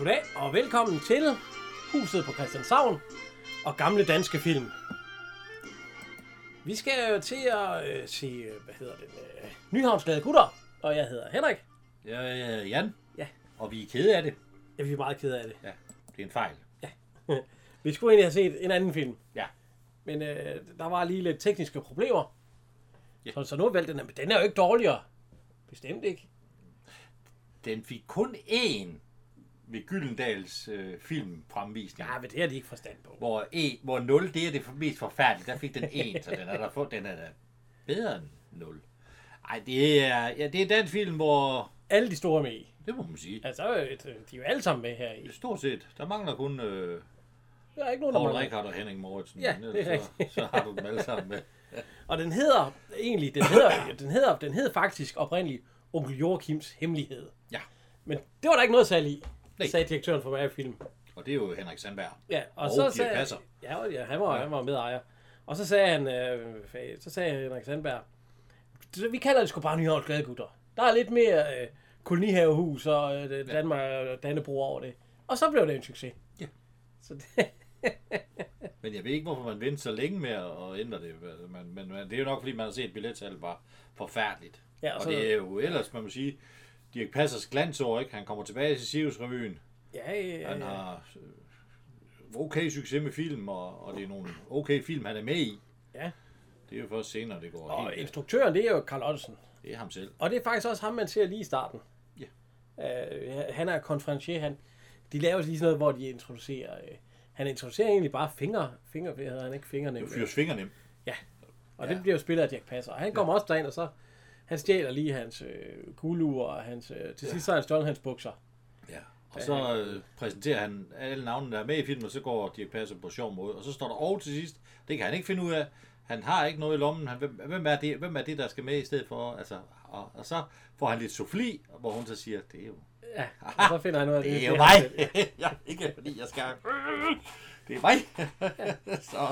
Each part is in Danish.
Goddag og velkommen til Huset på Christianshavn og gamle danske film. Vi skal til at se, Nyhavnsglæde gutter, og jeg hedder Henrik. Jeg hedder Jan. Ja. Og vi er kede af det. Ja, vi er meget kede af det. Ja, det er en fejl. Ja. Vi skulle egentlig have set en anden film. Ja. Men der var lige lidt tekniske problemer. Ja. Så nu valgte den, men den er jo ikke dårligere. Bestemt ikke. Den fik kun én ved Gyldendals filmfremvisning. Ja, men det har de ikke forstand på. Hvor 0, det er det mest forfærdelige. Der fik den 1, så den er da bedre end 0. Ej, det er den film, hvor... Alle de store med i. Det må man sige. Altså, de er jo alle sammen med her i. Stort set. Der mangler kun Poul Hagen og Henning Moritzen. Ja, det er rigtigt. Så har du dem alle sammen med. Og den hed faktisk oprindeligt Onkel Joachims hemmelighed. Ja. Men det var der ikke noget særligt i, sagde direktøren for hver film. Og det er jo Henrik Sandberg. Ja, og så Dirch Passer. Ja, han var medejer. Og så sagde han, Henrik Sandberg, vi kalder det sgu bare Nyhavnsglæde gutter. Der er lidt mere kolonihavehus og Danmark og Dannebro over det. Og så blev det en succes. Ja. Så det... Men jeg ved ikke, hvorfor man venter så længe med at ændre det. Men det er jo nok, fordi man har set billetsalget var forfærdeligt. Ja, og det er jo ellers, man må sige, Dirch Passers glansår, ikke? Han kommer tilbage til Sirius-revyen. Ja. Han har okay succes med film, og det er nogle okay film, han er med i. Ja. Det er jo først senere, det går. Og instruktøren, det er jo Carl Ottesen. Det er ham selv. Og det er faktisk også ham, man ser lige i starten. Ja. Han er konferencier, han. De laver lige sådan noget, hvor de introducerer... Han introducerer egentlig bare fingre, det hedder han ikke, fingernem. Det fyres fingernem. Ja. Og det bliver jo spillet af Dirch Passer. Og han kommer også derind, og så... Han stjæler lige hans kugleuger, og hans, til sidst så har han stjålet hans bukser. Ja, og så præsenterer han alle navnene, der er med i filmen, og så går Dirch Passer på sjov måde. Og så står der til sidst, det kan han ikke finde ud af. Han har ikke noget i lommen. Hvem er det, der skal med i stedet for? Altså, og så får han lidt soufflé, hvor hun så siger, det er jo... Ja, og så finder han noget af det. Det er jo mig. Ja, ikke fordi jeg skal... Det er mig.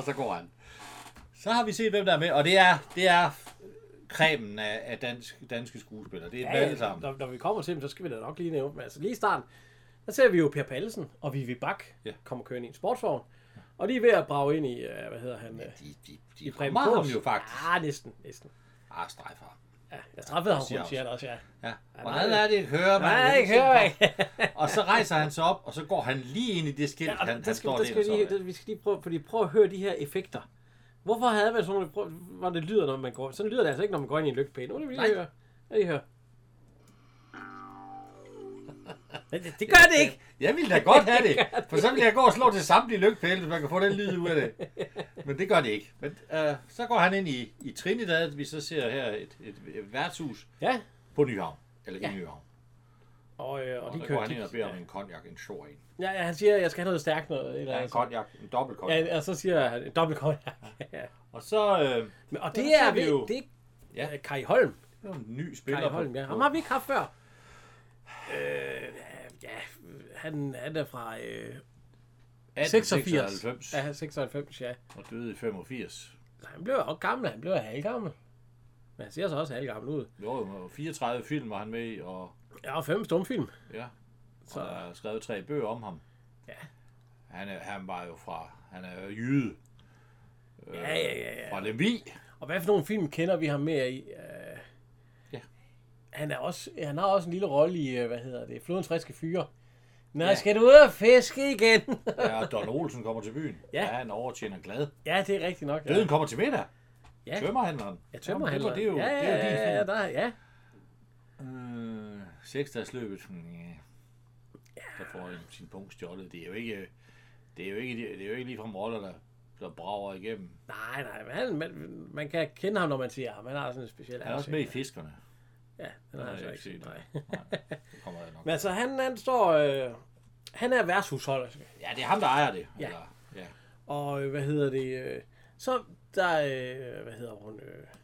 Så går han. Så har vi set, hvem der er med, og det er kremen af danske skuespillere. Det er alle sammen. Når vi kommer til dem, så skal vi da nok lige nævne dem. Altså lige i starten, der ser vi jo Per Pallesen og Vivi Bakke kommer kørende i en sportsvogn. Og de er ved at brage ind i, de rammer ham jo faktisk. Ah, næsten. Ah, strejfer ham. Ja, jeg strejfede ham rundt, siger det også, ja. Hvordan er det ikke høre, man? Nej, ikke høre. Og så rejser han sig op, og så går han lige ind i det skilt, han står der. Vi skal lige prøve at høre de her effekter. Hvorfor havde man sådan noget, hvor det lyder, når man går... Sådan lyder det altså ikke, når man går ind i en lygtepæl. Nu vil jeg høre. Hvad I hører? Det gør det ikke. Jeg ville da godt have det. For så vil jeg gå og slå til samtlige lygtepæle, så man kan få den lyd ud af det. Men det gør det ikke. Men så går han ind i Trinidad, vi så ser her et værtshus på Nyhavn. Eller i Nyhavn. Og de kører han ind og beder om en konjak, en stor en. Ja, han siger, at jeg skal have noget stærkt noget. Eller en konjak, en dobbelt konjak. Ja, og så siger han, en dobbelt konjak. Ja. Og så... og det er vi jo... Det er Kai Holm. Det er en ny spiller. Kai Holm, ja. Ham har vi ikke haft før. Han er fra... 1896. Ja, 96, ja. Og døde i 85. Så han blev jo gammel, han blev halvgammel. Men han ser så også halvgammel ud. Jo, 34 film var han med i, og... Ja, 5 stumfilm. Ja, og så der er skrevet 3 bøger om ham. Ja. Han er jo jyde. Ja. Fra Lemvig. Og hvad for nogle film kender vi ham mere i? Ja. Han har også en lille rolle i, Flodens friske fyre. Nå, skal du ud og fiske igen? Ja, og Don Olsen kommer til byen. Ja. Han overtjener glad. Ja, det er rigtigt nok. Ja. Døden kommer til middag. Ja. Tømmerhandleren. Ja, tømmerhandleren. Det er jo din film. Ja. 6-dagsløbet, der får sin punkt stjålet. Det er jo ikke ligefrem roller, der brager igennem. Nej, man kan kende ham, når man siger, at han har sådan en speciel... Han er også med i Fiskerne. Ja, den har jeg så ikke set. Nej, det kommer jeg nok. Men altså, han står... han er værtshusholder. Ja, det er ham, der ejer det. Ja. Eller, ja. Og så der... hun?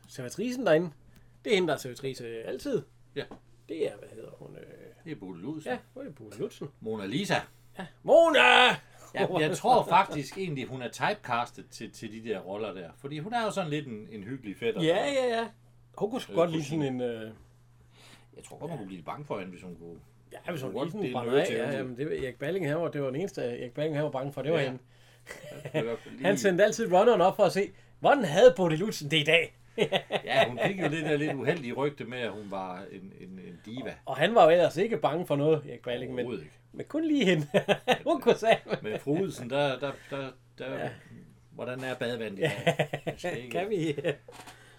Servitrisen derinde. Det er hende, der er servitrice altid. Ja. Det er, det er Bodil Udsen. Ja, det er Bodil Udsen. Mona Lisa. Ja, Mona! Ja, jeg tror faktisk egentlig, hun er typecastet til de der roller der. Fordi hun er jo sådan lidt en hyggelig fætter. Ja. Hun kunne godt lide sådan en... Jeg tror godt, man kunne blive bange for hende, hvis hun kunne... Ja, hvis hun lige brænder af. Ja, men det var Erik Balling her, og det var den eneste, Erik Balling her var bange for, det var hende. Han sendte altid runneren op for at se, hvordan havde Bodil Udsen det i dag? Ja, hun fik jo det der lidt uheldige rygte med, at hun var en diva. Og han var jo ellers ikke bange for noget, Erik Balling, men kun lige hende. Hun kunne sige. Men fru Udsen, der ja. Hvordan er badevandet i dag? Ja, kan vi?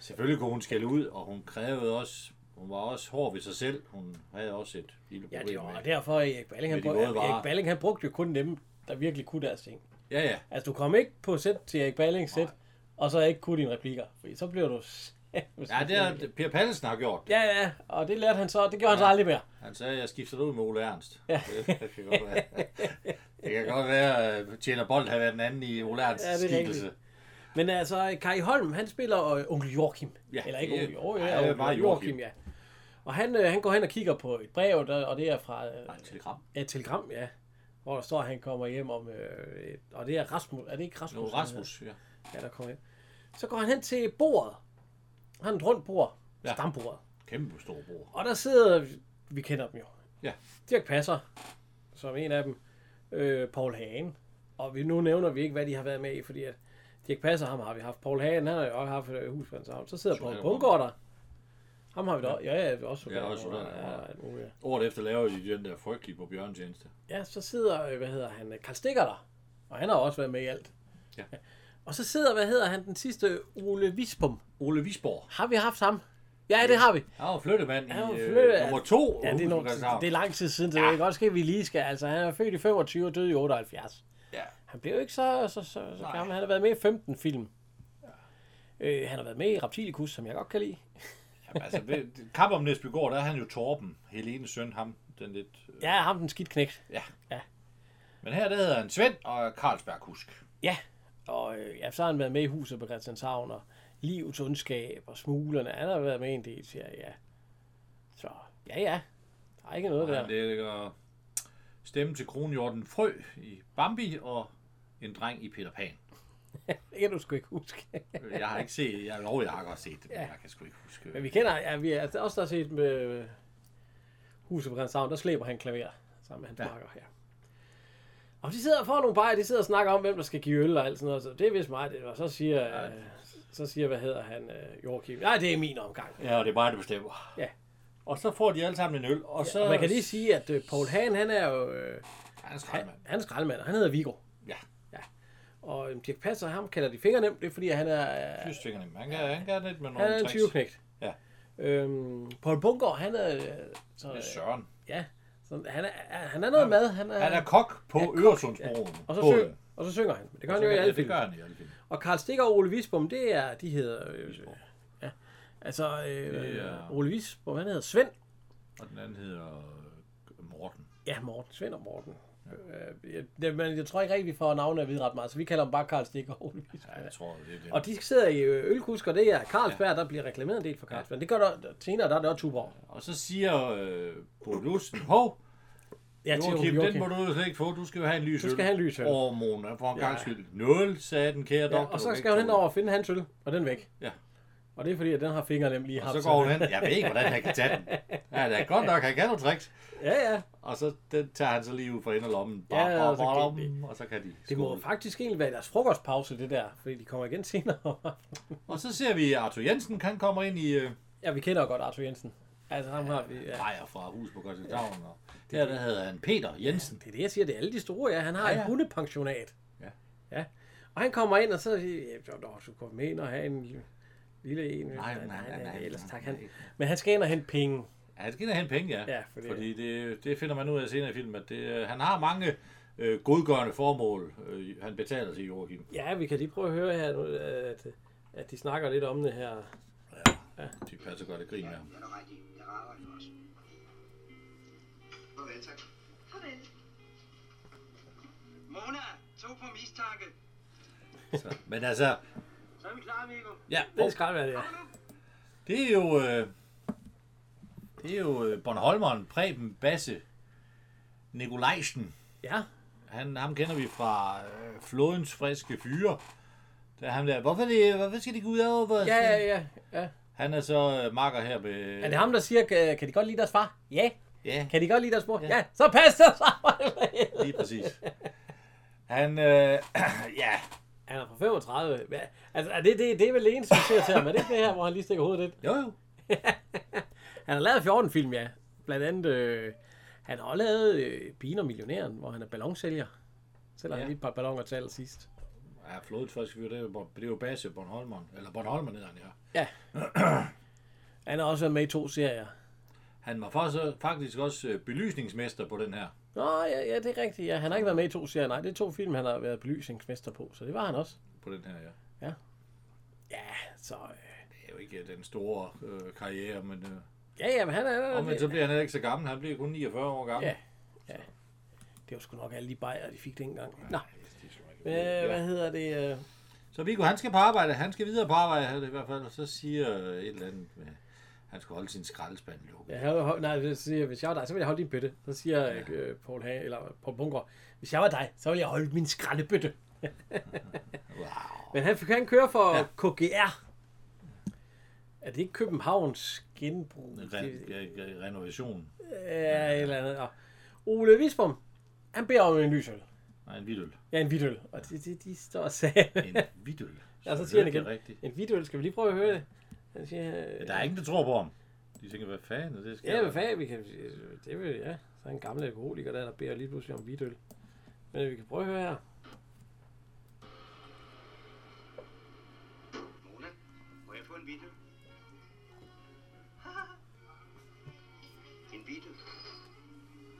Selvfølgelig kunne hun skælde ud, og hun krævede også. Hun var også hård ved sig selv. Hun havde også et lille problem. Ja, det var med, derfor, at Erik Balling, han brugte jo kun dem, der virkelig kunne deres ting. Ja, ja. Altså, du kom ikke på sæt til Erik Ballings sæt, og så ikke kunne dine replikker. Så blev du... ja, det har Per Pallesen har gjort. Ja, ja, og det lærte han så, det gjorde han så aldrig mere. Han sagde, jeg skifter ud med Ole Ernst. Ja. Det kan godt være, at Tjener Bold har været den anden i Ole Ernsts skikkelse. Men altså, Kai Holm, han spiller Onkel Joachim. Ja, eller ikke Onkel Joachim, ja, Onkel Joachim, ja. Og han går hen og kigger på et brev, og det er fra... et telegram. Et telegram, ja. Hvor der står, at han kommer hjem om... og det er Rasmus, er det ikke Rasmus? Jo, Rasmus, ja. Ja, der kommer hjem. Så går han hen til bordet. Han har et rundt bord. Ja. Stambordet. Kæmpe store bord. Og der sidder... Vi kender dem jo. Ja. Dirch Passer, som en af dem. Poul Hagen. Og nu nævner vi ikke, hvad de har været med i, fordi at... Dirch Passer, ham har vi haft. Poul Hagen, han har jo også haft Huset på Rætsens Havn. Så sidder Poul Bundgaard der. Ham har vi da også. Ja, ja, også soldater. Året efter laver de den der frygtelige på Bjørns tjeneste. Ja, så sidder, Karl Stikker der. Og han har også været med i alt. Ja. Og så sidder, den sidste, Ole Visbom. Ole Visborg. Har vi haft ham? Ja, det har vi. Han var flyttemand i nummer 2. Ja, det er lang tid siden, så det er godt ske, vi lige skal. Altså, han er født i 25 og døde i 78. Ja. Han blev jo ikke så gammel. Han har været med i 15 film. Ja. Han har været med i Reptilicus, som jeg godt kan lide. Jamen, altså, Kap om Næsbygård, der er han jo Torben. Helenes søn, ham den lidt... Ja, ham den skidt knægt. Ja. Ja. Men her, der hedder han Svend og Carlsberg Kusk. Ja, og så har han været med i Huset på Rætsens Havn og Livets Ondskab og Smuglerne. Han har været med en del, siger jeg. Ja. Så, ja. Der er ikke noget der. Han lægger stemme til kronhjorten Frø i Bambi og en dreng i Peter Pan. Det kan du sgu ikke huske. Jeg har ikke set, jeg har godt set det, men jeg kan sgu ikke huske. Men vi kender, vi er også der set med Huset på Rætsens Havn, der slæber han klaver sammen med hans makker her. Og de sidder foran nogle bajer, de sidder og snakker om, hvem der skal give øl og alt sådan noget, så det er vist mig det, og så siger Joachim, nej, det er min omgang. Ja, og det er bare det bestemmer. Ja. Og så får de alle sammen en øl, og så... Ja, og man kan lige sige, at Poul Hagen, han er jo... Han er skraldemand. Han er skraldemand, og han hedder Viggo. Ja. Og Dirch Passer, ham kalder de fingernem, det er fordi, han er... Fingernemme, han gør lidt med nogle tricks. Han er en tyveknægt. Ja. Poul Bundgaard, han er... Det er Søren. Ja. Så han er noget mad. Han er kok på Øresundsbroen. Ja. Og så synger han. Det gør han jo i alle film. Og Karl Stikker og Ole Visbom, det er... De hedder... Altså, Ole Visbom, han hedder Svend. Og den anden hedder Morten. Ja, Morten. Svend og Morten. Ja. Men jeg tror ikke rigtig, vi får navnet at vide ret meget, så vi kalder dem bare Karl Stikker og Ole Visbom. Ja, jeg tror, det er det. Og de sidder i ølkusker, det er Carlsberg, der bliver reklameret en del for Carlsberg. Det gør der senere, der er det også Tuborg. Og så siger Bodil Udsen, Joachim, den må du slet ikke få, du skal jo have en lys øl. Du skal have en lys øl. Åh, Mona, for en gang skyld. 0, sagde den kære doktor. Og så skal hun hen over og finde hans øl, og den væk. Ja. Og det er fordi, at den har fingrene lige haft. Og så går hun hen. Jeg ved ikke, hvordan han kan tage den. Ja, det er godt nok. Han kan jo tricks. Ja. Og så den tager han så lige ud fra inderlommen. Og så kan de... Det må faktisk egentlig være deres frokostpause, det der. Fordi de kommer igen senere. Og så ser vi Arthur Jensen. Han kommer ind i... Ja, vi kender godt Arthur Jensen. Altså, ham har vi... Drejer fra Huset på Rætsens Havn. Og der hedder han Peter Jensen. Det er det, jeg siger. Det er alle de store, ja. Han har et hundepensionat. Ja. Og han kommer ind, og så siger... Du går med ind og have en... Lille en. Nej, ellers tak. Men han skal ind og hente penge. Ja, han skal ind og hente penge, ja. Fordi det finder man ud af senere i filmen, at han har mange godgørende formål, han betaler til Joachim. Ja, vi kan lige prøve at høre her, at de snakker lidt om det her. Ja. De passer godt at grine med ham. Ja, jeg arbejder også. Farvel, tak. Farvel. Mona, 2 på mistanke. Men altså... Så er vi klar, Viggo. Ja, det skal være det. Ja. Det er jo Bornholmeren Preben Basse Nikolajsen. Ja. Ham kender vi fra Flodens friske fyre. Der ham der. Hvorfor skal de gå ud over? Ja. Han er så makker her med. Er det ham der siger, kan de godt lide deres far? Ja. Ja. Kan de godt lide deres mor? Ja. Så pas dig så. Lige præcis. Han, ja. Han er fra 35. Altså, det er vel en succes til ham. Er det ikke det her, hvor han lige stikker hovedet lidt? Jo. Han har lavet 14 film, ja. Blandt andet, han har også lavet Pigen og Millionæren, hvor han er ballonsælger. Selvom han lige et par ballonger til allersidst. Ja, Flodens friske fyre, det er jo Basse Bornholm, eller Bornholm nederen, ja. Han har også været med i 2 serier. Han var faktisk også belysningsmester på den her. Nå, ja, det er rigtigt. Ja. Han har ikke været med i 2 serier. Nej, det er 2 film, han har været belysningsmester på, så det var han også. På den her, ja. Ja, så... Det er jo ikke den store karriere, men... Ja, men han er... Men så bliver han ikke så gammel. Han bliver kun 49 år gammel. Ja. Det var sgu nok alle de bajere, de fik dengang. Ja, nå. Hvad hedder det? Så Viggo, han skal på arbejde. Han skal videre på arbejde i hvert fald, og så siger et eller andet... Han skulle holde sin skraldespand lukket. Ja, nej, så siger, hvis jeg var dig, så ville jeg holde din bøtte. Så siger Poul Hagen, eller Poul Bunker, hvis jeg var dig, så ville jeg holde min skraldebøtte. Wow. Men han kan køre for KGR. Er det ikke Københavns genbrug? Renovation. Ja, et eller andet. Og Ole Visbom, han beder om en lysøl. Nej, en hvidøl. Ja, en hvidøl. Og de står og sagde... En hvidøl. Ja, så siger han igen, en hvidøl, skal vi lige prøve at høre det? Siger, der er ingen, der tror på ham. De tænker, hvad fanden er det? Ja, hvad fanden? Så er en gammel alkoholiker, der beder lige pludselig om hvidøl. Men vi kan prøve at høre her. Mona, må jeg få en hvidøl? En hvidøl?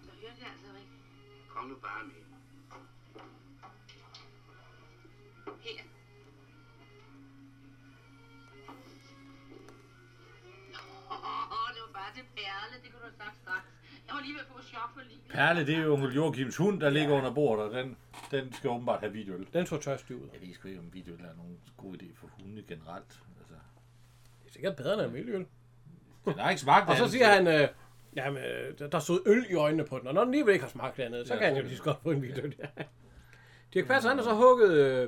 Så hører det altså ikke. Kom nu bare med. Her. Det kunne du have sagt straks. Jeg var lige ved at få chok for livet. Perle, det er jo Onkel Joachims hund, der ligger under bordet, og den skal åbenbart have hvidøl. Den så tørst ud. Jeg ved sgu ikke, om hvidøl er nogen god idé for hunde generelt. Altså. Det er sikkert bedre end almindelig. Den har ikke smagt. Og så siger han, jamen, der stod øl i øjnene på den, og når den lige ikke har smagt dernede, så kan han jo lige så godt få en hvidøl. Dirch Passer, han har så hugget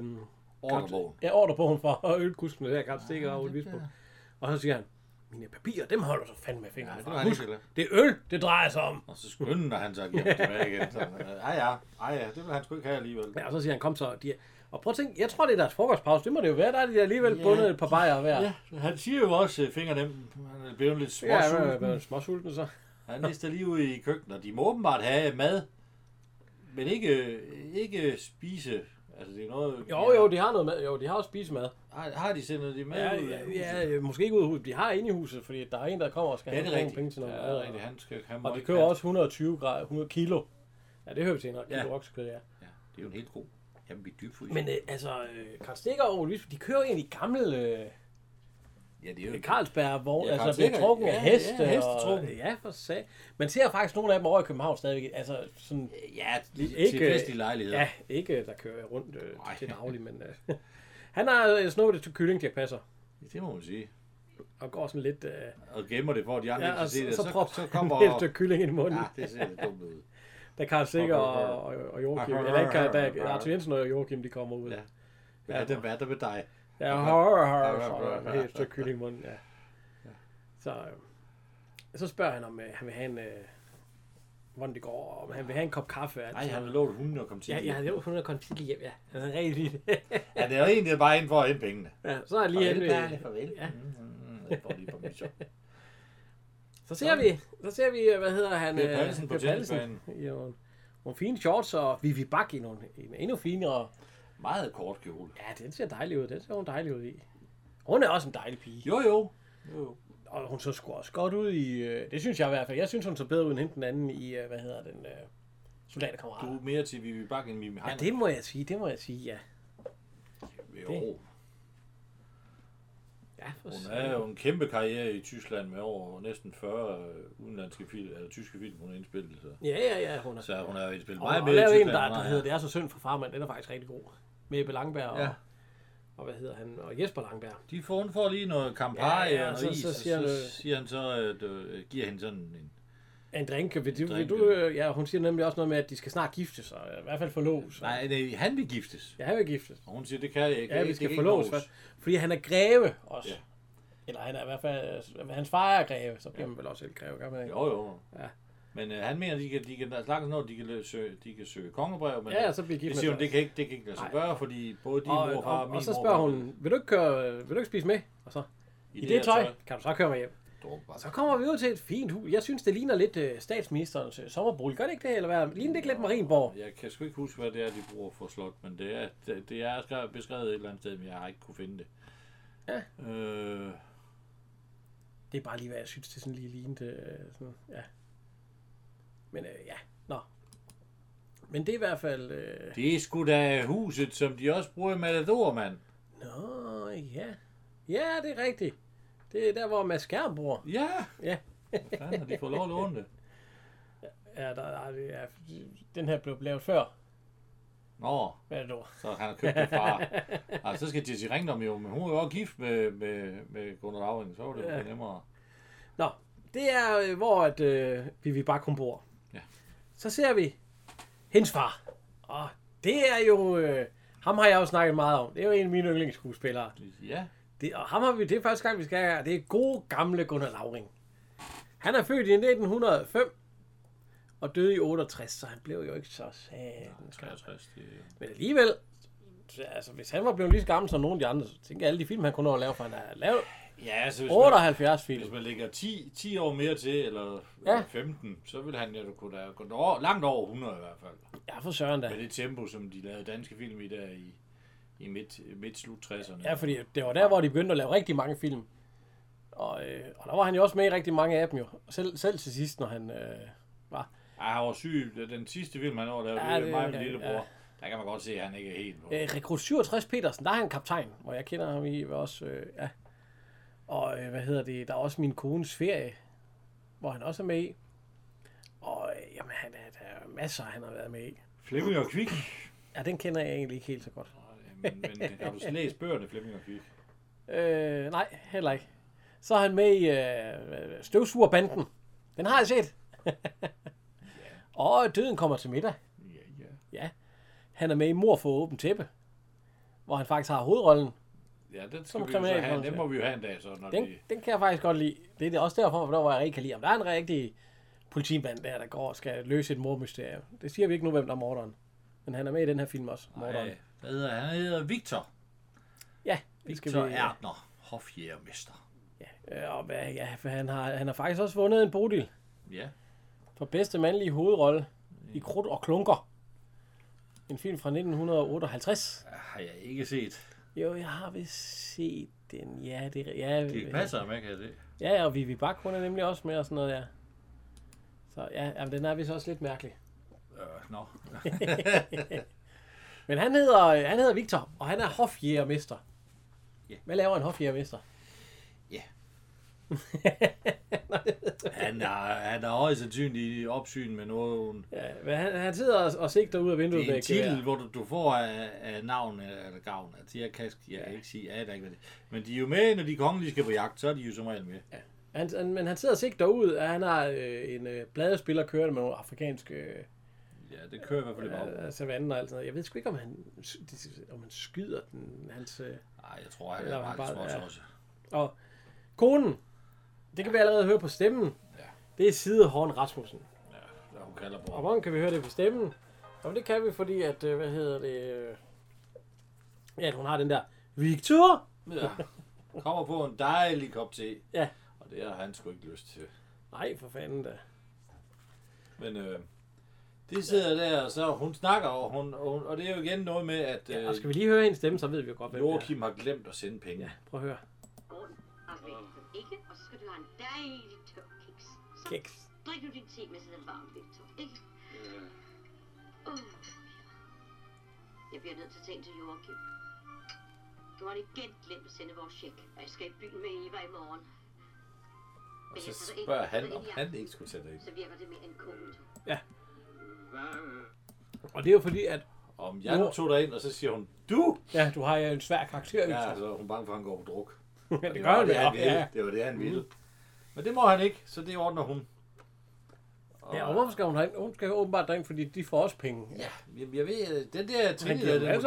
ordrebogen fra ølkuskene her, Karl Stikker og Ole Visbom. Og så siger han, mine papirer, dem holder så fandme med fingrene. Ja, det er øl, det drejer sig om. Og så skynder han sig hjem tilbage igen. Ej ja, det vil han sgu ikke have alligevel. Ja, og så siger han, kom så. Og prøv at tænke, jeg tror, det er deres frokostpause. Det må det jo være, der er de alligevel bundet et par bajere hver. Ja, han siger jo også, fingernem, han bliver jo lidt småsulten. Ja, han bliver småsulten så. Han lister lige ud i køkkenet, og de må åbenbart have mad, men ikke spise. Altså, det er noget... Jo, de har noget mad. Jo, de har også spisemad. Har de sendt noget mad ud af huset? Ja, måske ikke ud af huset. De har inde i huset, fordi der er en, der kommer og skal have nogle penge til noget. Ja, det er rigtigt. Han skal have og de køber også 100 kilo. Ja, det hører vi til, når kilo oksekød er. Ja, det er jo en helt god. Jamen, vi er dybfryser. Men Karl Stikker og Ole Visbom, de kører egentlig gammel... Ja, det er jo... Carlsberg, hvor altså bliver trukken af heste. Ja, hestetrukken. Ja, for sag. Man ser faktisk nogle af dem over i København stadigvæk. Altså sådan... Ja, til festlige lejligheder. Ja, ikke der kører rundt til daglig, men... Han har snodet til kylling, Dirch Passer. Det må man sige. Og går sådan lidt... Og gemmer det, hvor de andre ikke kan se det. Så kommer... Og så et stykke kylling ind i munden. Ja, det ser lidt dumt ud. Da Karl Stikker og Joachim... Eller ikke Karl, da Arthur Jensen og Joachim, de kommer ud. Ja, det var der med dig. Ja, horror, helt stykke kylling i munden, ja. Så spørger han, om han vil have en... Hvordan det går, om han vil have en kop kaffe. Nej, han har lovet hunden at komme tidligt hjem. Ja, han har lovet hunden at komme tidligt hjem, ja. Han er rigtig ja, det er jo egentlig bare ind for at hente pengene. Ja, så er han lige henne. Farvel. Ja. Jeg får lige på min shop. Så ser vi, hvad hedder han? Per Pallesen på Pallesen. Nogle fine shorts, og Vivi Bakke i nogle endnu finere... Meget kort kjole. Ja, den ser dejlig ud. Den ser hun dejlig ud i. Hun er også en dejlig pige. Jo. Og hun så sgu også godt ud i... Det synes jeg i hvert fald. Jeg synes, hun så bedre ud end hende den anden i... Hvad hedder den? Soldaterkammerat. Du er mere til Vivi Bakke end Mimi Heiner. Ja, det må jeg sige, ja. Jo. Ja, hun har jo en kæmpe karriere i Tyskland med over næsten 40 udenlandske film, eller tyske film, hun har indspillet. Så. Ja, hun har. Så hun har indspillet meget mere i Tyskland. Og der er en, der hedder, det er så synd for farmand, den er faktisk rigtig god. Med Ebbe Langberg og hvad hedder han, og Jesper Langberg. De får lige noget kampagne og noget is, så siger han så, giver hende sådan en drink. Hun siger nemlig også noget med, at de skal snart giftes, og i hvert fald forloves. Nej, han vil giftes. Ja, han vil giftes. Og hun siger, det kan jeg ikke. Ja, vi skal forloves. Fordi han er greve også. Ja. Eller han er i hvert fald... Hans far er greve, så bliver man vel også helt greve, kan man ikke? Jo. Ja. Men han mener, de kan søge kongebrev, men ja, så bliver det siger hun, det kan ikke lade sig gøre, fordi både din mor og far og min mor... Og så spørger hun, vil du ikke spise med? Og så, i det tøj, kan du så køre mig hjem. Så kommer vi ud til et fint hus. Jeg synes, det ligner lidt statsministerens sommerbolig. Gør det ikke det, eller hvad? Ligner det ikke lidt Marienborg? Jeg kan sgu ikke huske, hvad det er, de bruger for slot, men det er beskrevet et eller andet sted, men jeg har ikke kunne finde det. Ja. Det er bare lige, hvad jeg synes, det sådan lige lignede. Sådan, ja. Men ja, nå. Men det er i hvert fald... Det er sgu da huset, som de også bruger i Matador, mand. Nå, ja. Ja, det er rigtigt. Det er der, hvor Mads Skjær bor. Ja. Ja. Hvordan har de fået lov at låne det? Ja, der, den her blev lavet før. Nå, Matador. Så han har købt det fra. Altså, så skal de til Ringdom jo, men hun er jo også gift med Gunnar Lauring, så var det jo nemmere. Nå. Det er, hvor at, Vivi Bakke bor. Ja. Så ser vi hendes far. Og det er jo... ham har jeg jo snakket meget om. Det er jo en af mine yndlingsskuespillere. Ja. Og ham har vi... Det er første gang, vi skal have. Det er gode, gamle Gunnar Lauring. Han er født i 1905 og døde i 68, så han blev jo ikke så sad. Men alligevel... Altså, hvis han var blevet lige så gammel som nogen af de andre, så tænker jeg alle de film, han kunne nå at lave, for han har lavet... Ja, altså, hvis 78 film. Hvis man lægger 10 år mere til, eller 15, så ville han jo kunne have gået langt over 100 i hvert fald. Ja, for søren da. Med det tempo, som de lavede danske film i der i midt-slut 60'erne. Ja, fordi det var der, hvor de begyndte at lave rigtig mange film. Og der var han jo også med i rigtig mange af dem jo. Selv til sidst, når han var... Ja, han var syg. Den sidste film, han lavede, det var mig og min lillebror. Ja. Der kan man godt se, at han ikke er helt på. Rekrut 67 Petersen, der er han kaptajn, hvor jeg kender ham i også... Og der er også Min Kones Ferie, hvor han også er med i. Og jamen, der er masser, han har været med i. Flemming og Kvick? Ja, den kender jeg egentlig ikke helt så godt. Men har du læst bøgerne, Flemming og Kvick? Nej, heller ikke. Så er han med i Støvsugerbanden. Den har jeg set. Yeah. Og Døden kommer til middag. Yeah. Ja. Han er med i Mor for åbent tæppe, hvor han faktisk har hovedrollen. Ja, den må vi jo have en dag. Så, når den kan jeg faktisk godt lide. Det er også derfor, hvor jeg ikke kan lide. Om der er en rigtig politimand der går og skal løse et mordmysterium. Det siger vi ikke nu, hvem der er morderen. Men han er med i den her film også. Morderen. Han hedder Victor. Ja. Victor Erdner, hofjægermester. Ja, og for han har faktisk også vundet en Bodil. Ja. For bedste mandlige hovedrolle i Krudt og Klunker. En film fra 1958. Har jeg ikke set. Jo, jeg har vist set den. Ja, det passer, man kan det. Ja, og Vivi Bakke, hun er nemlig også med og sådan noget, ja. Så ja, jamen, den er vist også lidt mærkelig. No. Men han hedder Victor, og han er hofjægermester. Yeah. Hvad laver en hofjægermester? Ja. Yeah. han er også sandsynlig i opsyn med noget. Ja, men han sidder og sigter ud af vinduet. Det er en titel, hvor du får af navn eller gavn. Altså, jeg kan ikke sige, det er ikke hvad det. Men de er jo med, når de kongelige skal på jagt, så er de jo som regel med. Ja. Men han sidder og sigter ud, at han har en bladespiller kørende med nogle afrikanske... Ja, det kører i hvert fald i bag. Savannen og alt sådan noget. Jeg ved sgu ikke, om han skyder den, hans... Nej, jeg tror, han bare også. Og konen, det kan vi allerede høre på stemmen. Ja. Det er Sidehorn Rasmussen. Ja, hun kalder på. Og hvordan kan vi høre det på stemmen? Og det kan vi, fordi at, at hun har den der Victor. Ja, kommer på en dejlig kop te. Ja. Og det har han sgu ikke lyst til. Nej, for fanden da. Men det sidder der, og så hun snakker, og det er jo igen noget med, at... og skal vi lige høre en stemme, så ved vi jo godt, hvem det er. Joachim har glemt at sende penge. Ja, prøv at høre. Og så skal du have en dejlig tør kiks. Så drik nu din te med sådan en varm Victor, ikke? Ja. Jeg bliver nødt til at tænke til Joachim. Du har igen glemt at sende vores check, og jeg skal i byen med Eva i morgen. Og så spørger han, om han ikke skulle sætte ind. Så virker det mere end kodet. Ja. Og det er jo fordi, at... Om jeg tog dig ind, og så siger hun, du! Ja, du har jo en svær karakter. Ja, så altså, hun er bange for, at han går på druk. Det gør han jo. Ja. Det var det, han ville. Men det må han ikke, så det ordner hun. Og... Ja, og hvorfor skal hun have en? Hun skal åbenbart derind, fordi de får også penge. Ja, jeg ved, den der trin, det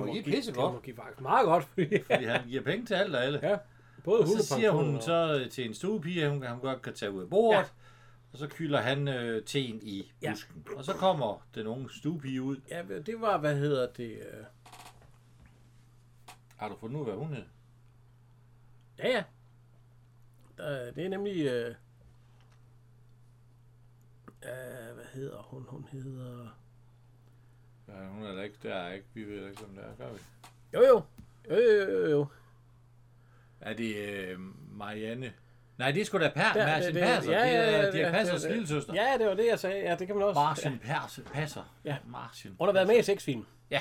må give pissegodt. Det må give faktisk meget godt. Fordi han giver penge til alt og alle. Ja, både og så siger hun så til en stuepige, at hun godt kan tage ud af bordet. Ja. Og så kylder han teen i busken. Ja. Og så kommer den unge stuepige ud. Ja, det var, hvad hedder det? Har du fundet ud, hvad hun hed? Ja, ja. Det er nemlig... hvad hedder hun? Hun hedder... Ja, hun er da ikke der, ikke? Vi ved ikke, om det er, gør vi? Jo. Er det Marianne? Nej, det er sgu da Marcin Passer. Ja, det er Passers lillesøster. Ja, det var det, jeg sagde. Ja, det kan man også. Marcin Passer. Ja, Marcin. Hun har været med i sexfilm. Ja.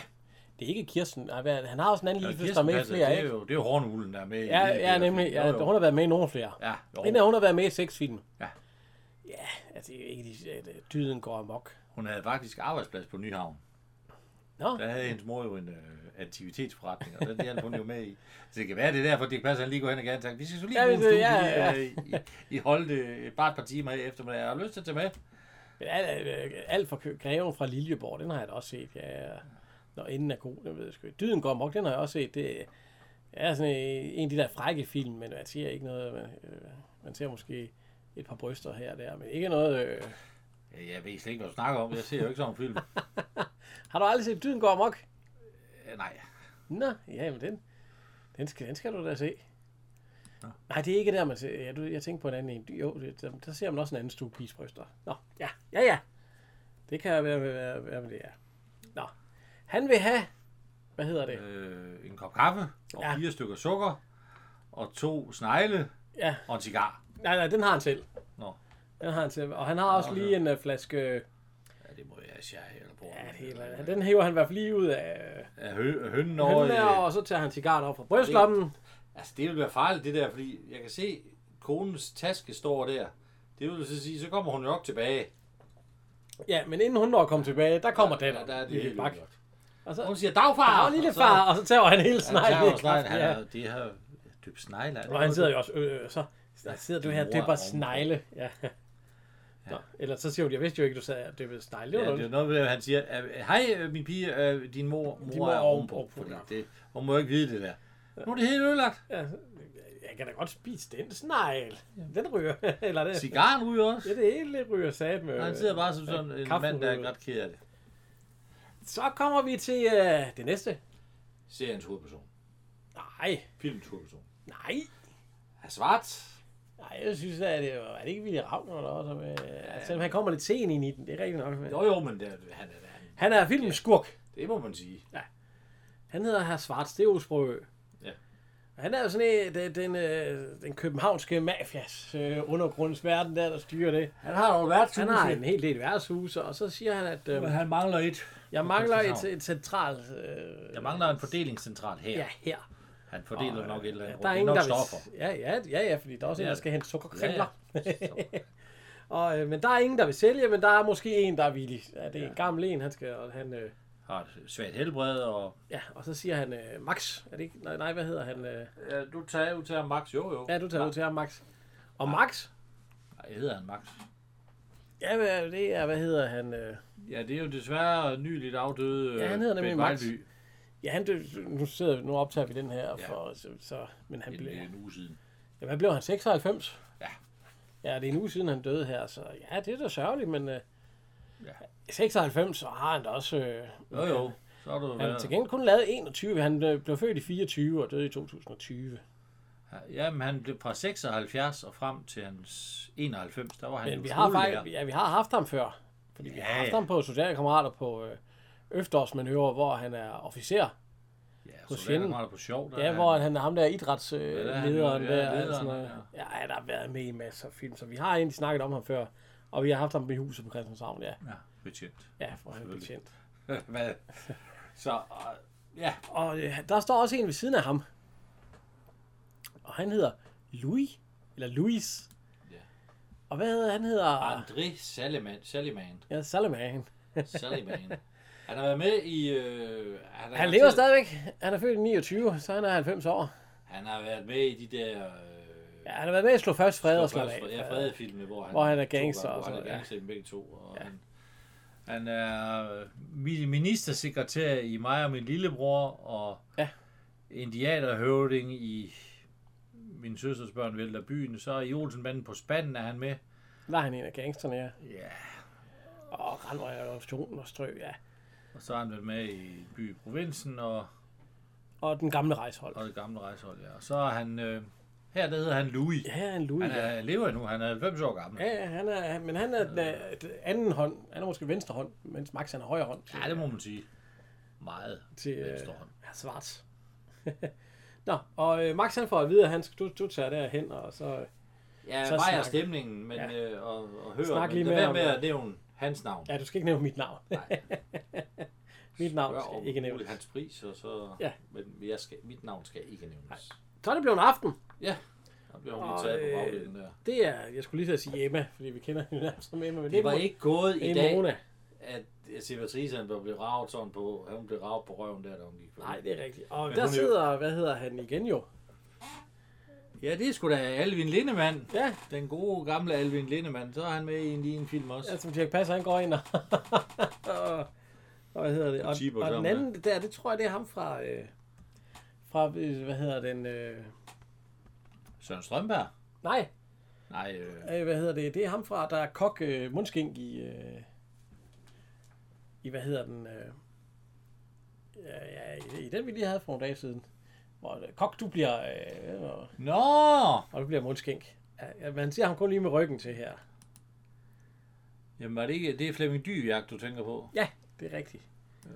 Det er ikke Kirsten. Nej, han har også en anden lille søster med i flere. Det er jo Hornhulen, der er med i. Ja, nemlig. Ja, hun har været med i nogle flere. Ja. Inden hun har været med i sexfilm. Ja. Ja, altså ikke dyden går amok. Hun havde faktisk arbejdsplads på Nyhavn. Nå. Der havde hendes mor jo en aktivitetsforretning, og den hjalp hun jo med i. Så det kan være, det er derfor, Dirch Passer han lige går hen og gerne tænker, vi skal så lige bruge stuen, I holdt bare et par timer eftermiddag. Jeg har lyst til at tage med. Men alt for Greven fra Liljeborg, den har jeg da også set. Ja. Når enden er god, den ved jeg sgu. Dyden går amok, den har jeg også set. Det er sådan en af de der frække film, men man ser ikke noget. Man ser måske et par bryster her og der, men ikke noget... Jeg ved slet ikke, hvad du snakker om. Jeg ser jo ikke sådan en film. Har du aldrig set Dyden går amok? Nej. Nå, ja, men den skal du da se. Nå. Nej, det er ikke der, man ser. Jeg tænker på en anden en. Jo, der ser man også en anden stue pigebryster. Nå, ja. Det kan være med det er. Nå, han vil have, hvad hedder det? En kop kaffe, og 4 stykker sukker, og 2 snegle, og en cigar. Nej, den har han selv. Nå. Den har han selv. Og han har også lige en flaske... Det må jeg sige eller på. Ja, den hæver han i hvert fald lige ud af hønnen over, og så tager han cigaren op fra brystlommen. Altså, det vil være farligt, det der, fordi jeg kan se, konens taske står der. Det vil så sige, så kommer hun nok tilbage. Ja, men inden hun når at komme tilbage, der kommer den. Der er det helt bak. Og så, hun siger, dagfar! Og lille far! Og så tager han hele sneglen. Det her dybt snegle. Og han sidder jo også, så sidder du her og dypper snegle. Ja. Ja. Nå, eller så siger hun, jeg vidste jo ikke, du sagde, at det var stejl. Ja, det er noget, hvor han siger, hej min pige, din mor er ovenpå. Hun må jo ikke vide det der. Ja. Nu er det helt ødelagt. Ja, jeg kan da godt spise den snegl. Den ryger. Eller det. Cigaren ryger også. Ja, det hele ryger sat med. Han sidder bare som sådan en mand, der er godt ked af det. Så kommer vi til det næste. Seriens hovedperson. Nej. Filmens hovedperson. Nej. Er svart. Nej, jeg synes, at det var ikke Willy Ravn eller også med. Altså, han kommer lidt sent ind i den. Det er rigtigt nok. Men... Jo, men han er filmens skurk. Det må man sige. Ja. Han hedder Herr Svarts. Det er Osbro. Ja. Og han er jo sådan den københavnske mafias undergrundsverden der styrer det. Han har jo værtshus. Han har en hel del værtshus, og så siger han at han mangler et. Jeg mangler et centralt. Jeg mangler en fordelingscentral her. Ja, her. Han fordeler nok et eller andet. Der er ingen, der vil... Ja, fordi der er også en, der skal hente sukkerkrimler. Og men der er ingen, der vil sælge, men der er måske en, der er villig. Ja, det er en gammel en, han skal... Han har et svært helbred, og... Ja, og så siger han, Max, er det ikke... Nej, hvad hedder han? Ja, du tager ud til ham, Max. Jo. Ja, du tager ud til ham, Max. Og ja. Max? Nej, hedder han Max. Ja, det er, hvad hedder han? Ja, det er jo desværre nyligt afdøde... Ja, han hedder nemlig Max. Ja, han nu optager vi den her for så men han blev en uge siden. Ja, hvad blev han 96? Ja. Ja, det er en uge siden han døde her, så ja, det er da sørgeligt, men 96 så har han da også jo. Så er det han til gengæld kun lavet 21. Han blev født i 24 og døde i 2020. Ja, men han blev fra 76 og frem til hans 91, der var han. Men vi har faktisk, vi har haft ham før, fordi vi har haft ham på Socialkammerater på efterårsmanøvre, hvor han er officer. Ja, hos så er på sjov. Der ja, hvor han er ham der idrætslederen der. Sådan noget. Ja, der har været med i masser af film, så vi har egentlig snakket om ham før, og vi har haft ham med i Huset på Rætsens Havn, ja. Ja, betjent. Ja, for han er betjent. Hvad? Så, ja. Og der står også en ved siden af ham, og han hedder Louis, eller Louis. Ja. Og hvad hedder han? André Saliman. Ja, Saliman. Han har været med i... Han lever stadigvæk. Han er født i 29, så han er 90 år. Han har været med i de der... han har været med i Slå Først, Fred og Slå Af. Ja, Frede-filmene, hvor han er gangster. Og han er gangster i begge to. Og han er ministersekretær i Mig og min lillebror, og indianerhøvding i Min søsters børn vælter byen. Så i Olsenbanden på Spanden er han med. Var han en af gangsterne, ja. Ja. Og randrøjerationen og strøg, ja. Og så har han været med i by i provinsen og... Og den gamle rejsehold. Og det gamle rejsehold, ja. Og så er han... her der hedder han Louis. Ja, han er Louis. Han er, ja. Lever endnu. Han er 5 år gammel. Ja, han er anden hånd. Han er måske venstre hånd, mens Max han er højre hånd. Ja, det må man sige. Meget til venstre hånd. Ja, svart. Nå, og Max han får at vide, at han skal, du tager derhen, og så... Ja, så vejer stemningen, men, ja. og hører, snak men det er med at nævne hans navn. Ja, du skal ikke nævne mit navn. Nej. Mit navn skal ikke nævnes. Hans pris, og så... Ja. Men mit navn skal ikke nævnes. Nej. Så er det blevet en aften. Ja, der blev hun lige taget på bagdelen der. Det er, jeg skulle lige sige Emma, fordi vi kender hende som Emma. Men det var ikke gået i dag, Mona. At Sebastian blev ravet sådan på, at hun blev ravet på røven der, da hun gik. Nej, det er rigtigt. Og men der sidder, hvad hedder han igen jo? Ja, det er sgu da Alvin Linnemann. Ja. Den gode gamle Alvin Linnemann. Så er han med i en film også. Ja, som Dirch Passer, han går ind og... og hvad hedder det? Og den anden der, det tror jeg, det er ham fra... fra, hvad hedder den... Søren Strømberg? Nej. Hvad hedder det? Det er ham fra, der er kok mundskink i hvad hedder den? I den vi lige havde for nogle dage siden. Hvor kok, du bliver... Og du bliver mundskink. Ja, man siger ham kun lige med ryggen til her. Jamen var det ikke... Det er Flemming Dyjagt, du tænker på? Ja, det er rigtigt.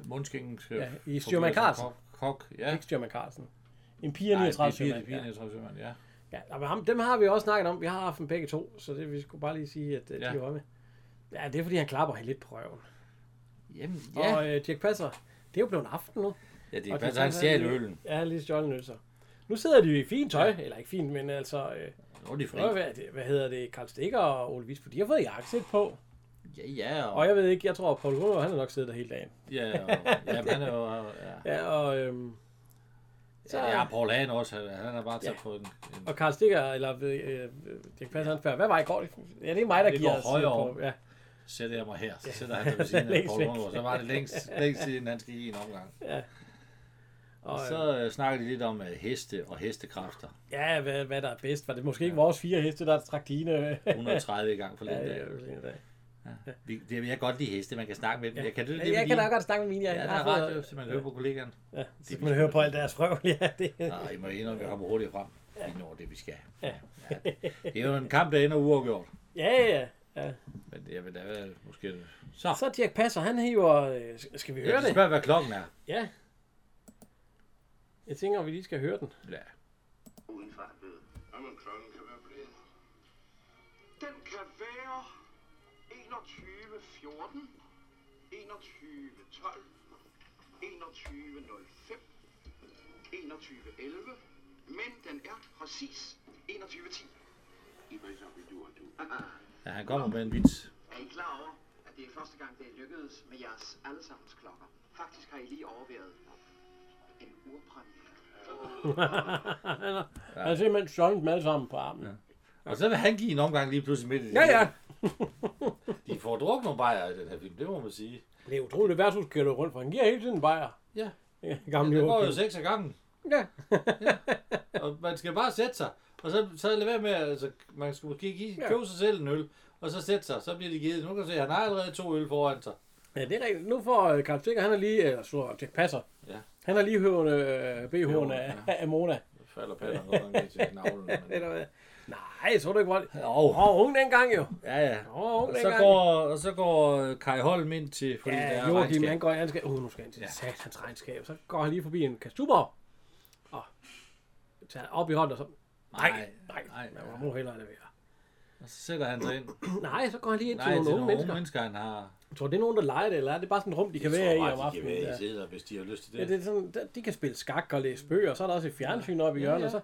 Mundskinken skal... Ja, i Styrmand Carlsen. Kok, ja. Ikke Styrmand Carlsen. En pige 39 sømand. Nej, en pige 39 sømand, ja. Ja, men ham, dem har vi også snakket om. Vi har haft dem begge to, så det vi skulle bare lige sige, at de var med. Ja, det er fordi, han klapper lidt på røven. Jamen, ja. Og Dirch Passer, det er jo blevet en aften nu. Ja, Dirch Passer, han stjal ølen. Ja, lige stjålet øl, så. Nu sidder de i fint tøj, eller ikke fint, men altså... nu er de fri. Hvad hedder det? Karl Stikker og Ole Visbom, de har fået jakkesæt på. Ja. Og jeg ved ikke, jeg tror, at Poul Hagen, han har nok siddet der hele dagen. Han er jo... Ja, Poul Hagen også. Han er bare tæt på en... Og Karl Stikker, eller Dirch Passer, han spørger, hvad var i går? Ja, det er mig, der giver os. Det går højere. Sætter jeg mig her, så sætter han sig ved siden af Poul Hagen. Så var det længst siden, han skal i en omgang. Ja. Og så snakker de lidt om heste og hestekræfter. Ja, hvad der er bedst. Var det måske ikke vores 4 heste, der trak dine? 130 i gang for lidt dag. Ja. Det vil jeg godt lide heste, man kan snakke med dem. Ja. Jeg kan da godt snakke med mine. Ja, der er radio, så man kan høre på kollegaerne. Ja, så man hører på alt deres frøvl. Ja, det... Nej, I må indrømme, at jeg kommer hurtigt frem. Vi når det, vi skal. Ja. Ja. Det er jo en kamp, der ender uafgjort. Ja. Men det vil da være måske... Så Dirch Passer, han hiver... Skal vi høre det? Jeg spørger, hvad klokken er. Ja. Jeg tænker, om vi lige skal høre den. Ja. Udenfor han ved. Jamen, klokken kan være blevet. Den kan være... 21.14, 21.12, 21.05, 21.11, men den er præcis 21.10. Ja, han kommer med en vits. Jeg er ikke klar over, at det er første gang, det er lykkedes med jeres allesammens klokker. Faktisk har I lige overværet en urpremiere. Han er simpelthen sjovt med sammen på armen. Ja. Og så vil han give en omgang lige pludselig midt i det. Ja. De får drukket nogle bajer i den her film, det må man sige. Det er utroligt, at værtshus kører rundt, for han giver hele tiden bajer. Ja. Gamle det går jo 6 af gangen. Ja. Ja. Og man skal bare sætte sig, og så lade være med, altså man skal måske købe sig selv en øl, og så sætte sig, så bliver det givet. Nu kan du se, han har allerede 2 øl foran sig. Ja, det er rigtigt. Nu får Karl Stikker, han er lige, eller så Dirch Passer, han har lige BH'en af Mona. Det falder patterne godt, han kan til knavlen. Men... Nej, så er det ikke godt. Hun dengang jo. Ja. Og så går Kai Holm ind til, fordi det er regnskab. Jo, han går ind til, nu skal han til satans regnskab. Så går han lige forbi en Kastuber og tager op i hånden og så. Nej. Man må hellere det være. Og så sætter han sig ind. Nej, så går han lige ind til nogle unge mennesker. Han har... Jeg tror, det er nogen, der leger det, eller er det bare sådan et rum, de kan være i om aftenen? De kan være i sidder, hvis de har lyst til det. Ja, det er sådan, de kan spille skak og læse bøger, og så er der også et fjernsyn oppe i hjørnet, og så...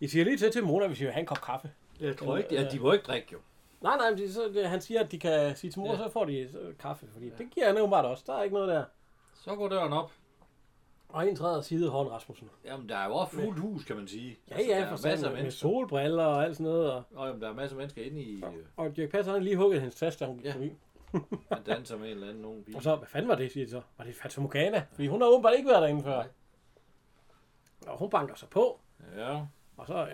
I siger lige til Mona, hvis I vil have en kop kaffe. Jeg tror ikke, de må ikke drikke jo. Nej, men han siger, at de kan sige til mor, så får de kaffe. Fordi det giver han jo bare også. Der er ikke noget der. Så går døren op. Og en træder sidehånd, Rasmussen. Jamen, der er jo også fuldt hus, kan man sige. Ja, altså, ja, for sådan med solbriller og alt sådan noget. Og jamen, der er masser af mennesker inde i... Og Dirch Passer, han lige hugget hendes taske, da hun gik forbi. Han danser med en eller anden nogen bil. Og så, hvad fanden var det, siger de så? Var det Fata Morgana? Fordi hun har åbenbart ikke været derinde før. Og hun banker sig på. Ja. Og så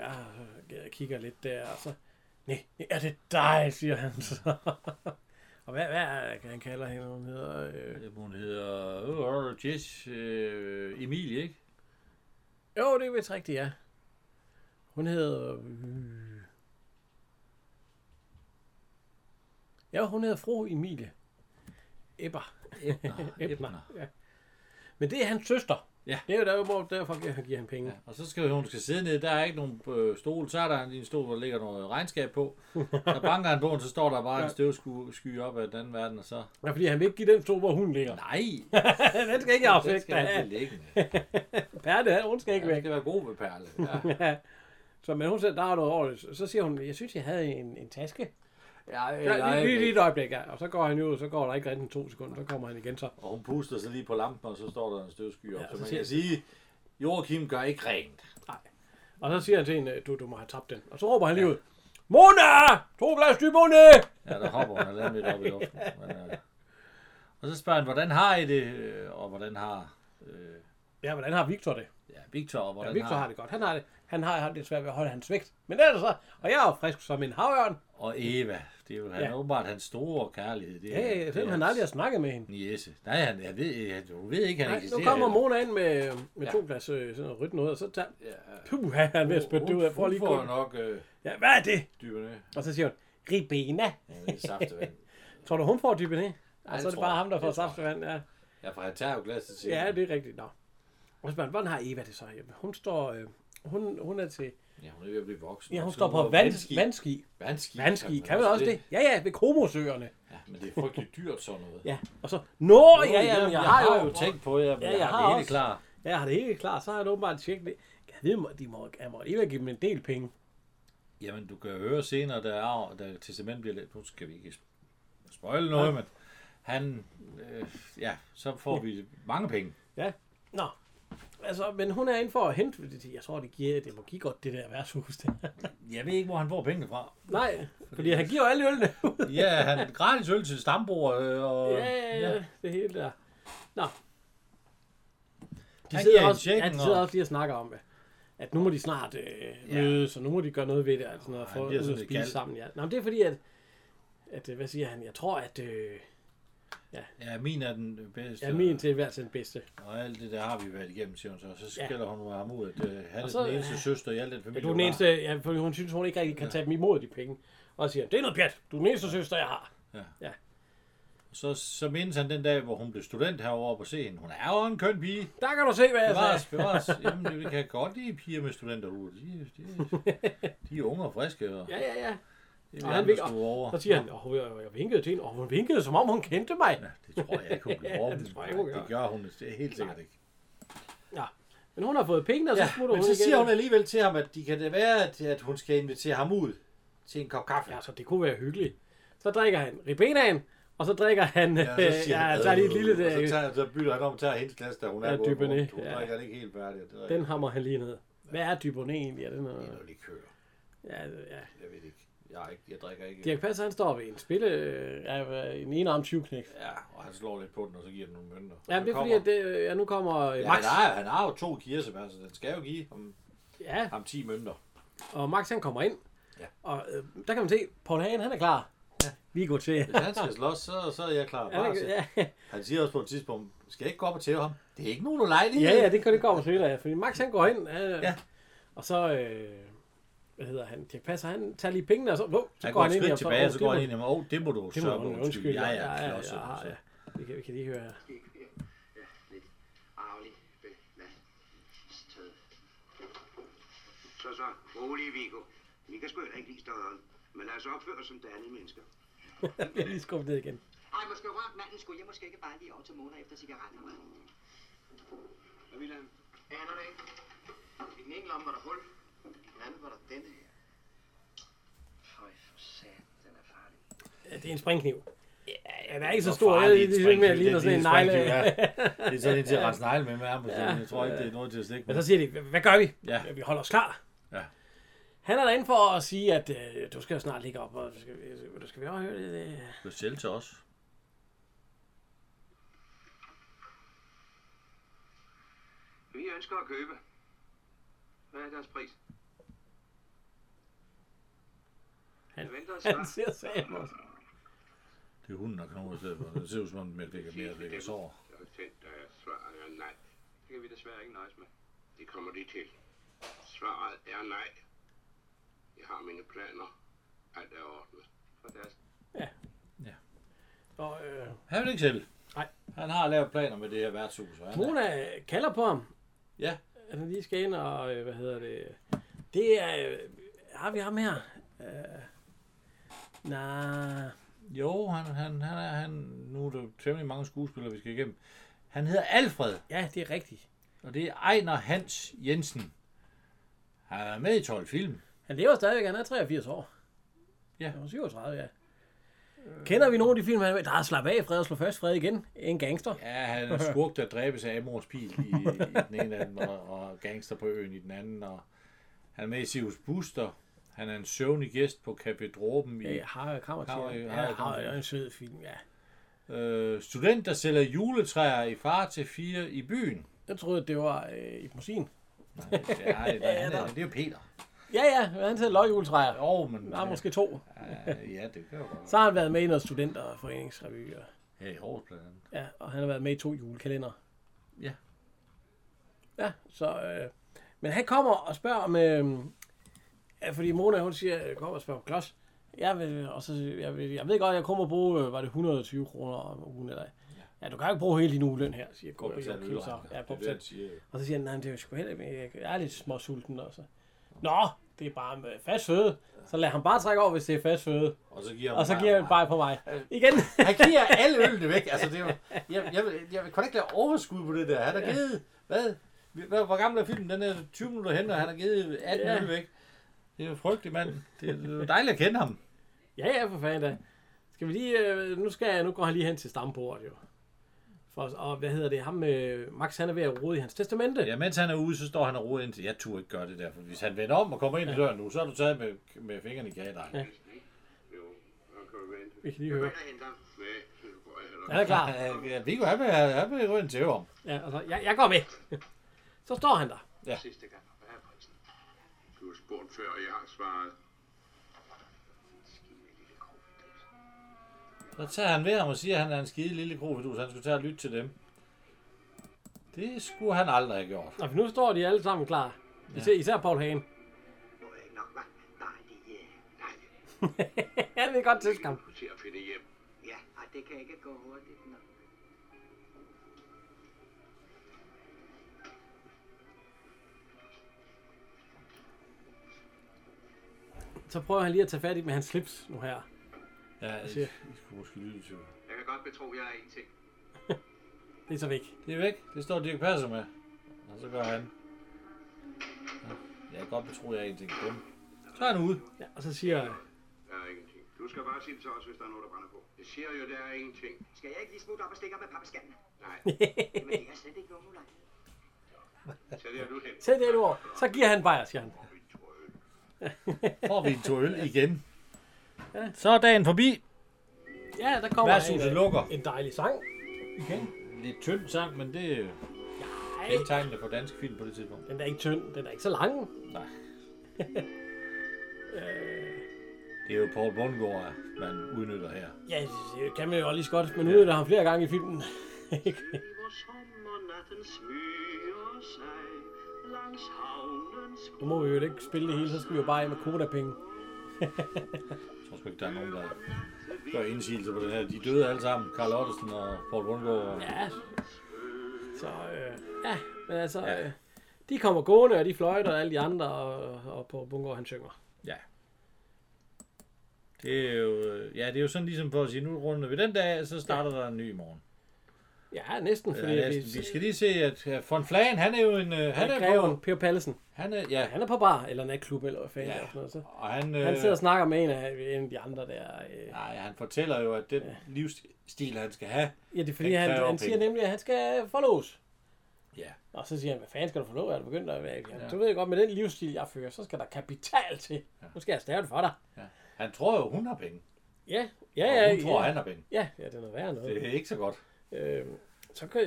kigger lidt der, og så... Nej, er det dig, siger han så. Og hvad er det, han kalder hende? Hun hedder... hun hedder... Jess Emilie, ikke? Jo, det er vist rigtigt, ja. Hun hedder... Ja, hun hedder fru Emilie. Ebner. Ja. Men det er hans søster. Ja. Det er jo derfor han giver ham penge. Ja. Og så skal hun sidde ned. Der er ikke nogen stol. Så er der en stol, hvor der ligger noget regnskab på. Der banker han på, så står der bare en støvsky op af den verden. Og så... Ja, fordi han vil ikke give den stol, hvor hun ligger. Nej. Den skal ikke afvægte. Den skal ligge med. Perle, hun skal ikke væk. Det skal være god ved Perle. Ja. Ja. Så, men hun siger, der er noget ordentligt. Så siger hun, jeg synes, jeg havde en taske. Ja, lige et øjeblik, ja. Og så går han ud, og så går der ikke rent 2 sekunder, så kommer han igen så. Og hun puster sig lige på lampen, og så står der en støvsky op. Ja, så man kan sige, Joachim gør ikke rent. Nej. Og så siger han til hende, du må have tabt den. Og så råber han lige ud, Mona! 2 glas dybunde! Ja, der hopper hun lidt op i luften. Men, og så spørger han, hvordan har I det? Og hvordan har... Ja, hvordan har Victor det? Ja, Victor har det godt. Han har det. Han har det svært ved at holde hans vægt. Men det er det så. Og jeg er jo frisk som en havørn. Og Eva, det er jo åbenbart hans store kærlighed. Det er, ja, selvom han aldrig har snakket med hende. Jesse. Nej, du ved ikke, han eksisterer. Nu kommer Mona ind med 2 glas sådan noget rødt noget, og så tager han ved at spytte det ud af. Hun får nok... Ja, hvad er det? Dyberne. Og så siger hun, Ribena. Ja, det er saftevand. Tror du, hun får dyberne? Og så er det bare ham, der får saftevand, ja. Ja, for han tager jo glasset til. Ja, det er rigtigt. Nå. Og så spørger han, hvordan har Eva det så? Hun står... Hun er til... Ja, hun er ved at blive voksen. Ja, hun står på vandski. Vandski, kan man også det? Ja, ved Komosøerne. Ja, men det er frygteligt dyrt sådan noget. Ja, og så... jeg har jo tænkt på, jeg har det hele klar. Ja, jeg har det hele klar, så har jeg åbenbart tjekket det. Jeg ved, jeg må ikke give dem en del penge. Jamen, du kan høre senere, der testament bliver lidt... Nu skal vi ikke spoile noget, men han... så får vi mange penge. Ja, nå. Altså, men hun er inde for at hente det. Jeg tror, det må give godt, det der værtshus. Jeg ved ikke, hvor han får penge fra. Nej, fordi han giver alle ølene. Ja, han er gratis øl til stambordet. Og... Ja, det hele der. Nå. De sidder også lige og snakker om, at nu må de snart mødes, og nu må de gøre noget ved det. Altså, noget for at spise sammen. Ja. Nå, men det er fordi, at hvad siger han? Jeg tror, at... Ja, min er den bedste. Ja, min til hver sin bedste. Og alt det der har vi været igennem, siger hun så. Så skælder hun mig ham ud, at han er den eneste søster i al den familie. Du er den eneste, for hun synes, hun ikke rigtig kan tage dem imod de penge. Og siger, det er noget pjat, du er den eneste søster, jeg har. Ja. Så mindes han den dag, hvor hun blev student herovre på scenen. Hun er jo en køn pige. Der kan du se, hvad jeg sagde. Bevares. Jamen, det kan godt lide piger med studenter ude. De er unge og friske. Og... Ja. Og så siger han, jeg vinkede til hende, og hun vinkede, som om hun kendte mig. Ja, det tror jeg ikke, hun blev overbevist. Det gør hun helt sikkert ikke. Ja, men hun har fået penge, og så smutter hun igen. Men så siger hun alligevel til ham, at det kan det være, at hun skal invitere ham ud til en kop kaffe. Ja, så det kunne være hyggeligt. Så drikker han ribenaen, og så drikker han... Så bytter han om og tager hendes glas, da hun er gået rundt. Hun drikker det ikke helt færdigt. Den hammer han lige ned. Hvad er Dyberne egentlig? Det er noget likør. Jeg ved ikke. Jeg drikker ikke. Dirch Passer, han står ved en en enarm 20-knæk. Ja, og han slår lidt på den, og så giver den nogle mønter. Ja, det er fordi, nu kommer Max. Ja, han har jo 2 kirsebær, så den skal jo give ham 10 mønter. Og Max, han kommer ind, og der kan man se, Poul Hagen, han er klar. Ja. Vi går til. Hvis han skal slås, så er jeg klar. Han siger også på et tidspunkt, skal jeg ikke gå op og tæve ham? Det er ikke nogen ulejlighed. Ja, det kan det komme til. Fordi Max, han går ind, og så... Hvad hedder han? Dirch Passer, han tager lige pengene, og så går han ind i... Han går tilbage, og så går han ind i... det må du sørge på. Undskyld. Ja. Vi kan lige høre her. Lidt arvelig belastet. Så, rolig, Viggo. Vi kan sgu heller ikke lide støderen, men lad os opføre os som dannede mennesker. Jeg bliver lige skubbet ned igen. Ej, måske rørt manden skulle jeg måske ikke bare lige over til måneder efter cigaretten. Hvad vil han? Aner det ikke. I den ene lomme var der hul. Hvad var der denne her? Føj for satan, den er farlig. Ja, det er en springkniv. Ja, den er ikke så stor. Det ligner sådan en negle. Det er sådan en til at rense negle med ham. Jeg tror ikke, det er noget til at stikke med. Men så siger de, hvad gør vi? Ja. Vi holder os klar. Ja. Han er derinde for at sige, at du skal jo snart ligge op, og du skal vi overhøre det. Du selv til os. Vi ønsker at købe. Hvad er deres pris? Han ser sammen også. Det er hunden, der kommer ud i stedet for. Det ser ud som om, den ligger sår. Det er fedt, og jeg svarer nej. Det kan vi desværre ikke nøjes med. Det kommer de til. Svaret er nej. Jeg har mine planer. Alt er ordnet. For deres... Ja. Ja. Og, han vil ikke selv. Nej. Han har lavet planer med det her værtshus. Mona kalder på ham. Ja. Altså, de skal ind og, hvad hedder det... Det er... Har vi ham her? Nej. Jo, han er... Nu er der temmelig mange skuespillere, vi skal igennem. Han hedder Alfred. Ja, det er rigtigt. Og det er Ejner Hans Jensen. Han er med i 12 film. Han lever stadigvæk. Han er 83 år. Ja. Han er 37, ja. Kender vi nogen af de film, han er med? Der er Slap af, Fred og Slå først, Fred igen. En gangster. Ja, han er skurk, der dræbes af Amors pil i den ene af dem, og gangster på øen i den anden. Og han er med i Sivus Buster. Han er en søvnig gæst på Café Dråben i Harald Kammertjern. Ja, en sød film, ja. Student, der sælger juletræer i Far til 4 i byen. Jeg troede, det var i Musin. Nej, det er jo Peter. Ja, han sidder løgjuletræer. Men... Der er måske 2. Ja, det kan jo godt. Så har han været med i noget studenterforeningsrevy. Ja, i Aarhus blandt andet. Ja, og han har været med i 2 julekalendere. Ja. Ja, så... Men han kommer og spørger om... fordi Mona, hun siger, kom og spørg om klods. Jeg ved godt, jeg kommer og bruge, var det 120 kroner om ugen eller... Ja, du kan ikke bruge hele din ugeløn her, siger Kåre. Og så siger han, nej, det er jo sgu heller ikke. Jeg er lidt småsulten også. Nå, det er bare fast føde. Så lad ham bare trække over, hvis det er fast føde. Og så giver han bare på mig. Igen. Han giver alle ølene væk. Altså, det er jo, jeg kunne ikke lade overskud på det der. Han har givet, hvor gammel er filmen? Den er 20 minutter hen, og han har givet 18 øl væk. Det er jo frygtelig mand. Det er dejligt at kende ham. Ja, for fanden da. Skal vi lige, nu går han lige hen til stambordet jo. Og hvad hedder det, ham med Max, han er ved at rode i hans testamente. Ja, mens han er ude, så står han og roder ind til, jeg turde ikke gøre det der, for hvis han vender om og kommer ind i døren nu, så er du taget med fingrene i gaden. Ja. Vi kan lige høre. Han er klar. Ja, Viggo, han vil røde en tæve om. Ja, altså, jeg går med. Så står han der. Ja. Sidste gang, hvad er prisen? Du har spurgt før, og jeg har svaret. Så tager han ved ham og siger, at han er en skide lille krofidus, han skulle tage og lytte til dem. Det skulle han aldrig have gjort. Og nu står de alle sammen klar. Især Poul Hagen. Nu er jeg nok, nej. Han vil godt tilske ham. Til at finde hjem. Ja, det kan ikke gå hurtigt nok. Så prøver han lige at tage fat i med hans slips nu her. Ja, jeg skulle måske lytte til. Jeg kan godt betro, jeg er en ting. Det er så væk. Det er væk. Det står Dirch Passer med. Og så gør han. Ja, jeg kan godt betro, jeg er en ting. Så er han ude. Ja, og så siger jeg... Der er ingenting. Du skal bare sige det så også, hvis der er noget, der brænder på. Jeg siger jo, der er ingenting. Skal jeg ikke lige smutte op og stikke op med pappeskanden? Nej. Men det er slet ikke nogen mulighed. Så det er du hen. Så det er du over. Så giver han bajer, siger han. Får vi en tur øl igen. Ja. Så er dagen forbi. Ja, der kommer en dejlig sang. Okay. Lidt tynd sang, men det er ikke tegnende på dansk film på det tidspunkt. Den er ikke tynd, den er ikke så lang. Nej. Det er jo Poul Bundgaard, man udnytter her. Ja, det kan man jo lige så godt, men udnytter ham flere gange i filmen. Nu må vi jo ikke spille det hele, så skal vi jo bare af med kodapenge. Jeg tror sgu ikke, der er nogen, der gør indsigelser på den her. De døde alle sammen. Carl Ottesen og Poul Bundgaard. Ja. Så, men altså, de kommer gående, og de fløjter, og alle de andre, og Poul Bundgaard, han synger. Ja. Det er jo, det er jo sådan ligesom for at sige, nu runder vi den dag, så starter der en ny morgen. Ja, næsten. Fordi vi skal lige se, at von Flaen, han er jo en... Han er greven, Per Pallesen. Han er på bar, eller natklub, eller hvad fanden. Ja. Eller sådan noget, han sidder og snakker med en af de andre der. Nej, han fortæller jo, at den livsstil, han skal have... Ja, det er fordi, han siger nemlig, at han skal forlås. Ja. Og så siger han, hvad fanden skal du forlås? Er du begyndt at være... Du ved godt, med den livsstil, jeg fører, så skal der kapital til. Ja. Nu skal jeg stave det for dig. Ja. Han tror jo, hun har penge. Ja. Hun tror, han har penge. Ja, det er noget værre noget. Det er ikke så godt.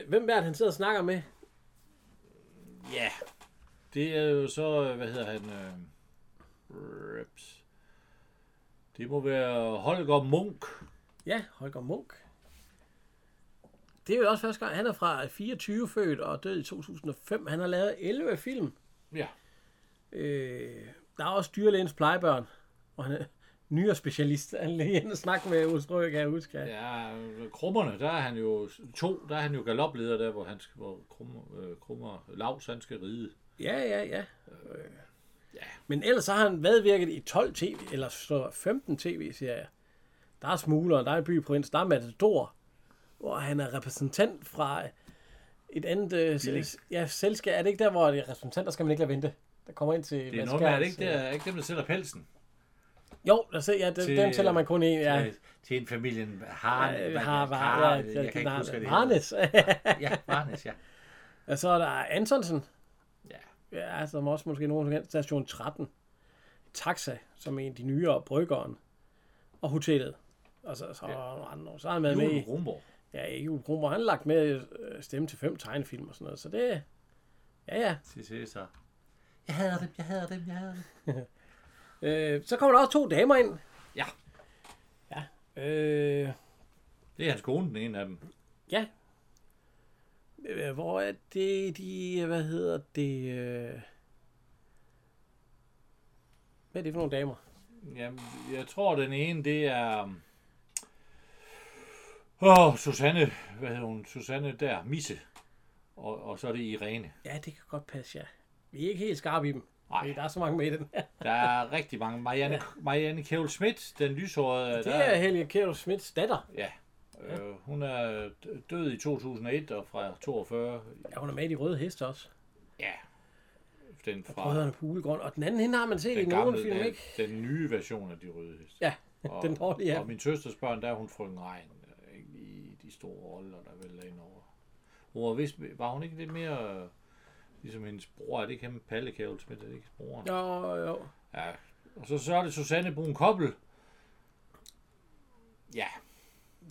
Hvem er det, han sidder og snakker med? Ja, det er jo så, hvad hedder han? Rips. Det må være Holger Munk. Ja, Holger Munk. Det er jo også første gang. Han er fra 24 født og død i 2005. Han har lavet 11 film. Ja. Der er også Dyrlægens plejebørn. Og han er nyere specialist. Han er lige snakke med Ulstrøg, kan jeg huske. Ja, Krummerne, der er han jo to. Der er han jo galopleder der, hvor, han skal, hvor Krummer Lavs, han skal ride. Ja. Ja. Men ellers har han medvirket i 12 tv, eller 15 tv-serier. Der er Smugler, der er En by i Provins, der er Matador, hvor han er repræsentant fra et andet selskab. Er det ikke der, hvor det er repræsentant, der skal man ikke lade vente? Der kommer ind til... Det er noget med, er det ikke, der, ikke dem, der sælger pelsen? Jo, dem tæller man kun en. Ja. Til en familien Harnes. Jeg kan ikke huske, det Harnes. Ja, Harnes, ja. Og så er der Antonsen. Ja, som også måske nogen kan. Station 13. Taxa, som er en af de nyere, Bryggeren. Og Hotellet. Og så andre. Så har han været med i... Julen Romborg. Ja, Julen Romborg. Han har lagt med stemme til 5 tegnefilm og sådan noget. Så det... Ja. Se så. Jeg hader dem. Så kommer der også 2 damer ind. Ja. Det er hans kone, den ene af dem. Ja. Hvor er det de... Hvad er det for nogle damer? Jamen, jeg tror, den ene, det er... Susanne. Hvad hedder hun? Susanne der. Misse. Og så er det Irene. Ja, det kan godt passe, ja. Vi er ikke helt skarpe i dem. Nej. Der er så mange med i den. Der er rigtig mange. Marianne Kjævel-Schmidt, den lyshårede... Det er Helge Kjævel-Schmidts datter. Ja. Hun er død i 2001 og fra 42. Ja, hun er med i De Røde Hester også. Ja. Den fra... Brødrene på Ulegrund. Og den anden, hende har man set i nogle film, ikke? Den nye version af De Røde Hester. Ja, og, den dårlige, ja. Og Min søsters børn, der er hun frøken Regn. Ikke i de store roller, der vel er indover. Var hun ikke lidt mere... Ligesom hendes bror, er det ikke ham Palle Kjævel-Schmidt, er det ikke broren? Jo. Ja, og så er det Susanne Brun Koppel. Ja.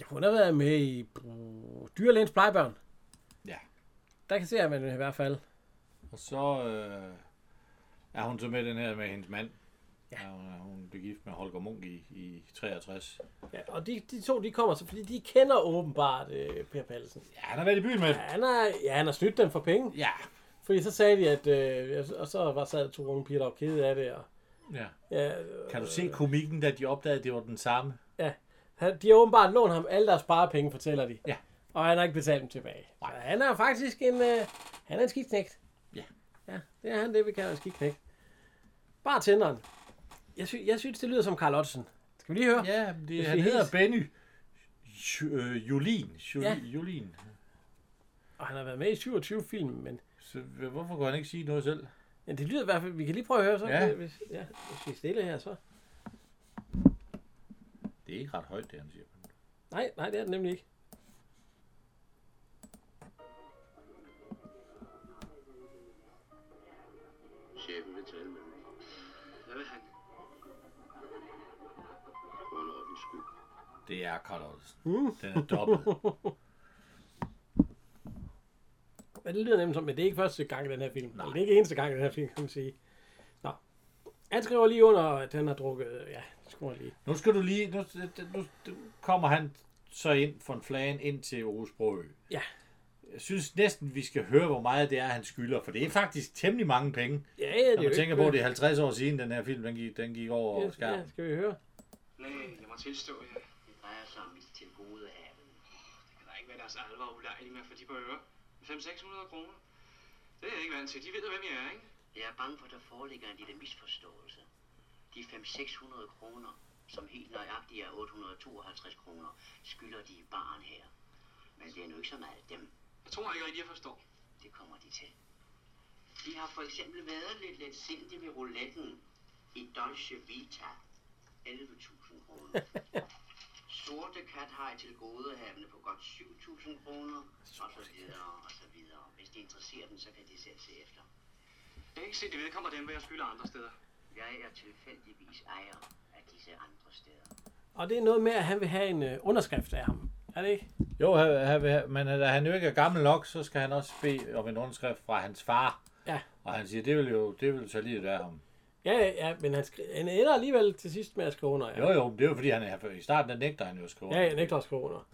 Hun har været med i Dyrlægens plejebørn. Ja. Der kan se, at man i hvert fald. Og så er hun så med den her med hendes mand. Ja. Hun blev gift med Holger Munk i 63. Ja, og de to, de kommer så, fordi de kender åbenbart Per Pallesen. Ja, han har været i byen med. Ja, han har snydt dem for penge. Ja. Fordi så sagde de, at... og så var sad 2 unge piger, der var kede af det. Og, ja. Kan du se komikken, da de opdagede, at det var den samme? Ja. De har åbenbart lånt ham alle deres sparepenge, fortæller de. Ja. Og han har ikke betalt dem tilbage. Nej. Han er faktisk en skidknægt. Ja. Ja, det er han, det vi kalder en skidknægt. Bartenderen. Jeg synes, det lyder som Carl Ottesen. Skal vi lige høre? Ja, han hedder Benny Julin. Og han har været med i 27 film, men... Så hvorfor kan han ikke sige noget selv? Ja, det lyder i hvert fald... Vi kan lige prøve at høre så. Ja. Hvis vi er stille her, så... Det er ikke ret højt, det han siger. Nej, det er det nemlig ikke. Chefen vil tale med mig. Hvad vil han? Under ordens skyld. Det er Carl Ottesen. Den er dobbelt. Men det lyder nemlig som, men det er ikke første gang i den her film. Nej. Det er ikke eneste gang i den her film, kan man sige. Nå. Han skriver lige under, at han har drukket... Ja, skriver lige. Nu skal du lige... Nu kommer han så ind fra en flagen ind til Osbro. Ja. Jeg synes næsten, vi skal høre, hvor meget det er, han skylder. For det er faktisk temmelig mange penge. Ja, det er når man tænker på, at det er 50 år siden, den her film, den gik over skærmen. Ja, skal vi høre? Nej, jeg må tilstå, ja. Det drejer sig om, til gode af dem. Det kan da ikke være deres alvor ulejlig med, for de behøver 500-600 kroner. Det er jeg ikke vant til. De ved, hvem jeg er, ikke? Jeg er bange for, at der foreligger en lille misforståelse. De 500-600 kroner, som helt nøjagtigt er 852 kroner, skylder de baren her. Men det er nu ikke så meget dem. Jeg tror ikke rigtig, jeg forstår. Det kommer de til. De har for eksempel været lidt letsindige med rouletten i Dolce Vita. 11.000 kroner. Sorte kat har til godehavende på godt 7.000 kroner, og så videre. Hvis de interesserer dem, så kan de selv se efter. Jeg kan ikke se, at det vedkommer dem, hvad jeg skylder andre steder. Jeg er tilfældigvis ejer af disse andre steder. Og det er noget med, at han vil have en underskrift af ham, er det ikke? Jo, men da han jo ikke er gammel nok, så skal han også bede om en underskrift fra hans far. Ja. Og han siger, det vil jo så lige det af ham. Ja, men han ender alligevel til sidst med at skrive under. Ja. Jo, men det er jo fordi, han er, i starten nægter han jo at skrive under. Ja, jeg nægter at skrive under.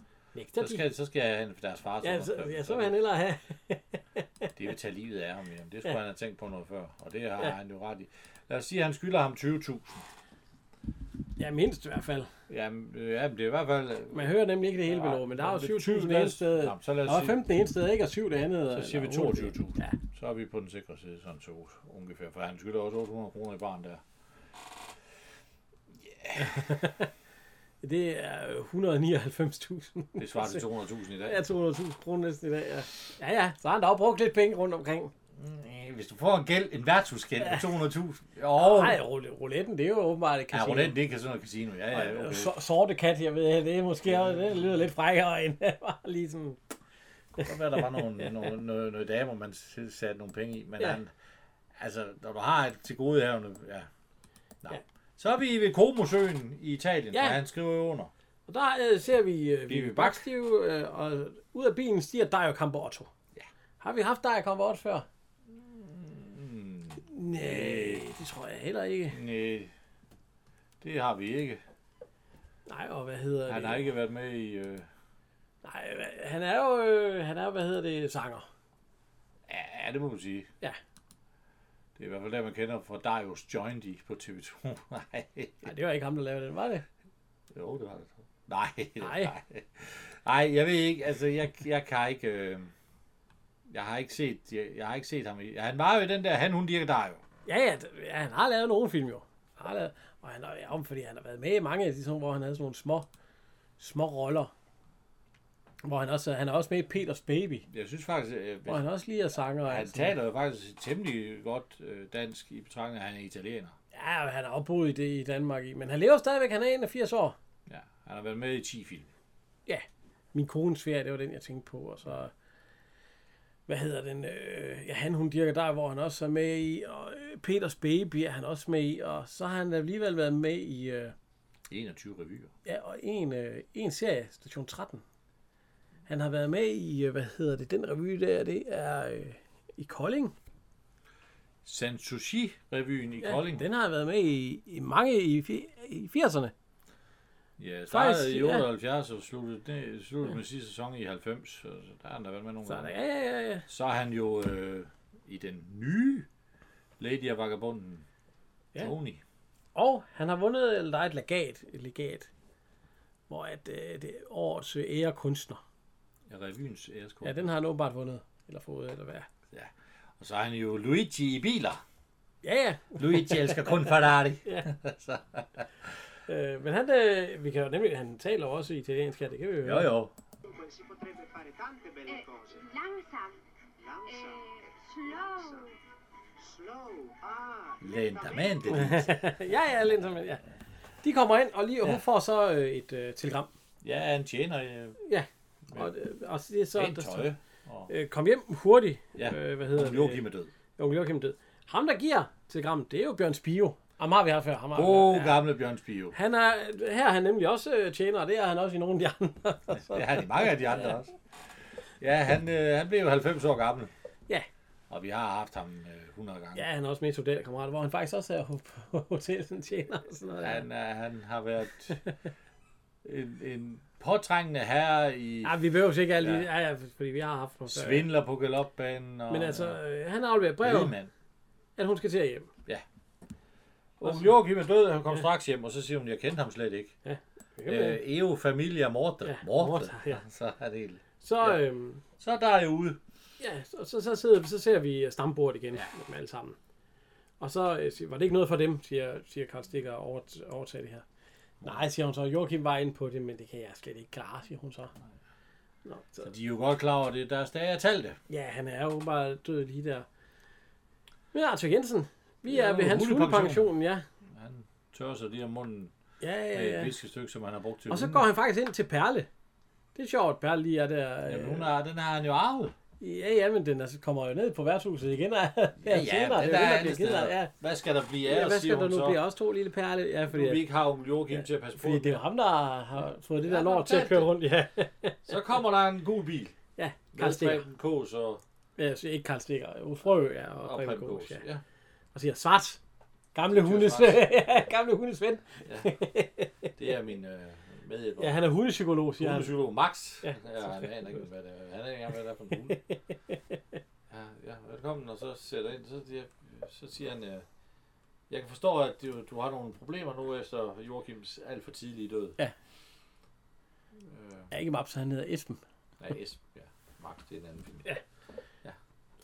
Så skal jeg hen for deres far. Så vil han hellere have. Det vil tage livet af ham, jamen. Det skulle han have tænkt på noget før, og det har han jo ret i. Lad os sige, at han skylder ham 20.000. Ja, mindst i hvert fald. Jamen, det er i hvert fald... Man hører nemlig ikke det hele belov, men der er jo 7.000 et sted, og 15 et sted, ikke? Og 7 det andet. Så siger vi 22.000. Ja. Så er vi på den sikre side, sådan så ungefær. For han skylder også 800 kroner i barn der. Yeah. Det er 199.000. Det svarer til 200.000 i dag. Ja, 200.000 kroner næsten i dag, ja. Ja, så har han da brugt lidt penge rundt omkring. Hvis du får en gæld, en værtshusgæld på 200.000. Nej, rouletten, det er jo åbenbart et casino. Ja, rouletten, det er sådan noget casino. Ja, okay. Sorte kat, jeg ved, det er måske det lyder lidt frækkere end bare ligesom... Det kunne være, der var nogle dage, hvor man satte nogle penge i, men når du har et tilgodehavende... Ja. Nej. Ja. Så er vi ved Comosøen i Italien, og han skriver jo under. Og der ser vi Vivi Bakke, og ud af bilen stiger Diego Campobasso. Ja. Har vi haft Diego Campobasso før? Nej, det tror jeg heller ikke. Nej, det har vi ikke. Nej, og hvad hedder det? Han har ikke været med i... Nej, han er jo, sanger. Ja, det må man sige. Ja. Det er i hvert fald der, man kender fra Darius Jointy på TV2. Nej, det var ikke ham, der lavede den, var det? Jo, det var det. Nej, jeg ved ikke. Altså, jeg kan ikke... Jeg har ikke set ham i... Han var jo den der Han, Hun, Dirch, der jo. Ja, han har lavet nogle film jo. Og han er om, fordi han har været med i mange af de sådan, hvor han havde sådan nogle små roller. Hvor han er også med i Peters Baby. Jeg synes faktisk... hvor han også lige er sanger. Han taler jo faktisk temmelig godt dansk i betragtning af, han er italiener. Ja, han har opboet det i Danmark i. Men han lever stadigvæk, han er 81 år. Ja, han har været med i 10 film. Ja, Min kones ferie, det var den, jeg tænkte på, og så... Hvad hedder den? Han, Hun, Dirch, der, hvor han også er med i, og Peters Baby er han også med i, og så har han alligevel været med i... 21 revyer. Ja, og en serie, Station 13. Han har været med i, den revy der, det er i Kolding. Sanssouci-revyen i Kolding. Den har været med i mange i 80'erne. Ja, startede i 78 og sluttede med sidste sæson i 90, så der har han da været med nogle gange. Ja. Så er han jo i den nye Lady og Vagabunden, Tony. Og han har vundet, eller der er et legat, hvor det er årets ærekunstner. Ja, revyens æreskunstner. Ja, den har han åbenbart vundet, eller fået, eller hvad. Ja, og så er han jo Luigi i biler. Ja. Luigi elsker kun Ferrari. Så... Men han, vi kan jo nemlig, han taler også italiensk her, det kan vi jo høre. Jo. Lentamente. Lentamente. De kommer ind, og lige hun får så et telegram. Ja, han tjener. Ja, og det er sådan, der står, kom hjem hurtigt. Ja, Onkel Joachim er død. Ham, der giver telegrammet, det er jo Bjørn Spio. Ham har vi her før. Gamle Bjørn Spio. Han er nemlig også tjener, og det er han også i nogle af de andre. Det har de mange af de andre også. Ja, han blev jo 90 år gammel. Ja. Og vi har haft ham 100 gange. Ja, han er også med i hotelkammerater, hvor han faktisk også er på hotellet tjener. Og sådan noget. Han har været en påtrængende herre i... Ja, vi behøver sikkert alle fordi vi har haft nogle... Svindler på galopbanen. Og, men altså, han har afleveret brevet, at hun skal til hjem. Ja. Onkel Joachim er død, og han kom straks hjem, og så siger hun, jeg kendte ham slet ikke. Ja. EU, familie, morte. Ja. Morte. Ja. Så er det helt... Så der er det ude. Ja, så ser vi stambordet igen med alle sammen. Og så var det ikke noget for dem, siger Karl Stikker og overtager det her. Nej, siger hun så. Joachim var inde på det, men det kan jeg slet ikke klare, siger hun så. Nå, så de er jo godt klar over det. Der er stadig at tale det. Ja, han er jo bare død lige der. Men Arthur Jensen... Vi er ved hans hundepension, ja. Han tørrer sig lige om munden med et viskestykke, som han har brugt til. Og så går han faktisk ind til Perle. Det er sjovt, at Perle lige er der. Jamen, den har han jo arvet. Ja, men den kommer jo ned på værtshuset igen. Hvad skal der blive af, siger hun så? Hvad skal der nu blive også to lille Perle? Ja, fordi vi ikke har Onkel Joachim til at passe på. Fordi det er ham, der har fået det der lort til at køre rundt. Ja. Så kommer der en god bil. Ja, Karl Stikker. Ikke Karl Stikker. Frø og Preben Kås, og siger, svart, Gamle hundes ven. Ja. Det er min medhjælper. Ja, han er hundepsykolog, siger han. Hundepsykolog Max. Ja, han aner ikke, hvad det er. Han aner ikke, hvad det er for en hunde. Ja, velkommen, og så sætter ind, så siger han, jeg kan forstå, at du har nogle problemer nu efter Joachims alt for tidlige død. Ja. Ja, ikke Maps, han hedder Esben. Nej, Esben, ja. Max, det er en anden film. Ja. Ja.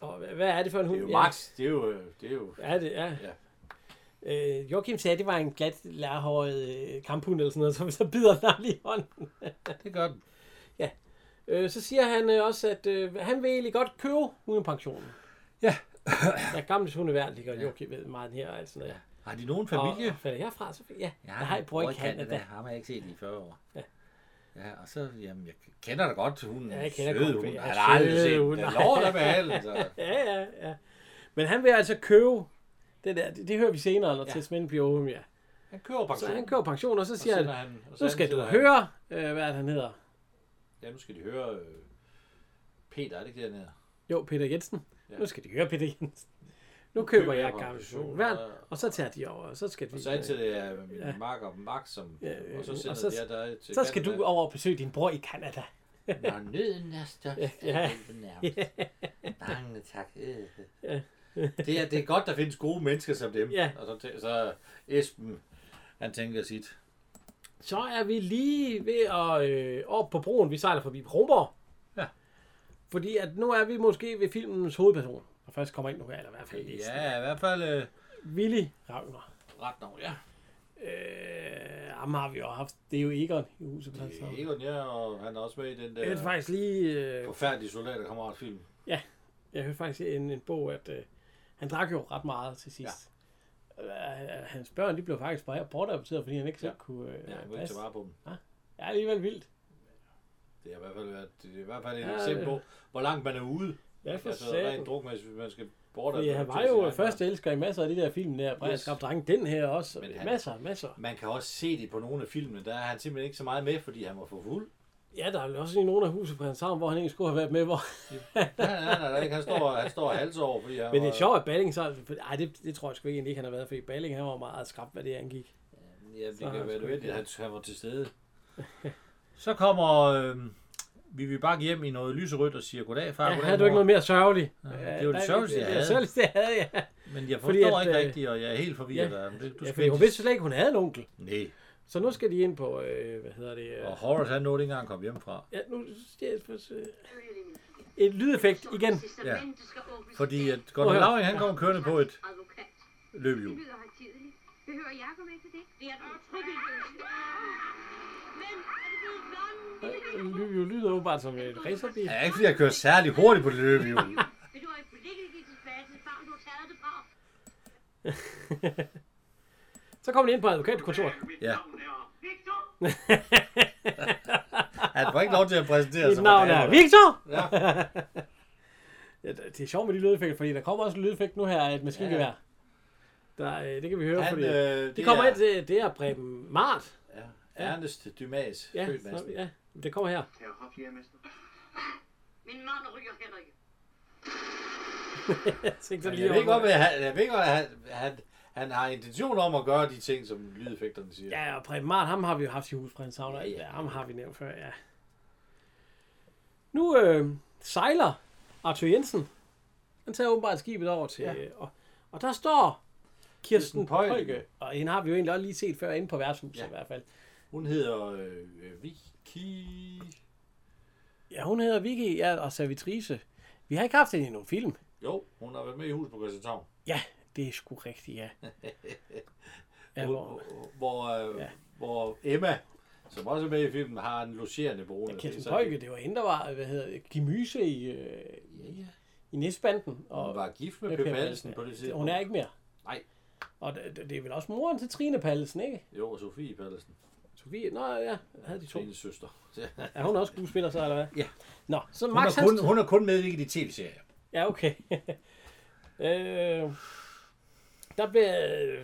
Og hvad er det for en hund? Det er jo Max, det er jo... Ja, det er... Ja. Joachim sagde, at det var en glat, lærhåret kamphund eller sådan noget, så bider den lige i hånden. Det gør den. Ja. Så siger han også, at han vil egentlig godt købe hundepensionen. Ja. Der er gamle hundeværn, ligger Joachim ved meget her og alt sådan noget. Ja. Har de nogen familie? Og falder herfra, så ja. Der har jeg brugt i Canada. Der har man ikke set i 40 år. Ja. Ja, og så, jamen, jeg kender da godt til hunden. Ja, jeg kender godt til hunden. Han har aldrig set den. Den lover der med alt. Ja. Men han vil altså købe... Det hører vi senere, når Tesmænden bliver åben, ja. Han kører pension. Så han kører pension, og så siger og han, nu skal du høre, hvad han hedder. Ja, nu skal de høre Peter, er det ikke det, han hedder? Jo, Peter Jensen. Ja. Nu skal de høre Peter Jensen. Nu køber jeg pension, og så tager de over, og så skal de... Og så indtil det er min marker og Max, som, og så sender og så, de her dig til... Så skal Canada. Du over og besøge din bror i Canada. Når nøden er størst, er den nærmest. Mange tak. Ja. Det er godt, der findes gode mennesker som dem. Ja. Og så Esben, han tænker sit. Så er vi lige ved at op på broen. Vi sejler forbi Romborg. Ja. Fordi at nu er vi måske ved filmens hovedperson. Og først kommer ind nu her, eller i hvert fald næsten. Ja, i hvert fald... Willy Ragnar. Ragnar, ja. Ham har vi jo haft. Det er jo Egon i Huset på Rætsens Havn. Det er Egon, ja, og han er også med i den der... Det er faktisk lige... forfærdelige soldaterkammeratfilm. Ja. Jeg hørte faktisk en bog, at han drak jo ret meget til sidst. Ja. Hans børn, de blev faktisk bare bortadopteret, fordi han ikke selv kunne passe. Ikke så meget på dem. Ja, det er alligevel vildt. Det er i hvert fald, et eksempel på, hvor langt man er ude. Ja, for altså, rent drukmæssigt, hvis man skal bortadoptere. Ja, han var jo først elsker i masser af de der film der. Brian Skab Dreng, den her også. Masser. Man kan også se det på nogle af filmene. Der er han simpelthen ikke så meget med, fordi han var for fuld. Ja, der er også i nogle af Huset på Rætsens Havn, hvor han ikke skulle have været med, hvor... Nej, han står hals over, fordi han... Men det er sjovt, at Balling så... Ej, det tror jeg sgu ikke, han har været, fordi Balling, han var meget skrab, hvad det angik. Ja, det så kan være det, han var til stede. Så kommer Vivi Bakke hjem i noget lyserødt og siger, goddag, far, goddag, mor. Havde du ikke noget mere sørgeligt? Ja, det var det sørgeligste, jeg havde. Ja, sørgeligste, jeg havde, ja. Men jeg forstår ikke rigtigt, og jeg er helt forvirret. Ja, fordi hun vidste slet ikke, hun havde en onkel. Nej. Så nu skal de ind på, hvad hedder det? Og Horace, han nåede ikke engang at komme hjemmefra. Ja, nu et lydeffekt igen. Ja, fordi at Gordon Lauring, han kommer kørende på et løbehjul. Behøver Jacob ikke det? Det er et løbehjul. Løbehjul lyder åbenbart som et racerbil. Ja, ikke fordi jeg kører særlig hurtigt på det løbehjul. Vil du have politikket give tilbage til barn, du har taget det fra? Så kommer de ind på advokatkontoret. Ja. Han får ikke lov til at præsentere sig. Mit navn er Victor! Ja. Det er sjovt med de lydeffekter, fordi der kommer også en lydeffekt nu her af et maskingevær. Ja. Det kan vi høre, fordi... det kommer ind til... Det er Preben Mart. Ja. Ernest Dumas. Ja, ja, det kommer her. Kan jeg hoppe her, mester? Min mand ryger heller ikke. Jeg ved ikke, hvad han... Han har intention om at gøre de ting, som lydeffekterne siger. Ja, og Preben Mart, ham har vi jo haft i Huset på Rætsens Havn. Ja, ham har vi nævnt før, ja. Nu sejler Arthur Jensen. Han tager åbenbart skibet over til... Ja. Og der står Kirsten Højke. Og hende har vi jo egentlig også lige set før inde på værtshuset i hvert fald. Hun hedder Vicky... Ja, hun hedder Vicky, ja, og servitrice. Vi har ikke haft hende i nogen film. Jo, hun har været med i Huset på Rætsens Havn. Ja. Det er sgu rigtigt, ja. hvor Emma, som også er med i filmen, har en logerende brune. Ja, Kirsten Højke, det var hende, der var, hvad hedder, Gemyse i Næsbanden. Og hun var gift med Per Pallesen på det tidspunkt. Hun er ikke mere. Nej. Og det er vel også moren til Trine Pallesen, ikke? Jo, og Sofie Pallesen. Sofie, nå ja, havde de to. Trines søster. Er hun også skuespiller så, eller hvad? Ja. Nå, så Max Hansen. Hun har kun medvirket i tv-serier. Ja, okay. Der bliver,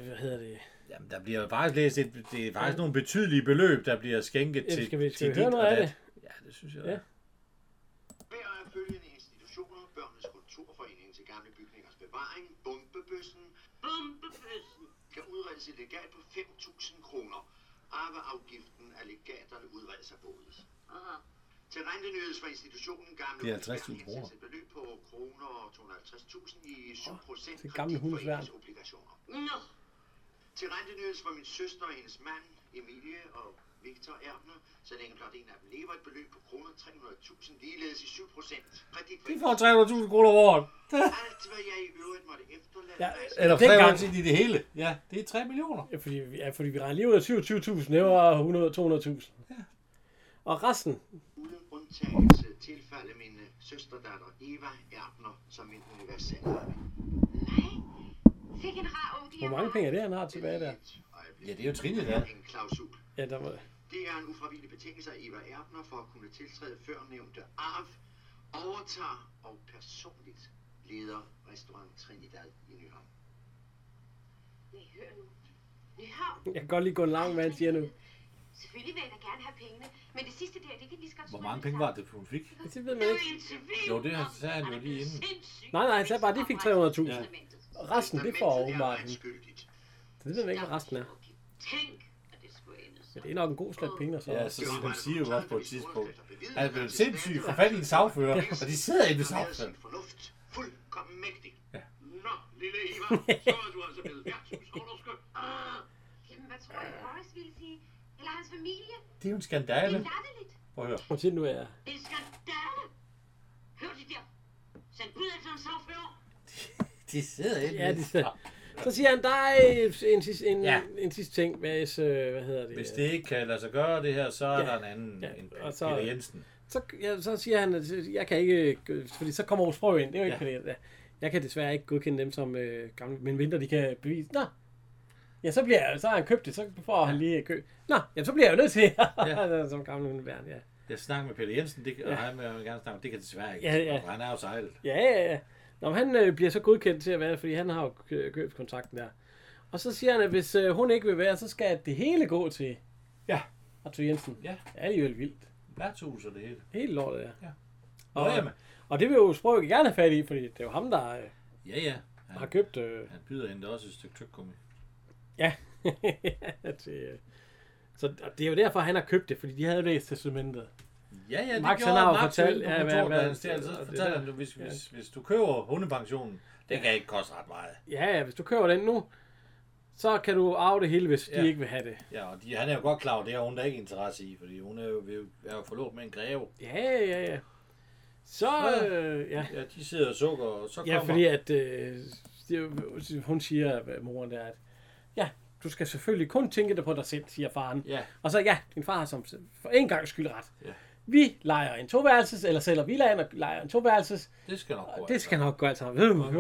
hvad hedder det? Jamen, der bliver faktisk læst det er faktisk nogle betydelige beløb, der bliver skænket til dit og dat. Skal vi høre noget af det? Ja, det synes jeg. Ja. Hver af følgende institutioner, Børnenes Kulturforening til gamle bygningers bevaring, Bombebøssen, kan udredes i legat på 5.000 kroner. Arveafgiften af legaterne udredes af boet. Til rentenydes fra institutionen gamle husværk et beløb på kroner 250.000 i 7% kreditforeningsobligationer. Til rentenydes fra min søster og hendes mand, Emilie og Victor Erbner, så længe blot en af dem lever et beløb på kroner 300.000, ligeledes i 7% kreditforening. De får 300.000 kroner om året. Alt hvad jeg i øvrigt måtte efterlade. Ja, eller dengang i det hele. Ja, det er 3 millioner. Ja, fordi vi regner lige ud af 27.000, det var 100-200.000. Ja. Og resten? Uden undtagelse tilfælde min søsterdatter Eva Erbner som min universaldatter. Nej, fik en rar unge. Hvor mange penge er det, han har tilbage der? Ja, det er jo trinligt, der. En klausul. Ja, der var... Det er en ufravigelig betingelse af Eva Erbner for at kunne tiltræde førnævnte arv, overtager og personligt leder restaurant Trinidad i Nyhavn. Nyhavn? Jeg kan godt lige gå langt, hvad han siger nu. Selvfølgelig vil jeg da gerne have pengene, men det sidste der, det kan lige så godt... Hvor mange penge var det, hun fik? Det ved man ikke. Jo, det sagde han jo lige inden. Nej, han sagde bare, at de fik 300.000. Ja. Resten, det får åbenbart hende. Det ved man ikke, hvad resten er. Men det er nok en god slat penge, og så... Ja, så de siger jo også på et tidspunkt. Han er blevet sindssyg for fat i en sagfører, og de sidder i en sagfører. Fuldkommen mægtig. Nå, lille Eva, så er du altså blevet værtshusholderskøb. Jamen, hvad tror jeg, Boris ville sige? Eller hans familie. Det er jo en skandale. Det er lidt. Prøv at høre. Prøv at se nu, jeg er. Det er en skandale. Hør de der. Send bud efter en sagfører. De sidder ikke. Ja, de sidder. Så siger han, der er en sidste ting. Hvis, hvad hedder det? Hvis det ikke kan lade sig gøre det her, så er der en anden end Peter Jensen. Så siger han, at jeg kan ikke... Fordi så kommer vores prøv ind. Det er jo ikke Peter. Jeg kan desværre ikke godkende dem, som gamle mine vinter, de kan bevise. Nå. Ja, så bliver jeg, så har han købt det, så får han lige køb. Nå, jamen, så bliver jeg jo nødt til som gamle hundebærn, ja. Jeg snakker med Peter Jensen, det, og han vil gerne snakke om, det kan desværre ikke. Og han er jo sejlet. Ja. Nå, han bliver så godkendt til at være, fordi han har jo købt kontrakten der. Og så siger han, at hvis hun ikke vil være, så skal det hele gå til Arthur Jensen. Ja. Ja, det er jo vildt. Værtshus og det hele. Helt lortet, ja. Og det vil jo Sprog gerne have fat i, fordi det er jo ham, der han har købt... Han byder hende også et stykke tykkummi. Ja, så det er jo derfor, han har købt det, fordi de havde læst testamentet. Ja, det Max, gjorde han Max jo på kontoret, hvis du køber hundepensionen, det kan ikke koste ret meget. Ja, hvis du køber den nu, så kan du arve det hele, hvis de ikke vil have det. Ja, og han er jo godt klar over det, og hun er ikke interesse i, fordi hun er jo forlovet med en greve. Ja. Så. Ja, de sidder og sukker, og så kommer... Ja, fordi at, hun siger, at moren der, at ja, du skal selvfølgelig kun tænke dig på dig selv, siger faren. Yeah. Og så din far har som for en gang skyld ret. Yeah. Vi lejer en toværelses, eller sælger villaen og lejer en toværelses. Det skal nok gå. Det skal nok gå alt sammen. Det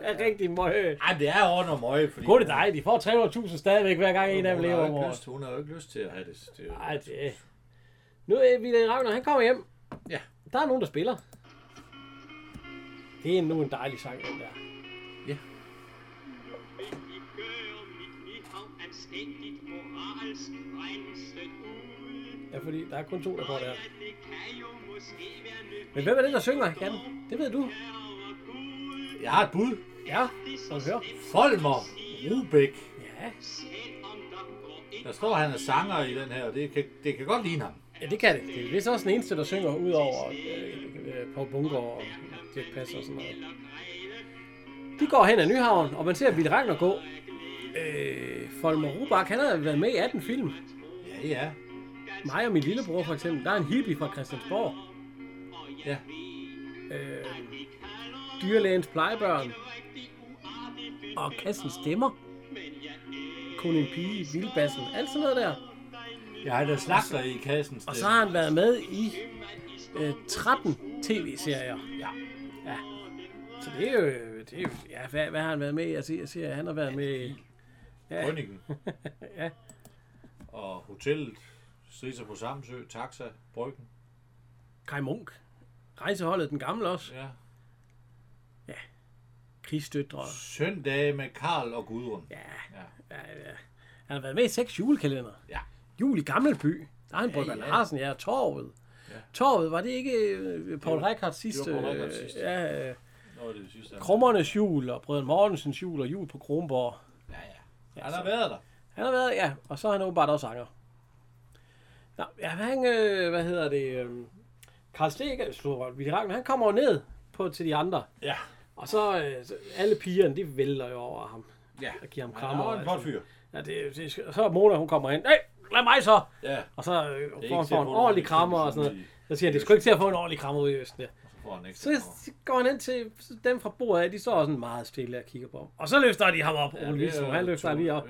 er rigtig møje. Ej, det er ordentligt møje. God det dig, de får 300.000 stadigvæk hver gang en af dem lever om året. Hun har jo ikke lyst til at have det. Nej, det er... Nu er William Ragnar, han kommer hjem. Ja. Der er nogen, der spiller. Det er nu en dejlig sang, den der. Ja. Ja, fordi der er kun 2, der går der. Men hvem er det, der synger, Jan? Det ved du. Jeg har et bud. Ja, så hør. Folmer Rubæk. Ja. Der står, han er sanger i den her, og det kan godt ligne ham. Ja, det kan det. Det er vist også den eneste, der synger ud over Poul Bunker og Dirch Passer og sådan noget. De går hen ad Nyhavn, og man ser Ville Ragnar gå. Folmer Rubæk, han har været med i 18 film. Ja. Mig og min lillebror for eksempel. Der er en hippie fra Christiansborg. Ja. Dyrlægens plejebørn. Og Kassen stemmer. Kun en pige, Vildbassen. Alt sådan noget der. Ja, der slagter i Kassen stemmer. Og så har han været med i 13 tv-serier. Ja. Så det er jo hvad har han været med i? Jeg siger, han har været med i... Grønningen. Ja. Og Hotellet, Stridser på Samsø, Taxa, Bryggen. Kai Munk. Rejseholdet, den gamle også. Ja. Krigsstøtre. Søndage med Carl og Gudrun. Ja. Han har været med i 6 julekalender. Ja. Jul i Gammelby. Der er en Brygger Larsen, Torvet. Ja. Torvet, var det ikke Poul Reikards sidste? Det var Poul Reikards sidste. Ja. Krummernes jul og Brødren Mortensens jul og jul på Kronborg. Han har været der. Han har været, ja. Og så er han åbenbart også sanger. Nå, ja, Karl Stikker, han kommer ned på til de andre. Ja. Og så alle pigerne, de vælter jo over ham. Ja. Og giver ham krammer. Han er en flot fyr. Ja, så er Mona, hun kommer ind. Hey, lad mig så! Ja. Og så får han en ordentlig krammer og sådan noget. Så siger han, det skulle ikke til at få en ordentlig krammer ud i Østen. Ja. Så går han ind til dem fra bordet af, de står sådan meget stille og kigger på ham. Og så løfter de ham op, Ole Visbom. Han løfter ham lige op,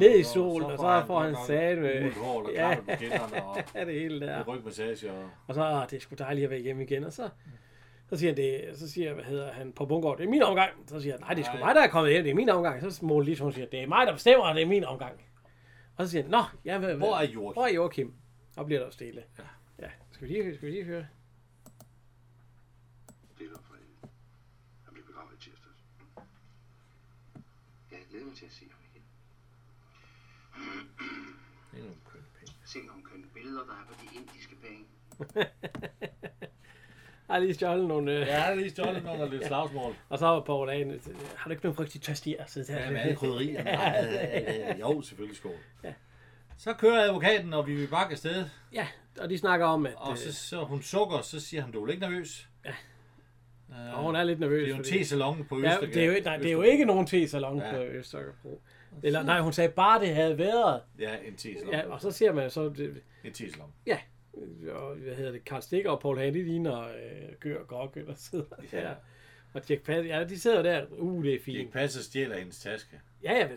ned i solen, og så får han sat med hår, og klapper på kinderne, og det hele der. Rygmassage. Og så, det er sgu dejligt at være hjemme igen, og så siger han det, så siger, på Bundgaard, det er min omgang. Så siger han, nej, det er sgu mig, der er kommet hjem, det er min omgang. Så Ole Visbom siger, det er mig, der bestemmer, og det er min omgang. Og så siger han, nå, hvor er Joachim? Og bliver der stille. Ja, skal vi lige høre? Til at se ham igen. Det er nogle kønne penge. Se nogle kønne billeder, der er på de indiske penge. Jeg har lige stjålet nogle... og lidt slagsmål. Og så var Poul Hagen, har du ikke nogen rigtig tørst i at sidde her? Ja, med alle krydderier. Jo, selvfølgelig skål. Ja. Så kører advokaten, og Vivi Bakke afsted. Ja, og de snakker om, at... Og så hun sukker, så siger han, du er ikke nervøs? Ja. Og hun er lidt nervøs. Det er jo en tesalon på Østergade. Ja, det er jo ikke nogen tesalon på Østergade. Eller nej, hun sagde bare, det havde været. Ja, en tesalon. Ja, og så ser man så... En tesalon. Ja. Og, Karl Stikker og Poul Hagen, de ligner Gør og Gok, eller sidder der. Og Dirch Passer, ja, de sidder der. Det er fint. Dirch Passer stjæler hendes taske. Ja,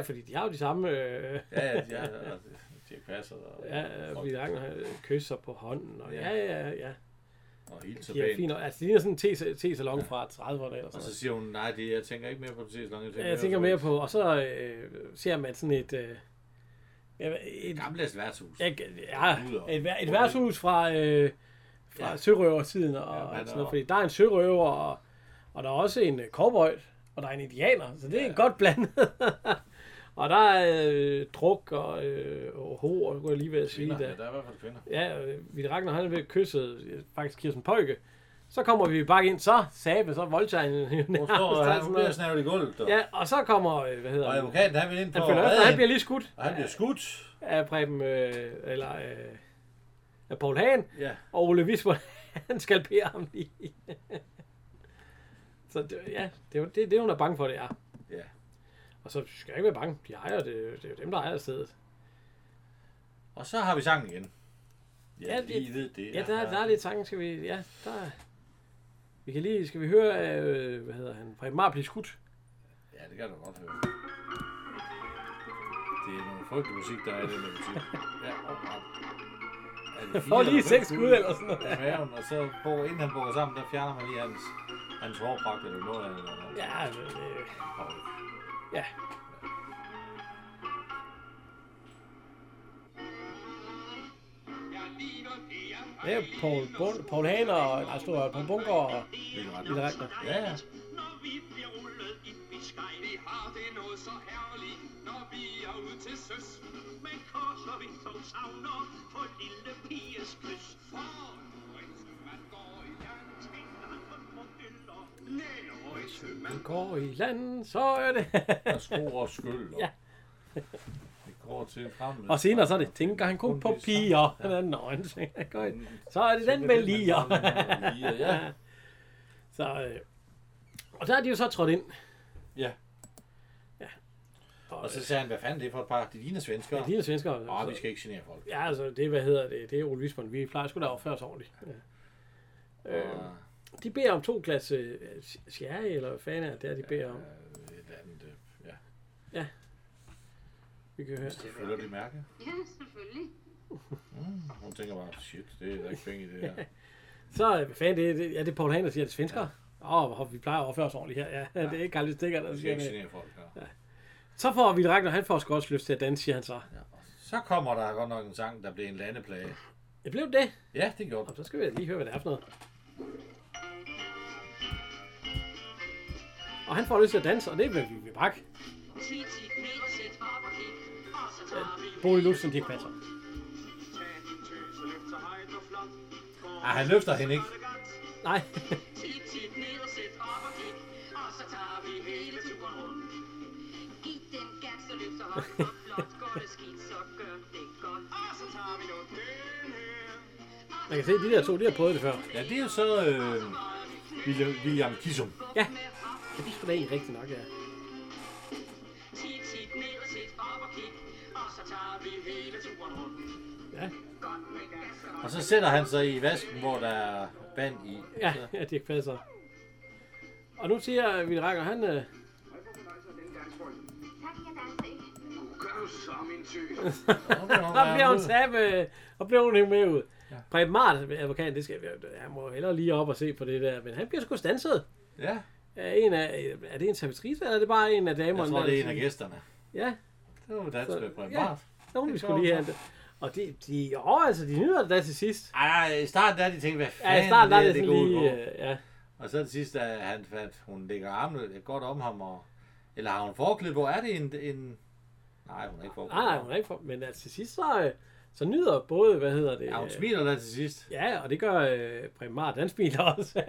fordi de har jo de samme... Dirch Passer og... Ja, fordi der kysser på hånden, og ja. Og helt så fint. Altså, det ligner sådan en tesalon fra 30'erne eller sådan. Og så siger hun, nej, jeg tænker ikke mere på tesalon. Jeg tænker mere på, og så ser man sådan et gammeldags værtshus. Et værtshus fra sørøversiden og sådan noget. Fordi der er en sørøver, og der er også en cowboy, og der er en indianer. Så det er godt blandet. Og der er druk og hår, kunne jeg lige ved at sige. Der er i hvert fald kvinder. Ja, vi Ragnar, han er ved kysset, faktisk Kirsten Pøjke. Så kommer vi bare ind, så Sabe, så voldtager han. Hun bliver snævret i gulvet. Ja, og så kommer, og advokaten, han vil ind på at redde hende. Han bliver lige skudt. Og han bliver skudt. Af af Poul Hagen. Ja. Og Ole Visbom, han skalperer ham lige. Så det er hun er bange for, det er. Ja. Og så skal jeg ikke være bange. De ejer det. Det er jo dem, der ejer stedet. Og så har vi sangen igen. Der er lidt sangen, skal vi... Ja, der... Vi kan lige... Skal vi høre af... Preben Marup blive skudt. Ja, det kan du godt høre. Det er nogle frygtelig musik, der er i den musik. Ja, jeg får lige 6 skud eller sådan noget. Maven, og så inden han bor sammen, der fjerner man lige hans hårpragt eller noget af det. Ja, Ja. Det er Poul Hagen og Poul Bundgaard og Lille Ragnar. Ja. Når vi bliver rullet i Biscay, vi har det noget så herligt, når vi er ude til søs. Men kors og vintog savner på lille piges kys. For en sømand går i land, tænker han på modeller. Når en sømand går i land, så er det... Der skruer og skylder. Ja. Det går til fremmed. Og senere så er det, tænker han kun på piger. Så er det den med liger. Ja. Så... Og der er de jo så trådt ind. Ja. Og så sagde han, hvad fanden det er for et par? Det ligner svenskere. Ja, det ligner svenskere. Åh, vi skal ikke genere folk. Ja, altså, det det er Ole Visbom. Vi plejer sgu da opføre os ordentligt. Ja. De beder om 2 glas sherry, eller hvad fanden er det, de beder om? Et andet, Ja. Vi kan høre. Følger det mærke? Ja, selvfølgelig. Hun tænker bare, shit, det er der ikke penge i det her. Så, hvad fanden det er det Poul Hagen, der siger, det er svenskere? Vi plejer at overføre os ordentligt her. Ja, det er ikke Karl Stikker, der siger det. Ja. Så får vi Ragnar, han får også godt lyst til at danse, siger han så. Ja. Så kommer der godt nok en sang, der bliver en landeplage. Det blev det? Ja, det gjorde det. Så skal vi lige høre, hvad det er for noget. Og han får lyst til at danse, og det vil vi pakke. Bodil Udsen, Dirch Passer. Han løfter hende ikke. Nej. Giv den gas så lidt, så hold op blot. Går det skidt, så gør det godt. Og så tager vi nu den her. Man kan se, de der to, de har prøvet det før. Ja, det er jo så William Kisum. Ja, det er sgu da egentlig rigtigt nok, ja. Tid, ned og sit op og kig. Og så tager vi hele turen rundt. Ja. Og så sætter han sig i vasken, hvor der er vand i. Ja, ja, det er ikke passer. Og nu siger vi rækker han... Der bliver hun tabe, og bliver hun hængt med ud. Ja. Preben Mart, advokaten, det skal vi jo... Han må hellere lige op og se på det der, men han bliver sgu stanset. Ja. Er det en servitrice, eller er det bare en af damerne? Jeg tror, det er en af gæsterne. Ja. Det var dansk med Preben Mart. Ja, hun skulle lige have det. Og de nyder det da til sidst. Ej, i starten der de tænkte, hvad fanden det går ud på. Ja. Og så det sidste, han fandt, hun lægger armene godt om ham, og, eller har hun forklædt, hvor er det en... Nej, hun er ikke forklædt. Nej, hun er ikke forklædt, men altså, til sidst, så nyder både, Ja, hun smiler da til sidst. Ja, og det gør Preben Mart, han smiler også.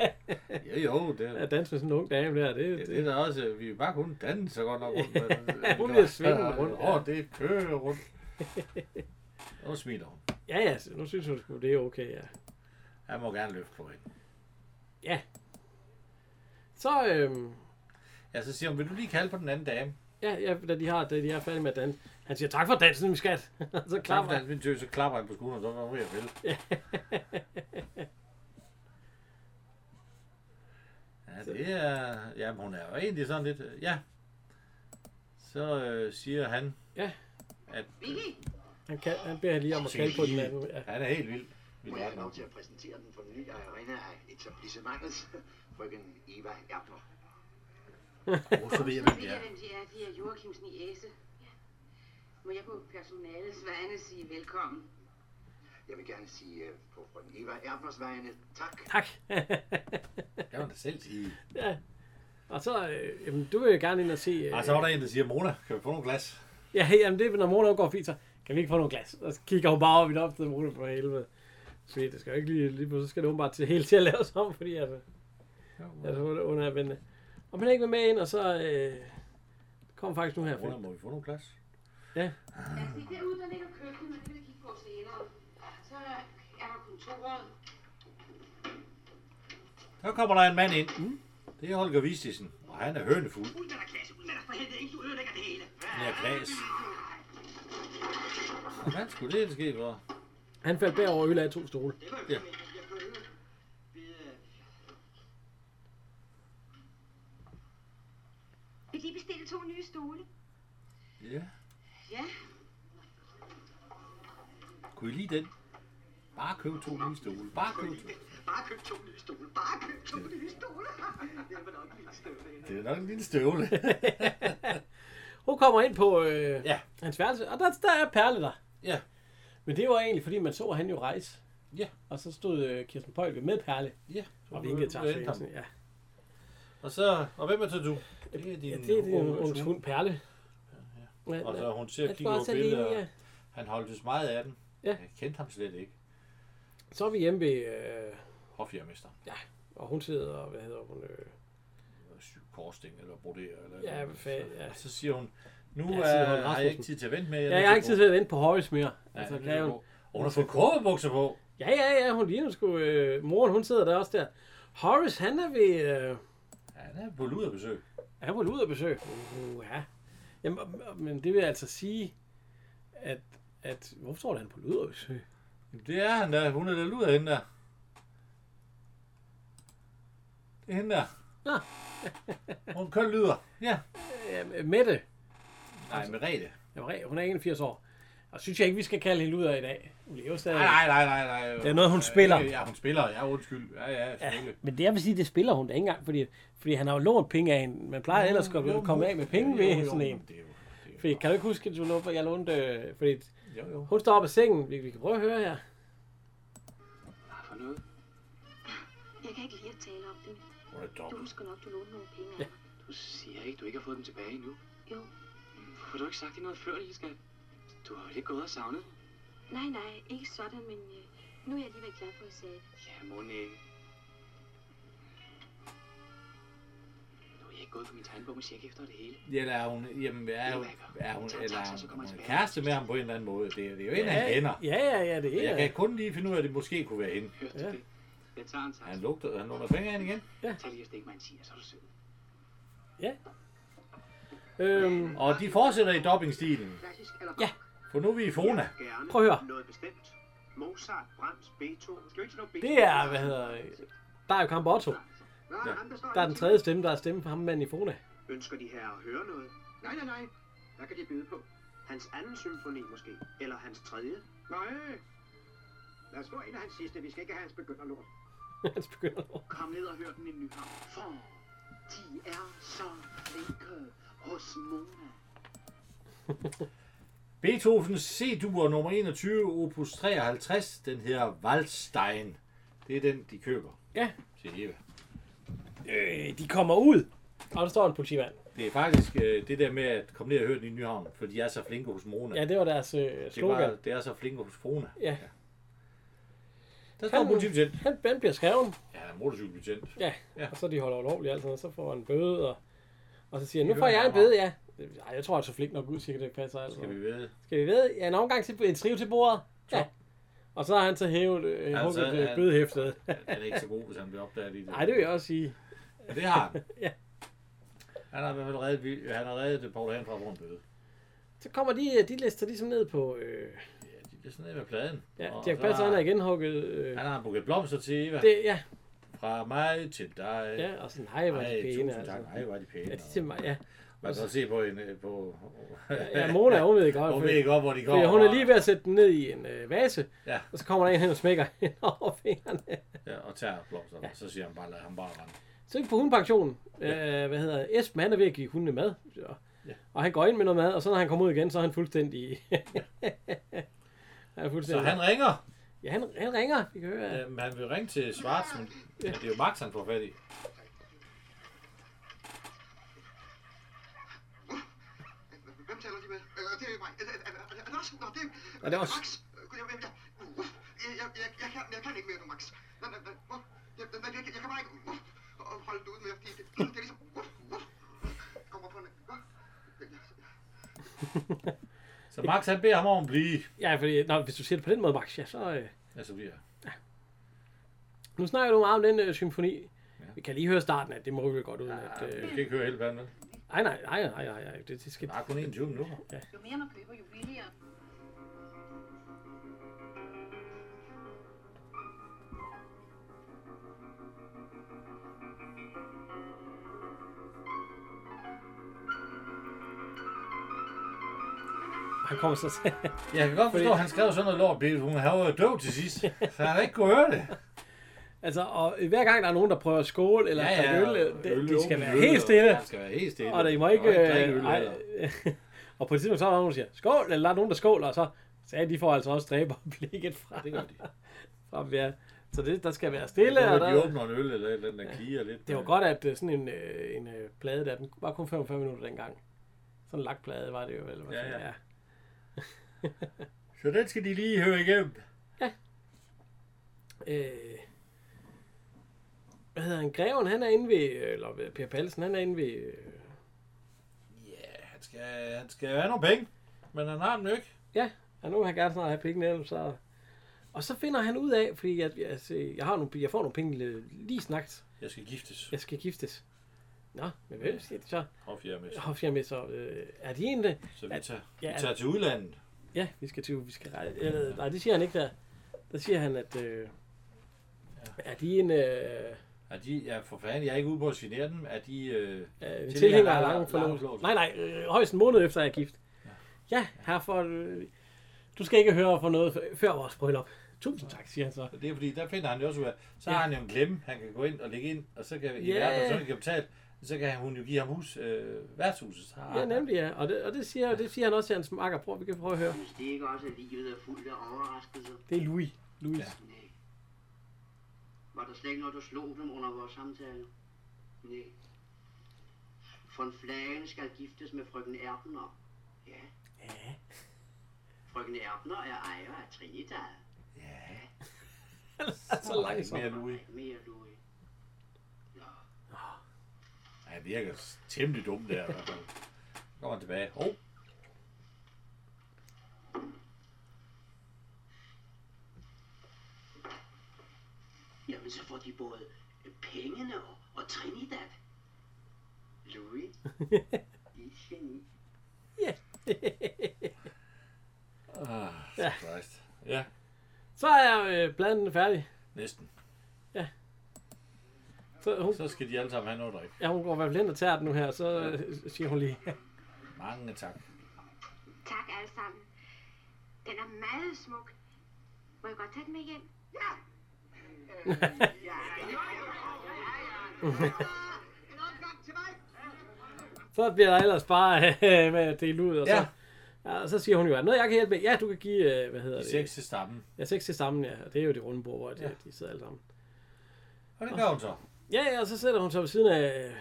jo, det er... At danse med sådan en ung dame der, det er da også, vi er bare kun danse så godt nok rundt. Hun bliver svinget rundt. Det kører rundt. Nu smiler hun. Ja, nu synes hun sgu, det er okay, ja. Han må gerne løfte på hende. Ja. Så, ja, så siger hun, vil du lige kalde på den anden dame? Ja, da de er færdige med at danse. Han siger, tak for dansen, min skat. Så klapper han. Så klapper han på skulderen, og så var hun ved at vælge. Ja, det er... Jamen, hun er jo egentlig sådan lidt... Ja. Så siger han... Ja. At... Han beder lige om at kalde på den anden. Ja. Han er helt vild. Må jeg have lov til at præsentere den for den nye ejerinde af etablissementet, frøken Eva Erbler. Så ved jeg, hvem det er. De er Joachimsen i Æse. Må jeg på personalets vegne sige velkommen? Jeg vil gerne sige på frøken Eva Erblers vegne, tak. Tak. Det kan man da selv sige. Ja. Og så, du vil jo gerne ind og se... så var der en, der siger, Mona, kan vi få nogle glas? Ja, jamen det er, når Mona går fint, så kan vi ikke få nogle glas. Og så kigger hun bare op i den opsted, Mona, for helvede. Så det skal jo ikke lige på, så skal det åbenbart helt til at lave sammen, fordi hun er vendt. Og man er ikke med ind, og så kom faktisk nu her. Mona, må vi få nogle glas? Ja. Jeg skal ikke derude, der ligger køkkenet, men det kan vi kigge på senere. Så er der kontoret. Så kommer der en mand ind. Mm. Det er Holger Vistisen, og han er hønefuld. Ud med dig, Klasse, ud med dig, for helvede, ikke du ødelægger det hele. Ja, Klasse. Hvad skulle det ske for? Han faldt bagover øl af to stole. Ja. Vil de bestille 2 nye stole? Ja. Ja. Kunne I lide den? Bare køb 2 nye stole. Bare køb to nye stole. Det er nok en lille støvle. Hun kommer ind på hans værelse, og der er Perle der. Ja. Men det var egentlig, fordi man så han jo rejse. Ja. Og så stod Kirsten Pøjl med Perle. Ja. Og vinkede til Arthur Jensen. Ja. Og hvem er det, du? Det er din hund Perle. Ja. Og så hun ser at kigge over billeder, og han holdt meget af den. Ja. Jeg kendte ham slet ikke. Så er vi hjemme ved... hofjærmesteren. Ja, og hun sidder, hvad hedder hun? Korsting eller broderer. Eller ja, hvad fanden, ja. Så siger hun, har jeg ikke tid til at vente med. Jeg har ikke tid til at vente på højs mere. Ja, altså, hun har fået korvebukser på. Ja, hun ligner sgu. Moren, hun sidder der også der. Horace, han er ved... han er på luderbesøg. Ja. Jamen, men det vil altså sige, at hvorfor står han på luderbesøg? Det er han der. Hun er der luder hende der. Det er hende der. Nå. Hun kun lyder. Ja. Mette. Nej, Merete. Hun er 81 år. Og synes jeg ikke, vi skal kalde hende luder i dag. Nej. Det er noget, hun spiller. Ja, hun spiller. Ja, undskyld. Ja, men det er vil sige, det spiller hun da ikke engang, fordi han har jo lånt penge af hende. Man plejer ellers at komme af med penge ved sådan en. Fordi, kan du ikke huske, at du lånte, jeg lånte? Fordi hun står op af sengen. Vi kan prøve at høre her. Jeg kan ikke lide at tale om det. Du husker nok, du lånte nogle penge af mig. Du siger ikke, du ikke har fået dem tilbage endnu? Jo. Hvorfor har du ikke sagt det noget før, lille skat? Du har jo ikke gået og savnet? Nej, ikke sådan, men nu er jeg alligevel glad for, at jeg sagde det. Ja, mon ikke. Nu er jeg gået på min tegnbog og tjekke efter det hele. Eller er hun, jamen, er hun eller hun kæreste med ham på en eller anden måde? Det er jo en, han kender. Ja, det er. Jeg kan kun lige finde ud af, at det måske kunne være hende. Hørte det? Jeg tager en taxa. Han lugter, han under fingrene igen. Ja. Tag lige at stikke mig en tier, så er du sød. Ja. Og de fortsætter i dobbingstilen. Ja. For nu er vi i Fona. Prøv at høre. Mozart, Brahms, Beethoven. Det er, hvad hedder Diego Campobasso. Ja. Der er den tredje stemme, der er stemme for ham manden i Fona. Ønsker de her at høre noget? Nej. Hvad kan de byde på? Hans anden symfoni måske? Eller hans tredje? Nej. Lad os gå ind af hans sidste. Vi skal ikke have hans begynderlort. Hans begynderlort. Kom ned og hør den i Nyhavn. For de er så flinke hos Mona. Beethovens C-dur nummer 21, opus 53, den hedder Waldstein. Det er den, de køber. Ja. Til Eva. De kommer ud, og der står en politimand. Det er faktisk det der med at komme ned og høre den i Nyhavn, for de er så flinke hos Mona. Ja, det var deres slogan. Det er så flinke hos Mona. Ja. Der står politibetjent. Han bliver skrevet. Ja, der er motorcykelbetjent. Ja, og så de holder ulovligt, altså, og så får han bøde, og så siger han, nu får jeg en bøde, ja. Ej, jeg tror, at så flink nok ud, siger det passer. Altså. Skal vi vide? Ja, en omgang til en triv til bordet. Ja. Og så har han så hævet bødehæftet. Han er ikke så god, hvis han bliver opdaget i det. Nej, det vil jeg også sige. Ja, det har han. Ja. Han har reddet Poul Hagen fra at få en bøde. Så kommer de lister ligesom ned på... Ja, de lister ned med pladen. Ja, Dirch Passer, han har igen hugget... Han har en buket blomster til Eva. Det, ja. Fra mig til dig. Ja, og sådan, hej, hvor er de pæne. Tusind tak, hej, hvor er de pæne. Ja, de til mig, ja. Man kan se på en... Ja, Mona, hun ved godt. Hun ved godt, hvor de kommer. Hun er lige ved at sætte den ned i en vase, ja. Og så kommer der en hen og smækker hende over fingrene. Ja, og tager blomsterne, ja. Så siger han bare, lad ham bare rende. Så får hun pension. Ja. Hvad hedder Esben, han er ved at give hundene mad. Ja. Og han går ind med noget mad, og så når han kommer ud igen, så er han fuldstændig... Så han ringer? Ja, han ringer. Vi kan høre. Han vil ringe til Schwarz, men ja. Det er jo Max, han får fat i. Og det er også... Max, jeg kan ikke mere nu, Max. Jeg kan bare ikke holde det ud mere, fordi det er ligesom... Så Max, han beder ham om at blive. Ja, fordi hvis du siger det på den måde, Max, ja, så... Ja, så bliver jeg. Ja. Nu snakker du meget om den symfoni. Ja. Vi kan lige høre starten af det, må vi godt uden at... Vi kan ikke høre hele banden, vel? Nej. Det skal... Der er kun 21 minutter. Ja. Jo mere man køber, jo billigere. Han kommer så til. Jeg kan godt forstå, at han skrev sådan noget lort, fordi hun havde været døv til sidst, så han ikke kunne høre det. Altså, og hver gang der er nogen, der prøver at skåle eller øl, de skal være helt stille. Ja, skal være helt stille. Og der må ikke... og på et tidspunkt så er der nogen, der siger, skål, eller der er nogen, der skåler, og så de får altså også dræber blikket fra. Det gør de. Så det, der skal være stille. Ja, de åbner en øl eller et eller andet, der kliger lidt. Det var godt, at sådan en plade der, den var kun 45 minutter dengang. Sådan en lakplade var det jo. Eller ja. Så den skal de lige høre igennem. Ja. Hvad hedder han? Greven, han er inde ved... Eller Per Pallesen, han er inde ved... han skal have nogle penge. Men han har dem jo ikke. Ja, og nu vil han gerne snart have penge ned, så... Og så finder han ud af, fordi jeg får nogle penge lige snakket. Jeg skal giftes. Nå, men hvem siger det så? Hofjermesser. Er de egentlig... Så vi tager til udlandet. Ja, vi skal rejse. Nej, det siger han ikke der. Der siger han, at... Er de en... Er de... Ja, for fanden, jeg er ikke ude på at signere dem. Er de... tilhænger af lange forlås. Nej, højst en måned efter, jeg er gift. Ja, herfor... Du skal ikke høre for noget før vores bryllup. Tusind tak, siger han så. Det er fordi, der finder han jo også ud af. Så har han jo en klemme, han kan gå ind og lægge ind, og så kan i verden kan betale. Så kan hun jo give ham værtshuset. Ja, nemlig ja. Og det siger han også til hans makker. Prøv, vi kan prøve at høre. Synes det ikke også, at livet er fuldt af overraskelser? Det er Louis. Ja. Nej. Var der slet ikke noget, du slog dem under vores samtale? Nej. Von Flagen skal giftes med frøken Erbner. Ja. Frøken Erbner er ejer af Trinidad. Ja. Så langt mere Louis. Nå. Han virker temmelig dum der. Så kommer han tilbage. Hov. Jamen så får de både pengene og Trinidad. Louis. I geni. Ja. Ja. Ja. Så er blanden færdig. Næsten. Ja. Så skal de alle sammen have noget drik. Ja, hun går i hvert fald hen og tager den nu her, så siger hun lige. Mange tak. Tak alle sammen. Den er meget smuk. Må jeg godt tage den med hjem? Ja! Så bliver der ellers bare med at dele ud, og så... Ja, så siger hun jo, at noget jeg kan hjælpe med, ja, du kan give, hvad hedder det? 6 til stammen. Ja, 6 til stammen, ja. Og det er jo det runde bord, hvor de sidder alle sammen. Og det gør hun så. Ja, og så sætter hun så ved siden af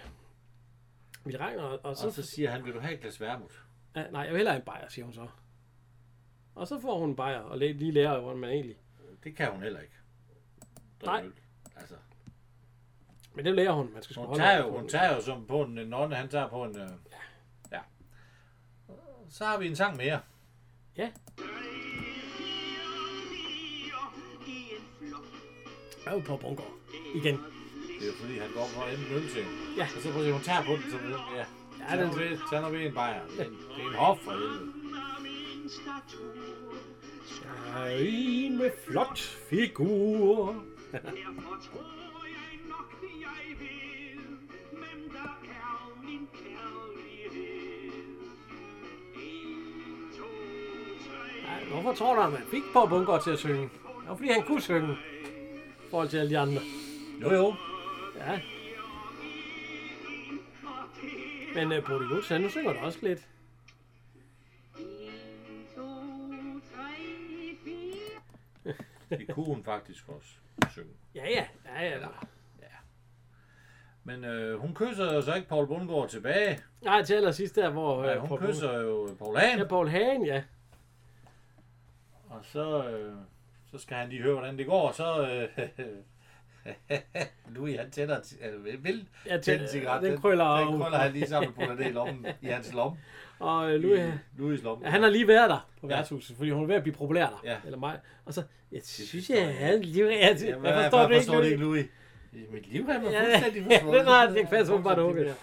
mit regn, og så siger han, vil du have et glas vermut? Ja, nej, jeg vil hellere en bajer, siger hun så. Og så får hun en bajer, og lige lærer, hvordan man egentlig... Det kan hun heller ikke. Nej. Altså. Men det lærer hun, man skal holde. Hun tager jo som på en nonne, han tager på en... Så har vi en sang mere. Ja. Jeg er jo på bunker. Igen. Det er jo fordi, han går på en ølting. Ja. Og så prøver at hun tager på den. Så ja. Ja, den ved. Tag noget ved en bajer. Ja. Det er en hof for helvede. Jeg er en med flot figur. Hvorfor tror du, at man fik Poul Bundgaard til at synge? Det var, fordi han kunne synge i forhold til alle de andre. Jo. Ja. Men Bodil Udsen, nu synger du også lidt. Det kunne hun faktisk også synge. Ja. Eller, ja. Men hun kysser jo så ikke Poul Bundgaard tilbage. Nej, til allersidst der, hvor... Ja, hun kysser jo Poul Hagen. Ja, Poul Hagen, ja. Og så skal han lige høre, hvordan det går, og så... Louis, han tænder... tænder cigaret. Den krøller han lige sammen på en lommen i hans lomme. Og Louis' lomme. Han har lige været der på værtshuset, fordi hun er ved at blive populær der. Ja. Eller mig. Og så... Jeg forstår det ikke, Louis. Mit liv er fuldstændig forsvundet. Det er ret, det passer hun bare dukket.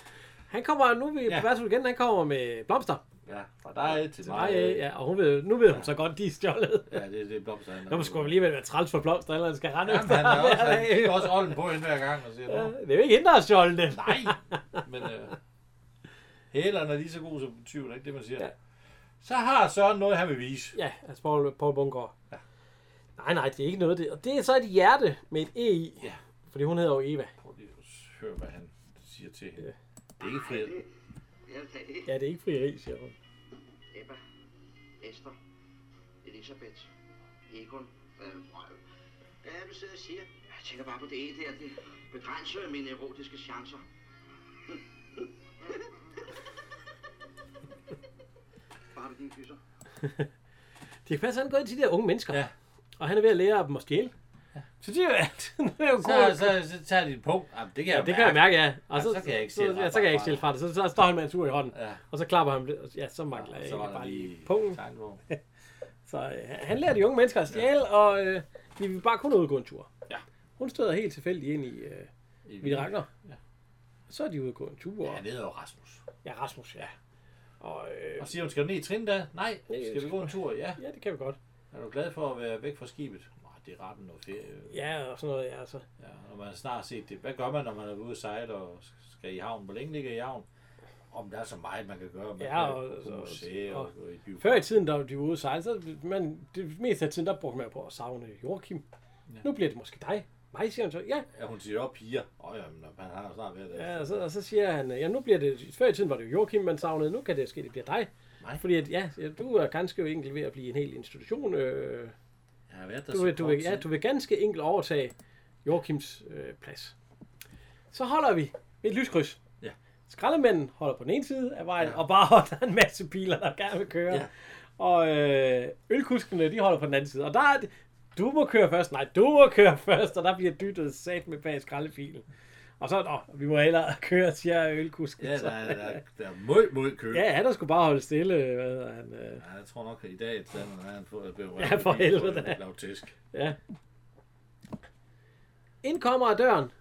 Han kommer nu ved værtshuset igen, han kommer med blomster. Ja, fra dig til mig. Ja, og hun ved, nu ved hun så godt, de er stjålet. Ja, det er blomster. Nu skulle vi alligevel være træls for blomster, eller han skal rende efter. Jamen, han kigger også olden på hende hver gang og siger, det er jo ikke hende, der har stjålet det. Nej, men hælerne er lige så gode som tyven, ikke det, man siger. Ja. Så har Søren noget, han vil vise. Ja, altså Poul Bundgaard. Ja. Nej, det er ikke noget det. Og det er så et hjerte med et E i. Ja. Fordi hun hedder jo Eva. Prøv lige at høre, hvad han siger til hende. Ja. Det er ikke fred. Ja, det er ikke frieri, siger hun. Ebba, Esther, Elisabeth, Egon, jeg sidder og siger, jeg tænker bare på det ene der, det begrænser mine erotiske chancer. Bare med dine kysser. Det kan passe, han går ind til de der unge mennesker, og han er ved at lære dem at stjæle. Så det er jo alt. Så tager de en punkt. Jamen, det kan jeg mærke, ja. Og så kan jeg ikke stille fra det. Så står han med en tur i hånden. Ja. Og så klapper han. Ja, så mangler jeg bare lige punkten. Så han lærer de unge mennesker at stjæle, og de vil bare kun udgå en tur. Ja. Hun støder helt tilfældigt ind i mit regner. Ja. Så er de udgå en tur. Ja, han hedder jo Rasmus. Ja, Rasmus, ja. Og siger hun, skal du ned i Trinidad? Nej, skal vi gå en tur? Ja, det kan vi godt. Er du glad for at være væk fra skibet? Det er retten og ferie. Ja, og sådan noget, ja. Så. Ja, når man snart set det. Hvad gør man, når man er ude at sejle og skal i havn? Hvor længe ligger i havn? Om der er så meget, man kan gøre. Man kan museer og i byen. Før i tiden, da de var ude at sejle, så det meste af tiden, der brugte man på at savne Joachim. Ja. Nu bliver det måske dig. Nej, siger han så. Ja. Ja, hun siger jo piger. Jamen, han har jo snart været der. Ja, og så siger han, ja, nu bliver det... Før i tiden var det Joachim, man savnede. Nu kan det ske, det bliver dig. Nej. Fordi at, du er ganske jo egentlig ved at blive en hel institution... Du vil ganske enkelt overtage Joachims plads. Så holder vi ved et lyskryds. Ja. Skraldemanden holder på den ene side af vejen, og bare holder en masse biler, der gerne vil køre. Ja. Og ølkuskene, de holder på den anden side. Og der er, du må køre først, og der bliver dyttet sat med bag skraldefilen. Og så, vi må hellere køre, siger ølkusken. Ja, der er mød køl. Ja, han der skulle bare holde stille. Hvad han, ja, jeg tror nok, at i dag han blev rødt. Ja, for helvede. Lavtisk. Ja. Indkommer af døren.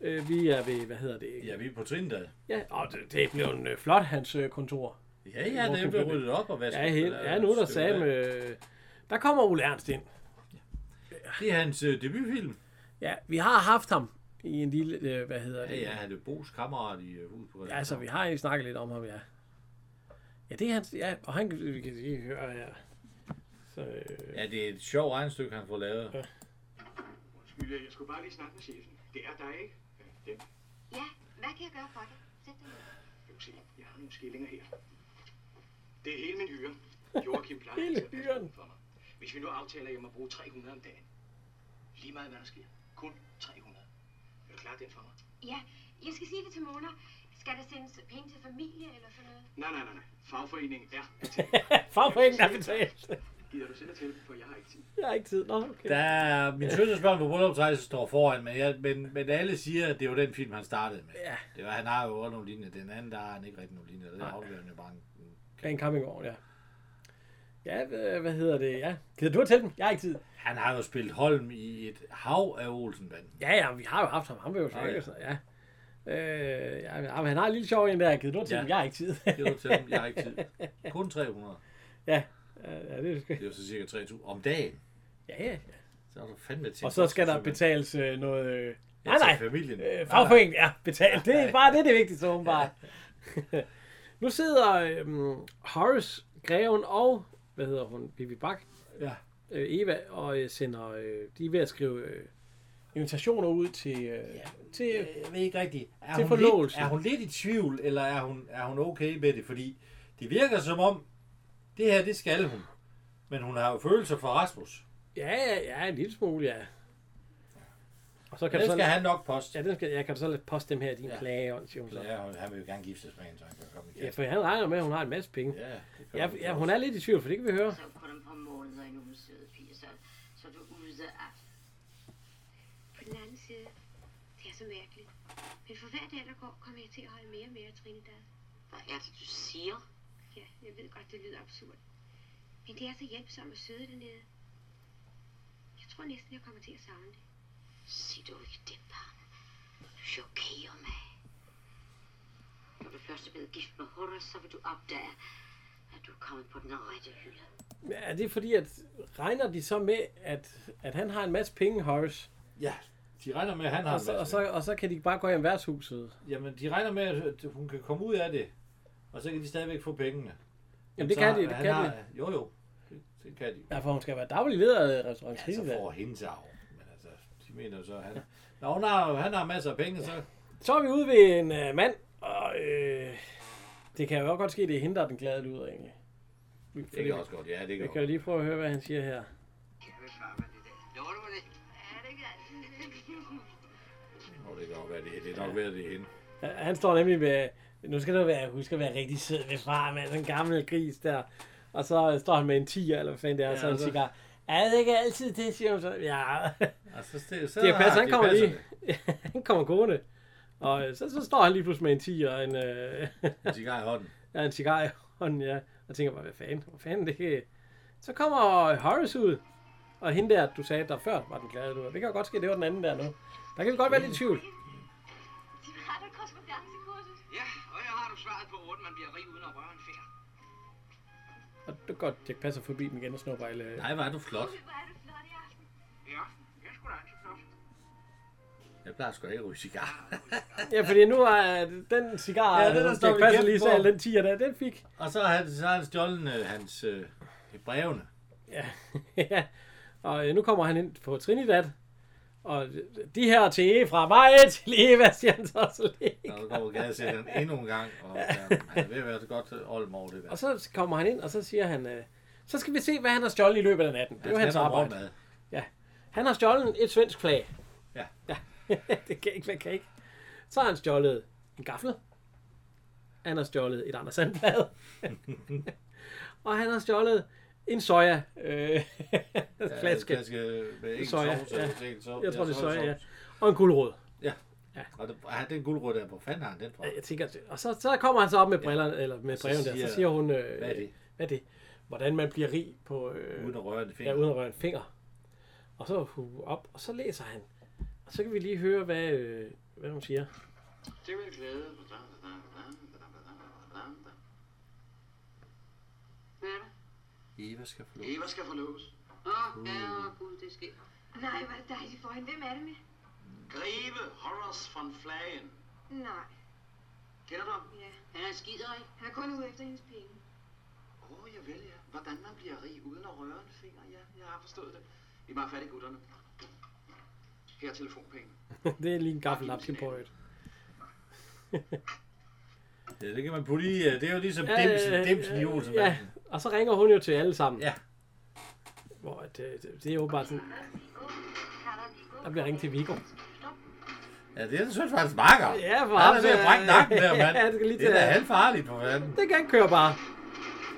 Vi er ved, ja, vi er på Trindal. Ja, og det blev en flot, hans kontor. Ja, ja, det blev ryddet op og vasket. Ja, nu der sagde med... Der kommer Ole Ernst ind. Ja. Det er hans debutfilm. Ja, vi har haft ham i en lille, Ja, ja, han er Bo's kammerat i Huset på Rætsens Havn. Ja, altså, vi har jo snakket lidt om ham, ja. Ja, det er hans... Ja, og han kan lige høre, ja. Så, ja, det er et sjovt regnestykke, han får lavet. Ja. Undskyld, jeg skulle bare lige snakke med chefen. Det er dig, ikke? Ja, dem. Ja, hvad kan jeg gøre for dig? Sæt dig ned. Se, jeg har nogle skillinger her. Det er hele min hyre. Joachim plejer at tage for mig. Hvis vi nu aftaler, at jeg må bruge 300 om dagen. Lige meget, hvad der sker. Kun 300. Er du klar den for mig? Ja, jeg skal sige det til Mona. Skal der sendes penge til familie eller sådan noget? Nej. Fagforeningen er betalt. Fagforeningen er betalt. Gider du selv at tælle, for jeg har ikke tid. Nå, okay. Der er min søstersbørn på bryllupsrejse står foran, men alle siger, at det var den film, han startede med. Ja. Det var, han har jo også nogle linjer. Den anden, der har han ikke rigtig nogle linjer. Det er afgørende bare en coming over, ja. Ja, ja. Gider du at tælle dem? Jeg har ikke tid. Han har jo spillet Holm i et hav af Olsenbanden. Ja, vi har jo haft ham. Han blev jo så, ja. Men han har en lille sjov en der. Gider du at tælle dem? Jeg har ikke tid. Kun 300. Ja. Ja, det er jo så cirka 3.000 om dagen. Ja. Så er der fandme til. Og så skal der betales noget... til familien. Fagforeningen er betalt. Det er bare det vigtigste, åbenbart. Ja. Nu sidder Horace, Greven og... Hvad hedder hun? Vivi Bakke. Ja. Eva. Og sender... de er ved at skrive invitationer ud til... til jeg ved ikke rigtigt. Er hun lidt i tvivl, eller er hun okay med det? Fordi det virker som om... Det her, det skal hun. Men hun har jo følelser for Rasmus. Ja, en lille smule, ja. Og så kan den så skal han nok poste. Ja, jeg kan så lidt poste dem her, din plageånd, siger hun så. Ja, han vil jo gerne giftes med hende, så han kan komme igen. Ja, for han regner med, at hun har en masse penge. Ja, hun er lidt i tvivl, for det kan vi høre. Så på dem par måneder endnu, min søde pige, så er du ude af. På den anden side, det er så mærkeligt. Men for hver dag, der går, kommer jeg til at holde mere og mere af Trinidad. Hvad er det, du siger? Ja, jeg ved godt, det lyder absurd. Men det er så hjælpsomt og søde dernede. Jeg tror næsten, jeg kommer til at savne det. Sig du ikke det, barn. Du chokerer mig. Når du først er blevet gift med Horace, så vil du opdage, at du er kommet på den rette hylde. Ja, er det fordi, at regner de så med, at han har en masse penge, Horace? Ja, de regner med, at han har en masse og så kan de bare gå hjem i værtshuset. Jamen, de regner med, at hun kan komme ud af det. Og så kan de stadigvæk få pengene. Jamen det så, kan de, det kan de. Jo, det kan de. Ja, for hun skal være daglig leder af restauranten. Ja, så får hende til arv. Men altså, de mener så, han... Når han har masser af penge, så... Ja. Så er vi ude ved en mand, og det kan jo også godt ske, det er hende, der er den glade luder, egentlig. Det kan også godt, ja, det kan godt. Vi kan jo lige prøve at høre, hvad han siger her. Det kan nok være det. Det er nok ved, det er hende. Ja, han står nemlig med... Nu skal du være, husk at være rigtig sød ved far, mand. Sådan en gammel gris der. Og så står han med en tiger, eller hvad fanden det er, og så en cigar. Ja, det er ikke altid det, siger hun så. Ja, altså, det passer, han kommer lige. Han kommer gående. Og så står han lige pludselig med en tiger og en cigar i hånden. Ja, en cigar i hånden, ja. Og tænker bare, hvad fanden det er. Så kommer Horace ud. Og hende der, du sagde der før, var den glade. Det kan jo godt ske, det var den anden der nu. Der kan vi godt være lidt i tvivl. Svaret på 8, man bliver rig uden at røre en fjer. Og det er godt, jeg passer forbi den igen og snupper alle... Nej, var du flot. Ja, jeg er sgu da ikke så flot. Jeg plejer sgu da ikke at ryge cigar. Ja, fordi nu er den cigar, ja, den der passer lige så den tiger der, den fik. Og så har han stjålet hans brevene. Ja, ja. Og nu kommer han ind på Trinidad. Og de her til fra mig til Eva, siger han så også ligger. Og så går Gade til den endnu en gang, og han vil være så godt olm over det der. Og så kommer han ind, og så siger han, så skal vi se, hvad han har stjålet i løbet af natten. Det er jo hans arbejde. Ja. Han har stjålet et svensk flag. Ja. Det kan ikke være cake. Så har han stjålet en gaffel. Han har stjålet et Anders Sandblad. Og han har stjålet... En soja. Flaske. Soja. Jeg tror, det er soja, ja. Og en gulerod. Ja. Ja. Og den guldrød der, hvor fanden har han den fra? Ja, jeg tænker, og så kommer han så op med brillerne, eller med brevene der, så siger hun, hvad er det? Hvordan man bliver rig på... uden at røre en finger. Ja, uden at røre en finger. Og så op, og så læser han. Og så kan vi lige høre, hvad hun siger. Det vil glæde. Eva skal forløbes. Ja, gud, det sker. Nej, hvor er det dejligt for hende. Hvem er det med? Greve Horace von Flagen. Nej. Kender du ham? Ja. Han er skiderig. Han er kun ude efter hendes penge. Åh, jeg vil, ja. Hvordan man bliver rig uden at røre en finger. Ja, jeg har forstået det. Vi er bare fattige gutterne. Her er telefonpenge. Det er lige en gaffelap til poet. Ja, det kan man putte i. Det er jo ligesom dimsen i Olsen. Ja, og så ringer hun jo til alle sammen. Ja. Hvor det er jo bare sådan... Der bliver ringet til Viggo. Ja, det er sådan faktisk makker. Ja, for ham. Han er ved at brække nakken der, mand. Ja, det er da halvfarligt på vandet. Det kan han køre bare.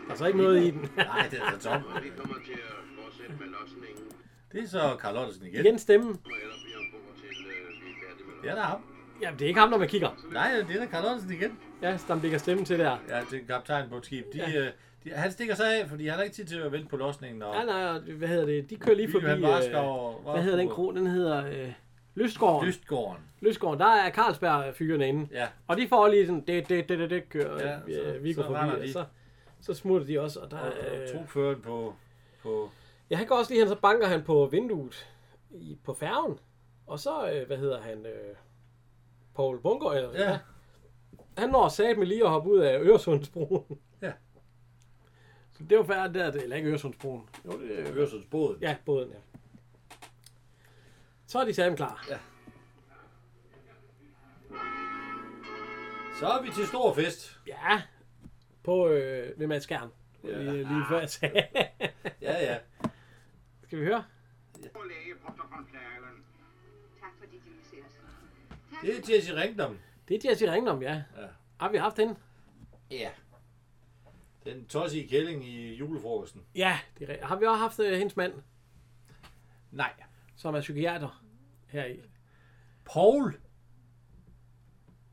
Der er så ikke noget i den. Nej, det er så tomt. Vi kommer til at fortsætte med loksningen. Det er så Carl Ottesen igen. Igen stemmen. Det er da ham. Jamen, det er ikke ham, når man kigger. Nej, det er da Carl Ottesen igen. Ja, der ligger stemmen til der. Ja, det er kaptajn på et skib. Han stikker sig af, fordi han har ikke tid til at vente på lodsningen. Og... Nej, hvad hedder det? De kører lige forbi... hvad hedder den kro? Den hedder Lystgården. Der er Carlsberg-fyrene inde. Ja. Og de får lige sådan... Det kører Viggo forbi. Og så smutter de også, og der er... Trogføren på... Ja, han går også lige hen, så banker han på vinduet på færgen. Og så, hvad hedder han... Poul Bunker, eller hvad? Ja. Han når satme lige at hoppe ud af Øresundsbroen. Ja. Så det var færdigt der, eller ikke Øresundsbroen. Jo, det er Øresundsbåden. Ja, båden, ja. Så er de sammen klar. Ja. Så er vi til stor fest. Ja. På ved Mads Skjern. Ja. Lige før jeg sagde. Ja. Skal vi høre? Ja. Tak fordi de vil se os. Det er Jesse Ringdom. Ja. Har vi haft hende? Ja. Den tossige kælling i julefrokosten. Ja, det er, har vi også haft hendes mand? Nej. Som er psykiater heri. Poul?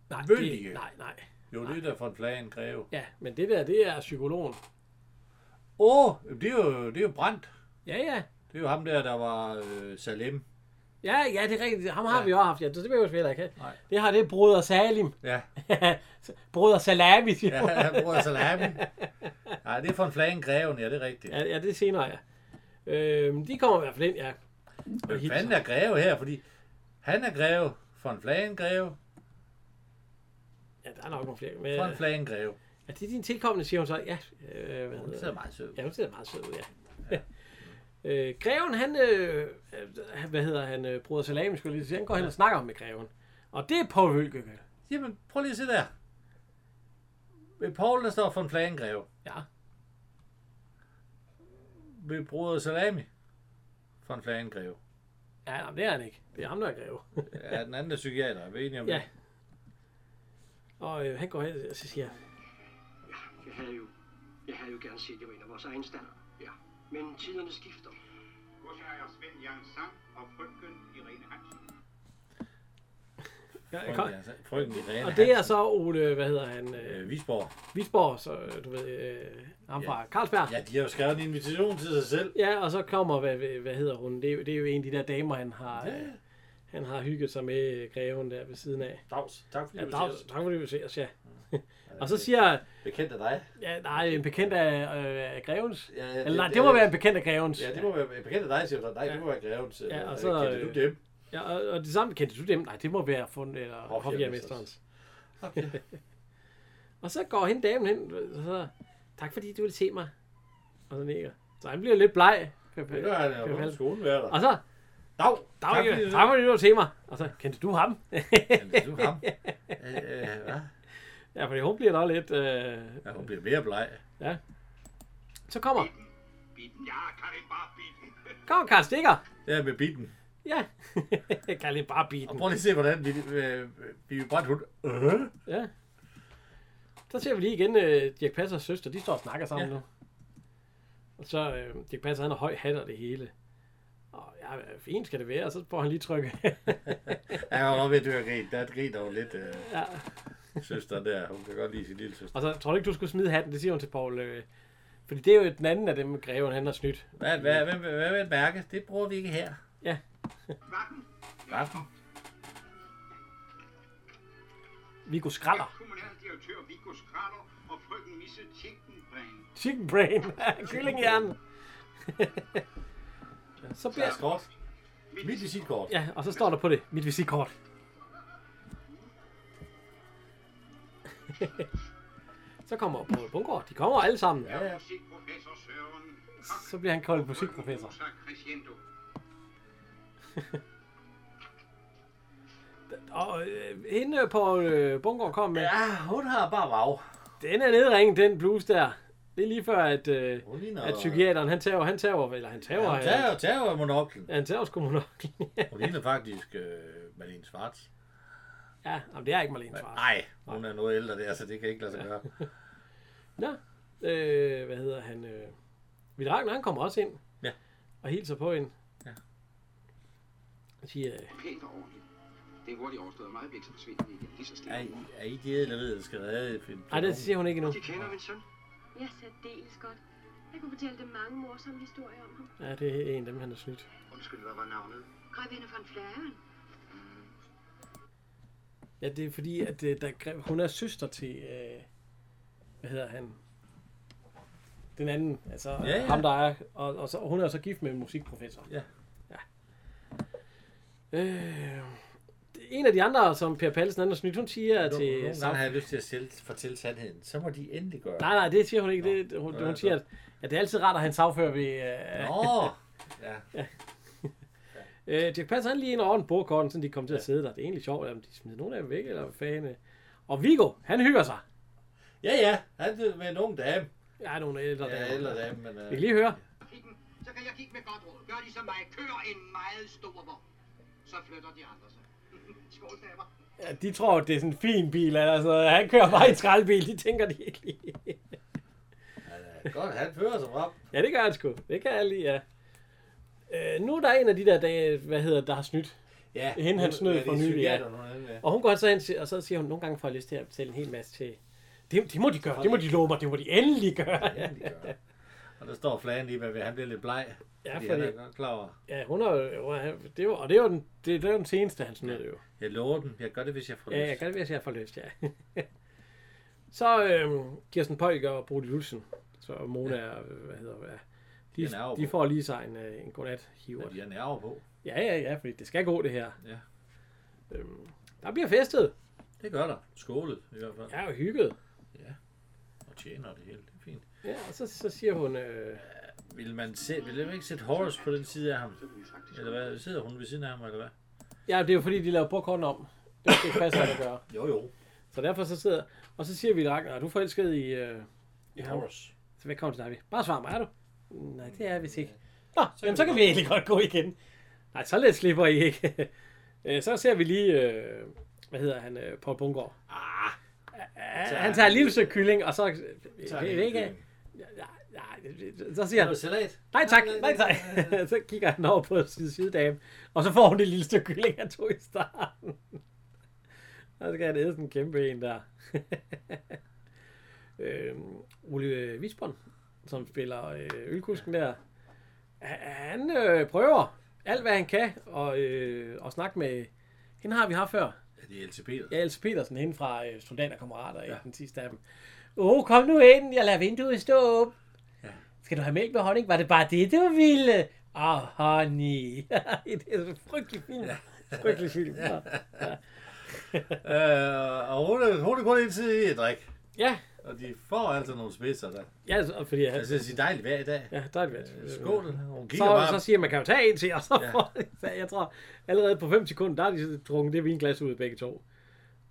Nej, nej. Jo, det er der fra en flagen greve. Ja, men det der, det er psykologen. Det er jo Brandt. Ja. Det er jo ham der var Salim. Ja, det er rigtigt. Ham har vi jo haft. Ja, det ved jeg jo ikke. Det har det Broder Salim. Ja. Broder Salami. Ja, Broder Salami. Nej, det er fra en flagen greven. Ja, det er rigtigt. Ja, det er senere, ja. De kommer i hvert fald ind, ja. Hvad fanden er greve her? Fordi han er greve fra en flagen greve. Ja, der er nok nogle flere. Fra en flagen greve. Ja, det er din tilkommende, siger hun så. Ja, hun sidder meget sød. Ja, hun sidder meget sød, ja. Greven, han, Broder Salami, skulle lige sige, han går hen og snakker med greven. Og det er Poul Hølgøkke. Jamen, prøv lige at se der. Ved Poul, der står for en flagengreve. Ja. Ved Broder Salami, for en flagengreve. Ja, nej, det er han ikke. Det er ham, der er greve. Ja, den anden er psykiater, jeg ved ikke om det. Ja. Og han går hen og så siger... Ja, jeg havde jo gerne set, jeg mener, vores egen stand. Ja. Men tiderne skifter. Godsejer Svend Jansson og frøken Irene Hansen. Frøken Irene Hansen. Og det er så Ole, Visborg, så du ved, ham fra Carlsberg. Ja, de har jo skrevet en invitation til sig selv. Ja, og så kommer, hvad hedder hun, det er jo en af de der damer, han har hygget sig med greven der ved siden af. Dags, tak fordi vi ses, ja. Og så siger... Bekendt af dig? Ja, nej, en bekendt af grevens. Ja, eller nej, det må være en bekendt af grevens. Ja, det må være en bekendt af dig, siger du. Nej, det må være grevens. Ja, og så... Kendte du dem? Ja, og det samme kendte du dem? Nej, det må være hofjermesterens. Okay. Og så går hende damen hen, og så... Tak fordi du ville se mig. Og så nikker. Så han bliver lidt bleg. Det gør han, jeg var på skoleværter. Og så... Dag, fordi du ville se mig. Og så, kendte du ham? Hvad? Ja, fordi hun bliver da lidt... Ja, hun bliver mere bleg. Ja. Så kommer... Bitten. Ja, kan ikke bare bitten. Kommer Karl Stikker. Ja, med bitten. Ja, kan ikke bare bitten. Og prøv lige at se, hvordan vi er brændt hund. Ja. Så ser vi lige igen Dirch Passers søster. De står og snakker sammen nu. Og så Dirch Passer, han har høj hat og det hele. Ja, fint skal det være, og så får han lige trykke. Jeg var nok ved at dø og grin. Der griner hun lidt. Ja. Søster der, hun kan godt lide sin lille søster. Og så tror du ikke, du skulle smide hatten, det siger hun til Poul. Fordi det er jo den anden af dem, greven han har snydt. Hvad med et mærke? Det bruger vi ikke her. Ja. Vaffen. Viggo Skralder. Kommunaldirektør Viggo Skralder og frøken Misse Chicken Brain. Chicken Brain? Kyllinghjerne. Så bliver kort. Mit visitkort. Ja, og så står der på det. Mit visitkort. Så kommer Poul Bundgaard. De kommer alle sammen. Ja. Så bliver han kaldt musikprofessor. Og hende Poul Bundgaard kom med. Ja, hun har bare rav. Den er nedringet, den blues der. Det er lige før, at psykiateren, han tager monoklen. Ja, han tager sgu monoklen. Hun ligner faktisk Marlene Schwartz. Ja, men det er ikke Marlene Schwartz. Nej, hun er noget ældre der, så det kan ikke lade sig gøre. Nå, hvad hedder han? Vidragner, han kommer også ind. Ja. Og hilser på hende. Ja. Og siger... Pænt og ordentligt. Det er hurtigt overstået, meget væk, så forsvinder det igen. Lige så stille. Er I det, eller ved, der skal redde? Nej, det siger hun ikke endnu. De kender min søn. Jeg særdeles godt. Jeg kunne fortælle dem mange morsomme historier om ham. Ja, det er en af dem, han har snydt. Undskyld, hvad var navnet? Grevinde von Flæren. Ja, det er fordi, at hun er søster til, hvad hedder han? Den anden, altså ja. Ham, der er, og hun er så gift med en musikprofessor. Ja. En af de andre, som Per Pallesen har snydt, hun siger til... Nogle gange har jeg lyst til at fortælle sandheden. Så må de endelig gøre det. Nej, det siger hun ikke. Det, hun siger, at det er altid rart at have en sagfører ved... Ja. Dirch Passer, han lige ind og ordner bordkorten, sådan de kommer til at sidde der. Det er egentlig sjovt, at de smider nogle af dem væk, eller hvad fanden. Og Viggo, han hygger sig. Ja, han er med en ung dame. Ja, nogle ældre dame. Ja, ældre dame, men... Vi kan lige høre. Så kan jeg kigge med godt råd. Gør ligesom mig. Kør en meget stor vogn. Så flytter de andre sig. Ja, de tror, det er sådan en fin bil, altså. Han kører bare en trælbil, de tænker de ikke lige. Ja, godt, han fører sig frem. Ja, det gør han sgu. Det kan jeg lige, ja. Nu er der en af de der dage, der har snydt. Ja. Hende, han snød for nylig, ja. Og hun går så hen, og så siger hun, nogle gange får jeg lyst til at betale en hel masse til... Det må de gøre, det må de love mig, det må de endelig gøre. Ja, endelig gøre. Og der står flagen lige med, han bliver lidt bleg. Ja, fordi han er godt klar over. Ja, hun er, det var, og det er jo den seneste, han snød jo. Jeg lover den. Jeg gør det, hvis jeg får lyst. Ja, jeg gør det, hvis jeg får lyst, ja. Så Kirsten Pøjker og Bodil Udsen. Så Mona, ja. De får lige sig en godnat hiver. Ja, de er nerver på. Ja, fordi det skal gå, det her. Ja. Der bliver festet. Det gør der. Skålet, i hvert fald. Ja, og hygget. Ja, og tjener det hele. Det er fint. Ja, og så siger hun... Vil man ikke sætte Horace på den side af ham? Eller hvad? Sidder hun ved siden af ham, eller hvad? Ja, det er jo fordi, de laver bordkorten om. Det skal ikke passe, at gøre. Jo. Så derfor så sidder... Og så siger vi, Ragnar, du er forelsket i Horace. Så hvad kommer til dig? Bare svar mig, er du? Nej, det er vist ikke. Nå, så kan vi egentlig godt gå igen. Nej, så let slipper I ikke. Så ser vi lige... Poul Bundgaard. Han tager livsøgkylling, og så... Så siger han, nej tak. Så kigger han over på sidedame, og så får hun det lille stykke kylling, han tog i starten. Og så kan han æde sådan en kæmpe en der. Ole Visbom, som spiller ølkusken der, han prøver alt, hvad han kan, og snakke med, hende har vi haft før. Ja, det er Else Petersen. Ja, Else Petersen, hende fra Studenterkammerater, ja. I den sidste af dem. Kom nu ind, jeg lader vinduet stå op. Ja. Skal du have mælk med honning? Var det bare det, du ville? Honey. Det er så frygtelig film. Frygtelig film. Ja. Og hun er kun en tid i et drik. Ja. Og de får altså nogle spidser der. Ja, fordi... Altså, det er dejligt hver i dag. Ja, dejligt hver. Skål. Så siger man, kan jo tage en til, og så får det. Jeg tror, allerede på 5 sekunder, der har de drukket det vinglas ud begge to.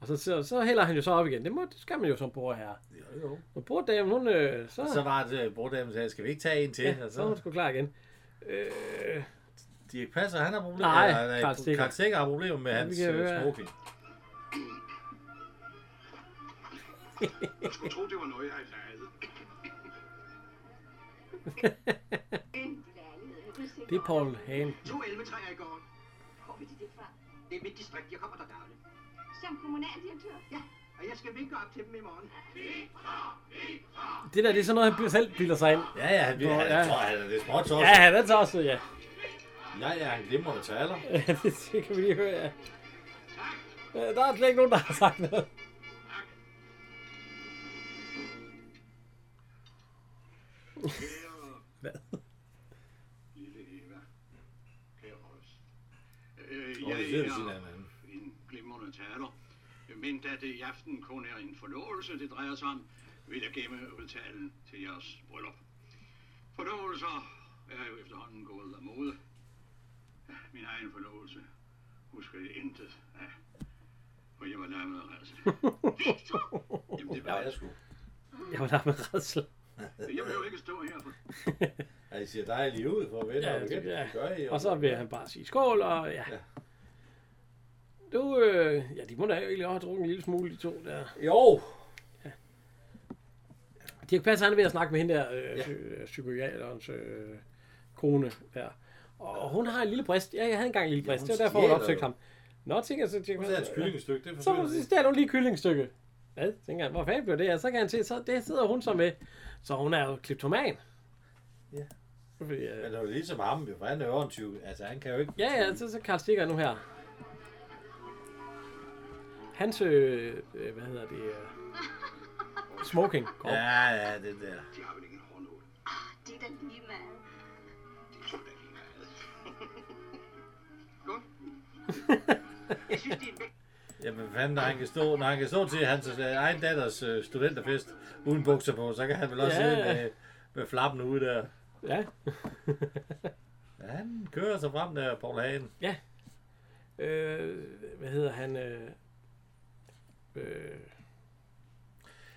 Og så hælder han jo så op igen. Det skal man jo som bruger her. Jo. Og borddamen, hun... Så var det, borddamen sagde, skal vi ikke tage en til? Ja, så hun skulle klar igen. Dirch Passer, han har problemer. Nej, Karl Stikker har problemer med hans smoking. Jeg skulle tro, det var noget, jeg havde lavet. En lærlighed. Det er Poul Hagen. 2 elmetræer i gården. Hvor ved de det fra? Det er mit distrikt, jeg kommer der dagligt. Som kommunaldirektør? Ja, og jeg skal vinke op til dem i morgen. Det der, det er sådan noget, han selv bilder sig ind. Ja, ja, han tror, han er lidt småt tosset. Ja, han er tosset, ja. Ja, ja, han glimmer og taler. Ja, det kan vi lige høre, ja. Der er slet ikke nogen, der har sagt noget. Hvad? Jeg er en glimrende taler, men da det i aften kun er en forlovelse, det drejer sig om, vil jeg gemme udtalen til jeres bryllup. Forlovelser er jo efterhånden gået af mode. Min egen forlovelse husker jeg intet af, for jeg var nær med rædsel. Jamen det var jeg sgu. Jeg var nær med rædsel. Jeg vil jo ikke stå her. Ja, I siger dig lige ud for at vende, ja, det, ja. Gør I, og så vil han bare sige skål, og ja. Ja. Du, ja, de må da egentlig også have drukket en lille smule, de to der. Jo! Ja. Dirch Passer, han er ved at snakke med hende der, psykiaterens kone der. Og hun har en lille brist. Ja, jeg havde engang en lille brist. Ja, det var derfor, hun opsøgte ham. Nå, tænker jeg så, Dirch Passer. Så er et kyllingstykke, det forstår jeg. Så der er nogle lige kyllingstykke. Hvad? Tænker han, hvor fanden blev det? Ja, så kan han se, så det sidder hun så med. Så hun er jo kleptoman. Ja. Fordi, men det er jo ligesom ham, for han er jo 20. Altså, han kan jo ikke... Ja, ja, så Karl Stikker nu her. Hans, hvad hedder det? Smoking. Kom. Ja, ja, det der. De har vel ingen hårnål. Det er da lige meget. Det er da lige meget. Godt. Jeg synes, det er en vægt. Jamen, fanden, når han kan stå, til hans egen datters studenterfest uden bukser på, så kan han vel også sidde med flappen ude der. Ja. Han kører sig frem der, Poul Hagen. Ja. Hvad hedder han?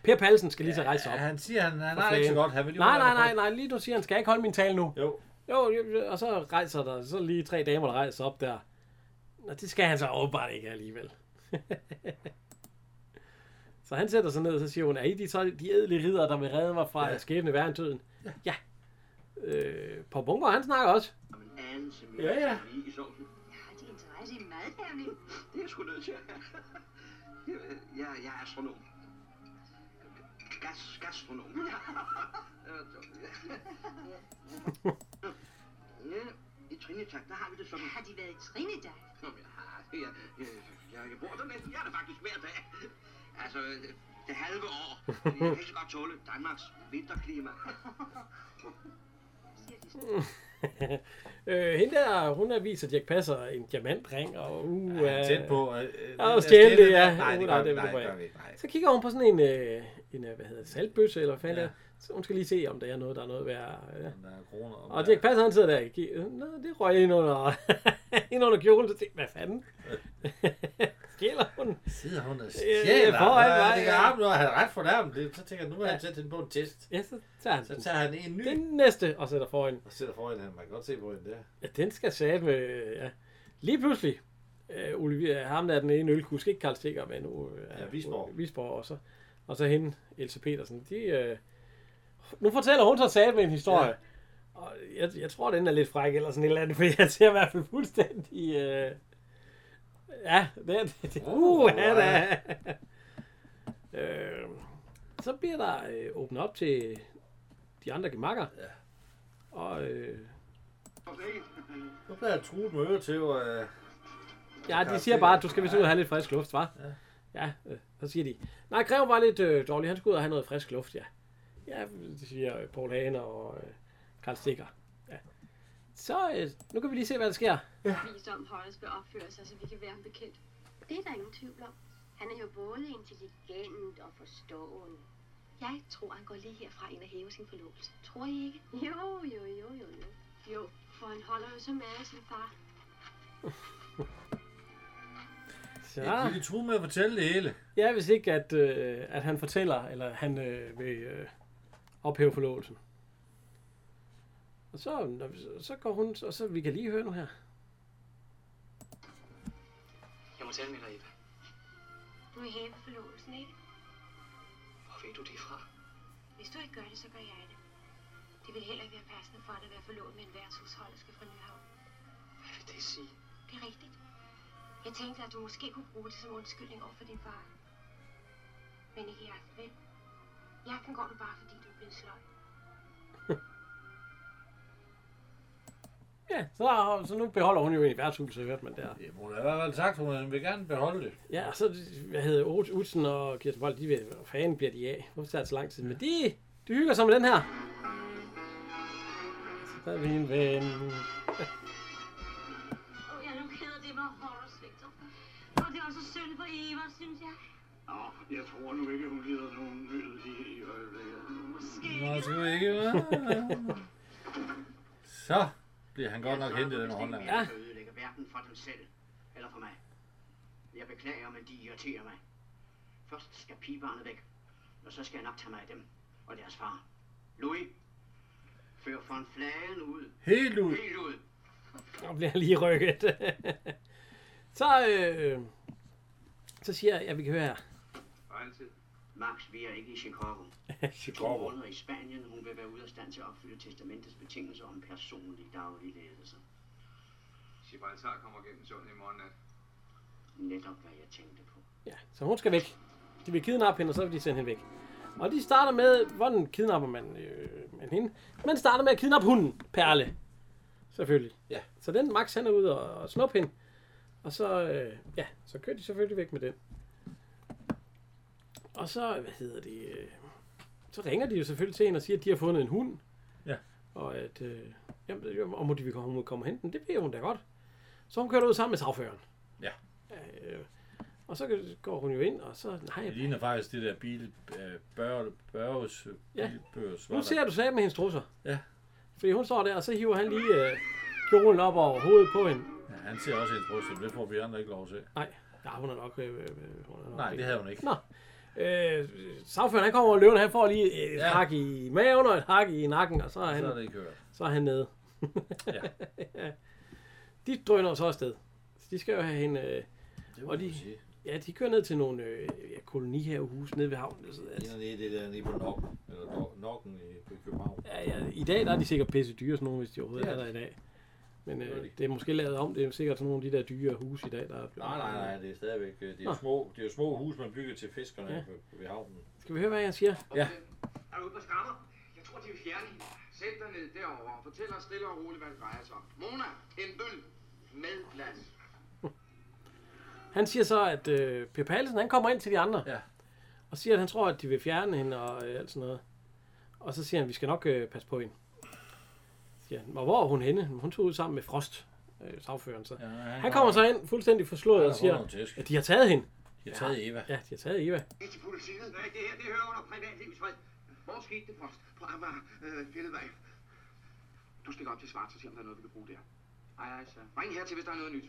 Per Pallesen skal lige så rejse op. Han siger, han er ikke så godt. Han vil nej. Lige du siger, han skal ikke holde min tale nu. Jo, og så rejser der så lige 3 damer, der rejser op der. Og det skal han så åbenbart ikke alligevel. Så han sætter sig ned, og så siger hun, er I de ædle riddere, der vil redde mig fra skæbne værentøden? Ja. På Bunker, han snakker også. Ja. Jeg har interesse i madlavning. Det er sgu nødt til. Jeg er astronom. Gastronom. I Trinidad, der har vi det sådan. Har de været i Trinidad? Jeg bor der næsten. Jeg er der faktisk hver dag. Altså, det halve år. Jeg kan ikke så godt tåle Danmarks vinterklima. Hende der, hun viser Dirch Passer en diamantring og tæt på. Og stjæle det, ja. Nej. Så kigger hun på sådan en hvad hedder det, saltbøsse eller hvad der. Så hun skal lige se, om der er noget, værd. Ja. Og Dirch Passer, han sidder der. Nå, det røg ind under kjolen. Så tænker, hvad fanden? Skiller hun? Sidder hun og stjæler? Når han er ret fornærmet, så tænker jeg, nu har han sætte hende på en test. Ja, så tager han, en ny. Den næste, og sætter foran. Han kan godt se på hende der. Ja, den skal sætte med, ja. Lige pludselig, Olivia, ham der den ene ølkusk, ikke Karl Stikker, men nu Visborg, og så hende, Else Petersen, de... Nu fortæller hun så sat med en historie. Ja. Og jeg tror, den er lidt fræk eller sådan et eller andet, for jeg ser i hvert fald fuldstændig... Ja, det da. Så bliver der åbnet op til de andre gemakker. Ja. Og... Nu bliver jeg truet med øre til, og... Ja, de siger bare, at du skal vist ud og have lidt frisk luft, hva'? Ja. Så siger de... Nej, Grev var lidt dårlig. Han skulle ud og have noget frisk luft, ja. Ja, det siger Poul Hagen og Karl Stikker. Ja. Så nu kan vi lige se, hvad der sker. Ja. Vis om Holmes vil opføre sig, så vi kan være ham bekendt. Det er der ingen tvivl om. Han er jo både intelligent og forstående. Jeg tror, han går lige herfra ind og hæver sin forlovelse. Tror I ikke? Jo. Jo, for han holder jo så meget af sin far. Så. Ja, de tror med at fortælle det hele. Ja, hvis ikke, at han fortæller, eller han vil ophæve forlovelsen. Og så går hun, og så vi kan lige høre nu her. Jeg må tale med dig, Ebba. Du vil hæve forlovelsen, ikke? Hvor ved du det fra? Hvis du ikke gør det, så gør jeg det. Det vil heller ikke være passende for dig at være forlovet med en værtshusholderske fra Nyhavn. Hvad vil det sige? Det er rigtigt. Jeg tænkte, at du måske kunne bruge det som undskyldning over for din far. Men ikke i aften, vel? I aften går du bare, fordi du er blevet sløj. Ja, så nu beholder hun jo egentlig værtshuset, hørte man der. Ja, hun har i hvert fald sagt, hun vil gerne beholde det. Ja, og så, hvad hedder Udsen og Kirsten Bold, de ved, hvor fanden bliver de af? Hvorfor tager det så lang tid? Men de hygger sig med den her. Så er vi en ven. Ja, nu keder det mig hårdt og svigtet. Og det er også synd for Eva, synes jeg. Nå, jeg tror nu ikke, hun gider nogen møde i øjeblikket. Måske. Nå, du ikke, hva'? Så bliver han godt nok hentet under håndlaget. Ja. Jeg ødelægger hverken for dem selv eller for mig. Jeg beklager, men de irriterer mig. Først skal pigebarnet væk, og så skal jeg nok tage mig af dem og deres far. Louis, før foran flagen ud. Helt ud. Helt ud. Der bliver lige rykket. Så siger jeg, at vi kan høre her. Altid. Max, vi er ikke i Chicago. Chicago. 2 måneder i Spanien, hun vil være ude af stand til at opfylde testamentets betingelser om personlig daglig ledelse. Gibraltar kommer gennem sundet i morgen nat. Netop hvad jeg tænkte på. Ja, så hun skal væk. De vil kidnappe hende, og så vil de sende hende væk. Og de starter med, hvordan kidnapper man hende? Man starter med at kidnappe hunden, Perle. Selvfølgelig. Ja. Så den Max, han er ude og snuppe hende. Og så, så kører de selvfølgelig væk med den. Og så, så ringer de jo selvfølgelig til hende og siger, at de har fundet en hund. Ja. Og at, om de vil komme og hente den, det ved hun da godt. Så hun kører ud sammen med travføreren. Ja. Og så går hun jo ind, og så... Nej, det ligner faktisk det der bilbørges... Ja. Nu ser du sat med hendes trusser. Ja. Fordi hun står der, og så hiver han lige kjolen op over hovedet på hende. Ja, han ser også hendes trusser, men det får vi andre ikke lov at se. Nej, ja, hun er nok... Nej, det havde hun ikke. Nå. Sagføren, han kommer over løven, han får lige et hak i maven og et hak i nakken, og så er han nede. Ja. Ja. De drøner så afsted. Så de skal jo have hende... de kører ned til nogle kolonihavehus nede ved havnen. Det er nede på Nokken i København. Ja, i dag der er de sikkert pisse dyre, sådan nogle, hvis de overhovedet er der i dag. Men det er måske lavet om, det er sikkert sådan nogle af de der dyre huse i dag, der er blevet... Nej, det er stadigvæk... Det er jo små hus, man bygger til fiskerne ved havnen. Skal vi høre, hvad jeg siger? Okay. Ja. Er du ude på skrammer? Jeg tror, de vil fjerne hende. Sæt dig ned derovre og fortæl os stille og roligt, hvad det drejer sig om. Mona, en bøl med plads. Han siger så, at Per Pallesen, han kommer ind til de andre. Ja. Og siger, at han tror, at de vil fjerne hende og alt sådan noget. Og så siger han, at vi skal nok passe på hende. Ja, og hvor er hun henne? Hun tog ud sammen med Frost, sagføreren så. Ja, han kommer så ind fuldstændig forslået og siger, at de har taget hende. De har taget Eva. Ja, de har taget Eva. Det er til politiet. Nej, det her, det hører under privatlivets fred. Hvor skete det, Frost? På Amager Fjelledvej. Du stikker op til Svart, så siger om der er noget, vi kan bruge der. Ej, så. Ring her til, hvis der er noget nyt.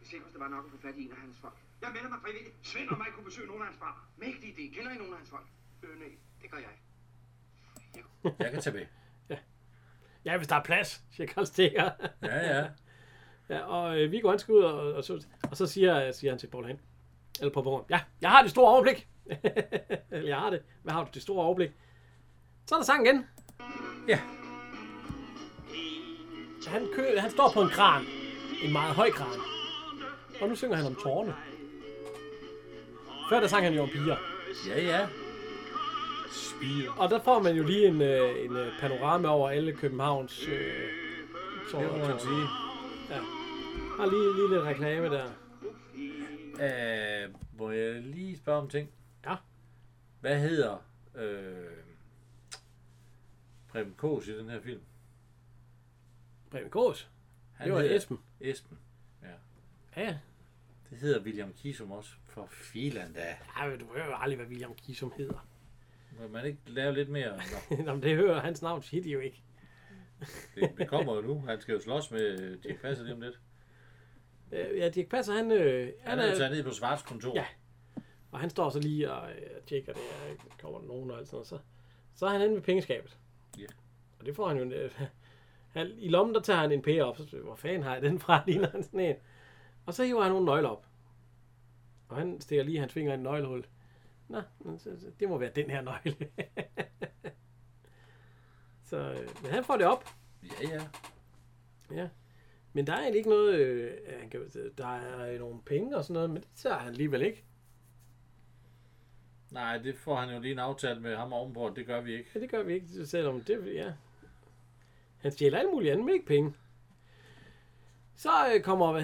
Vi ser, hvis der var nok at få fat i en af hans folk. Jeg melder mig frivilligt. Svend og mig kunne besøge nogen af hans far. Mægtig idé. Kender I nogen af hans folk? Nej, det gør jeg. Jeg kan tage med. Ja, hvis der er plads, siger Karl Stikker. Ja. Ja, og vi går ønske ud, og så siger han til Poul Hagen. Eller Poul Hagen. Ja, jeg har det store overblik. Eller jeg har det. Hvad har du det store overblik? Så er der sang igen. Ja. Han står på en kran. En meget høj kran. Og nu synger han om tårne. Før der sang han jo om piger. Ja. Spire. Og der får man jo lige en panorama over alle Københavns tårne. Det må man sige. Ja. Har lige lidt reklame der. Må jeg lige spørge om ting? Ja. Hvad hedder Preben Kaas i den her film? Preben Kaas? Det var Esben. Esben, ja. Ja. Det hedder William Kisum også. For filan da. Ja, du hører jo aldrig, hvad William Kisum hedder. Må man ikke lave lidt mere? Nå, det hører hans navn hit jo ikke. det kommer jo nu. Han skal jo slås med Dirch Passer lige om lidt. Ja, Dirch Passer, han er taget ned på Svarts kontor. Ja, og han står så lige og tjekker det, kommer der nogen og alt sådan noget. Så er han inde ved pengeskabet. Ja. Og det får han jo... I lommen, der tager han en pære op. Så hvor fanden har jeg den fra, ligner han sådan en. Og så hiver han nogle nøgler op. Og han stikker lige hans finger i en nøglehul. Nå, det må være den her nøgle. Så, men han får det op. Ja. Men der er egentlig ikke noget... der er nogle penge og sådan noget, men det tager han alligevel ikke. Nej, det får han jo lige en aftale med ham ovenpå, det gør vi ikke. Ja, det gør vi ikke, selvom det... Ja. Han stjæler alt muligt andet, men ikke penge. Så kommer,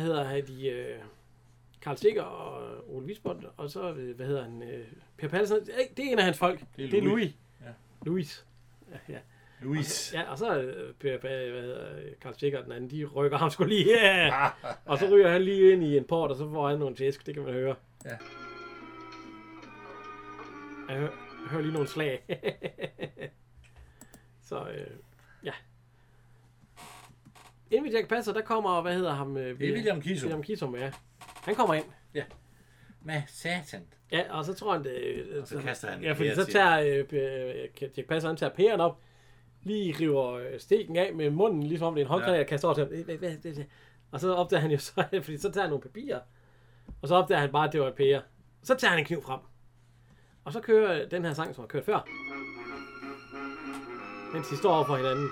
Karl Stikker og Ole Visbom, og så, Per Pallesen. Det er en af hans folk. Det er Louis. Ja. Louis. Ja, og så Karl Stikker og den anden, de rykker ham sgu lige. Yeah. Og så ryger han lige ind i en port, og så får han nogle tæsk, det kan man høre. Ja. Jeg hører lige nogle slag. Så, ja. Inden vi Dirch Passer, der kommer, William Kisum, ja. Han kommer ind. Ja. Med satan. Ja, og så tror han, så kaster han. Ja, fordi så tager Dirch Passer, han tager pæren op, lige river steken af med munden, ligesom det er en håndgranat, og kaster over til ham. Og så opdager han jo så, fordi så tager han nogle papirer, og så opdager han bare, at det var et pære. Så tager han en kniv frem. Og så kører den her sang, som har kørt før. Mens de står over for hinanden.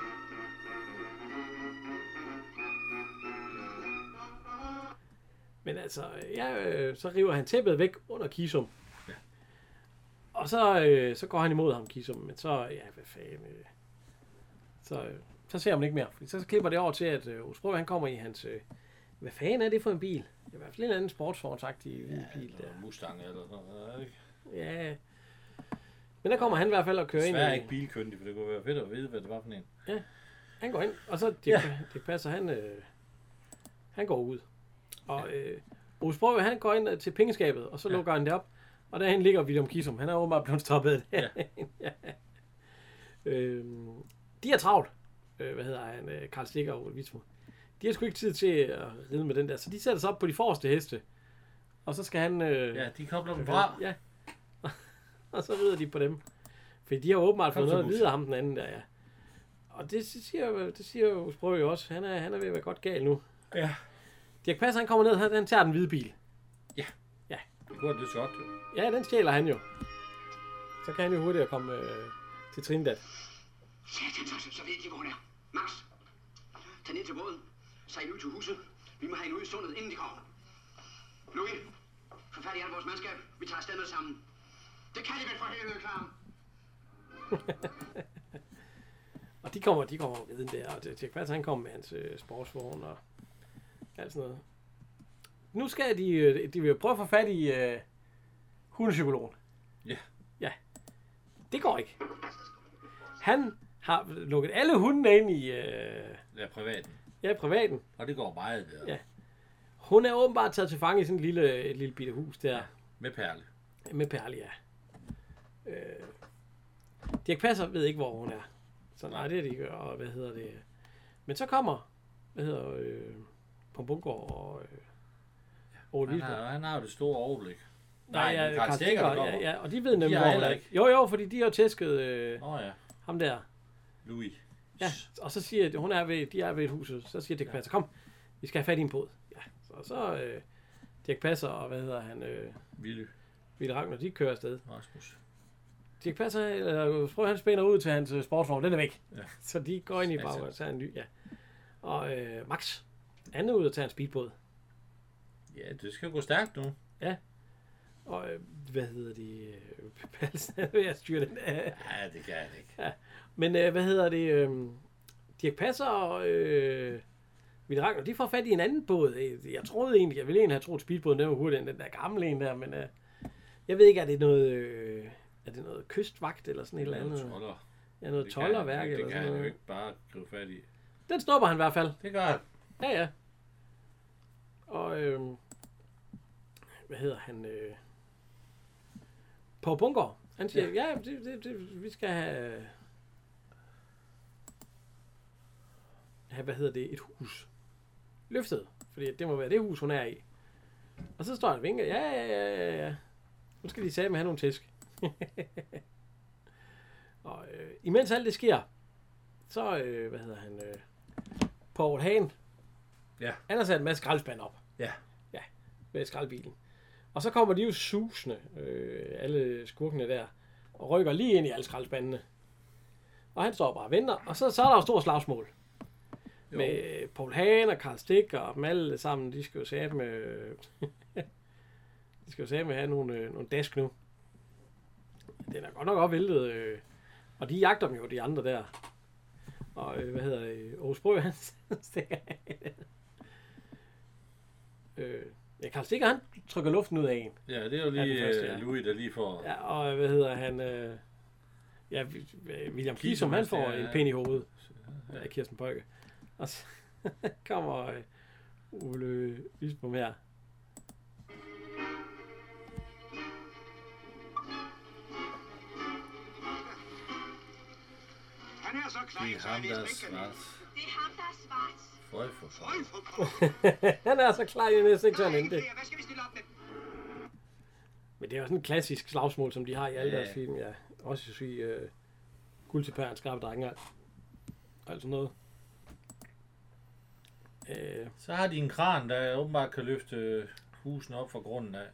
Men altså, så river han tæppet væk under Kisum. Ja. Og så går han imod ham, Kisum. Men så, hvad fanden... Så ser man ikke mere. Fordi så klipper det over til, at Osbro, han kommer i hans... hvad fanden er det for en bil? Det er i hvert fald en anden sportsform-agtig bil. Der. Mustang eller sådan noget, ikke? Ja, men der kommer han i hvert fald at køre ind. Svær ikke bilkyndig, for det kunne være fedt at vide, hvad det var for en. Ja, han går ind, og så det passer han. Han går ud, og Osbro, han går ind til pengeskabet, og så lukker han det op, og derhen ligger William Kisum. Han er åbenbart blevet stoppet. Ja. De er travlt. Karl Stikker og Ole Visbom. De har sgu ikke tid til at ride med den der, så de sætter sig op på de forreste heste. Og så skal han... de kobler dem fra. Ja. Og så rider de på dem. Fordi de har åbenbart fået noget at vide af ham den anden der, ja. Og det siger jo Sprøge også. Han er ved at være godt gal nu. Ja. Dirch Passer, han kommer ned, han tager den hvide bil. Ja. Det går det så godt, jo. Ja, den stjæler han jo. Så kan han jo hurtigt komme til Trinidad. Satan, så ved de, hvor hun er. Max, tag ned til båden. Sejl ud til huset. Vi må have hende ud i sundet, inden de kommer. Louis, få fat i alt vores mandskab. Vi tager afsted med sammen. Det kan de vel for helvede, klar. Og de kommer med den der, og Dirch Passer, han kommer med hans sportsvogn og alt sådan noget. Nu skal de vil prøve at få fat i hundepsykologen. Ja. Det går ikke. Han har lukket alle hundene ind i... privaten. Ja, privaten. Og det går meget der. Ja. Hun er åbenbart taget til fange i sådan et lille bitte hus der. Med perle, ja. Dirch Passer ved ikke, hvor hun er. Så nej, det er det ikke. Og men så kommer, Pombungård og Ole Visbom. Han har jo det store overblik. Nej, Karl Stikker, ja, og de ved nemlig, hvor hun er. Jo, fordi de har tæsket ham der. Louis. Ja, og så siger at de er ved et hus, så siger Dirch Passer, kom, vi skal have fat i en båd. Og så Dirch Passer og Ville Ragnar, de kører afsted. Rasmus. Dirch Passer, han spænder ud til hans sportsvogn, den er væk. Ja. Så de går ind i bagved og tager en ny, ja. Og Max, han er ude og tager en speedbåd. Ja, det skal gå stærkt nu. Ja. Og Pallesen er ved at styre den af. Ja, det kan han ikke. Ja. Men Dirch Passer og... Vivi Bakke, de får fat i en anden båd. Jeg troede egentlig, jeg ville have troet speedbåden, den var hurtigere end den der gamle en der, men jeg ved ikke, er det noget kystvagt eller sådan et eller andet? Toller. Ja, noget tollerværk eller sådan noget. Det kan han jo ikke bare gribe fat i. Den snupper han i hvert fald. Det gør han. Ja. Og Poul Bundgaard, han siger, det, vi skal have et hus løftet, fordi det må være det hus, hun er i. Og så står han og vinker, ja. Nu skal de sige med at have nogle tæsk. Og imens alt det sker, så, Poul Hagen. Ja. Han har sat en masse skraldspand op. Ja. Ja, med skraldbilen. Og så kommer de jo susende, alle skurkene der, og rykker lige ind i alle skraldspandene. Og han står bare og venter, og så er der jo stor slagsmål. Jo. Med Poul Hagen og Karl Stikker og dem alle sammen, de skal jo sætte med... de skal jo sætte med at have nogle dask nu. Den er godt nok opvæltet. Og de jagter dem jo, de andre der. Og Aarhus Brø, han stikker af. Ja, Karl Stikker, han trykker luften ud af en. Ja, det er jo lige første, ja. Louis, der lige får... Ja, og William Kisum, han får en pind i hovedet. Ja. Af Kirsten Bøjke. Og så kommer Ole Visbom her. Det er ham, der er svart. Føj for føj. Han er så klar i næste sektion endte. Men det er jo sådan en klassisk slagsmål, som de har i alle deres film. Ja. Også i Guld til Pæren, Skarpe Drenger. Altså noget. Så har de en kran, der åbenbart kan løfte husene op fra grunden af.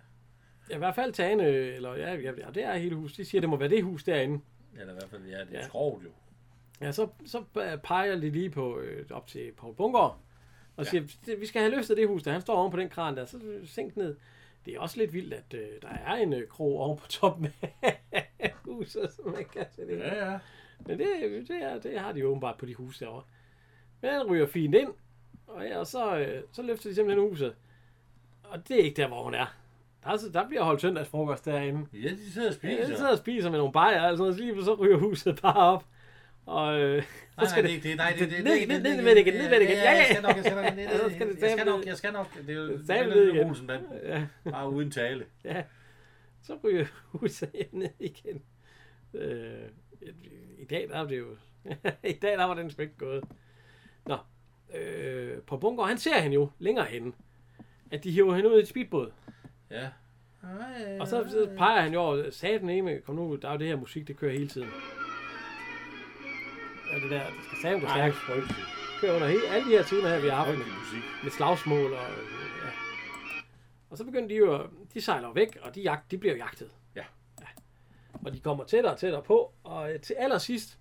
Ja, i hvert fald tagene, eller ja, det er hele huset. De siger, det må være det hus derinde. Eller i hvert fald, ja, det er skroget jo. Ja, så peger de lige på, op til Poul Bundgaard, og siger, vi skal have løftet det hus, der han står oven på den kran der, så sænk ned. Det er også lidt vildt, at der er en krog oven på toppen af huset, som man kan se det. Ja. Men det har de jo åbenbart på de hus derovre. Men han ryger fint ind, og så løfter de simpelthen huset. Og det er ikke der, hvor hun er. Der bliver holdt søndagsfrokost derinde. Ja, de sidder og spiser. Ja, de sidder og spiser med nogle bajer, og sådan noget, så ryger huset bare op. Og så skal det ikke. Jeg skal nok. Det er jo en Olsenband. Bare uden tale. Ja. Så ryger huset ned igen. I dag der var det jo. I dag der var den spæk gået. Nå. På Bunker, han ser han jo længere henne, at de hiver hende ud i et speedbåd. Ja. Og så peger han jo satan nemme. Kom nu, der er jo det her musik, det kører hele tiden. Og det der, det skal sammen gå stærkt. Kører under alle de her timer her, vi har arbejdet med slagsmål og... Ja. Og så begynder de jo... De sejler væk, og de bliver jagtet. Ja. Og de kommer tættere og tættere på, og til allersidst,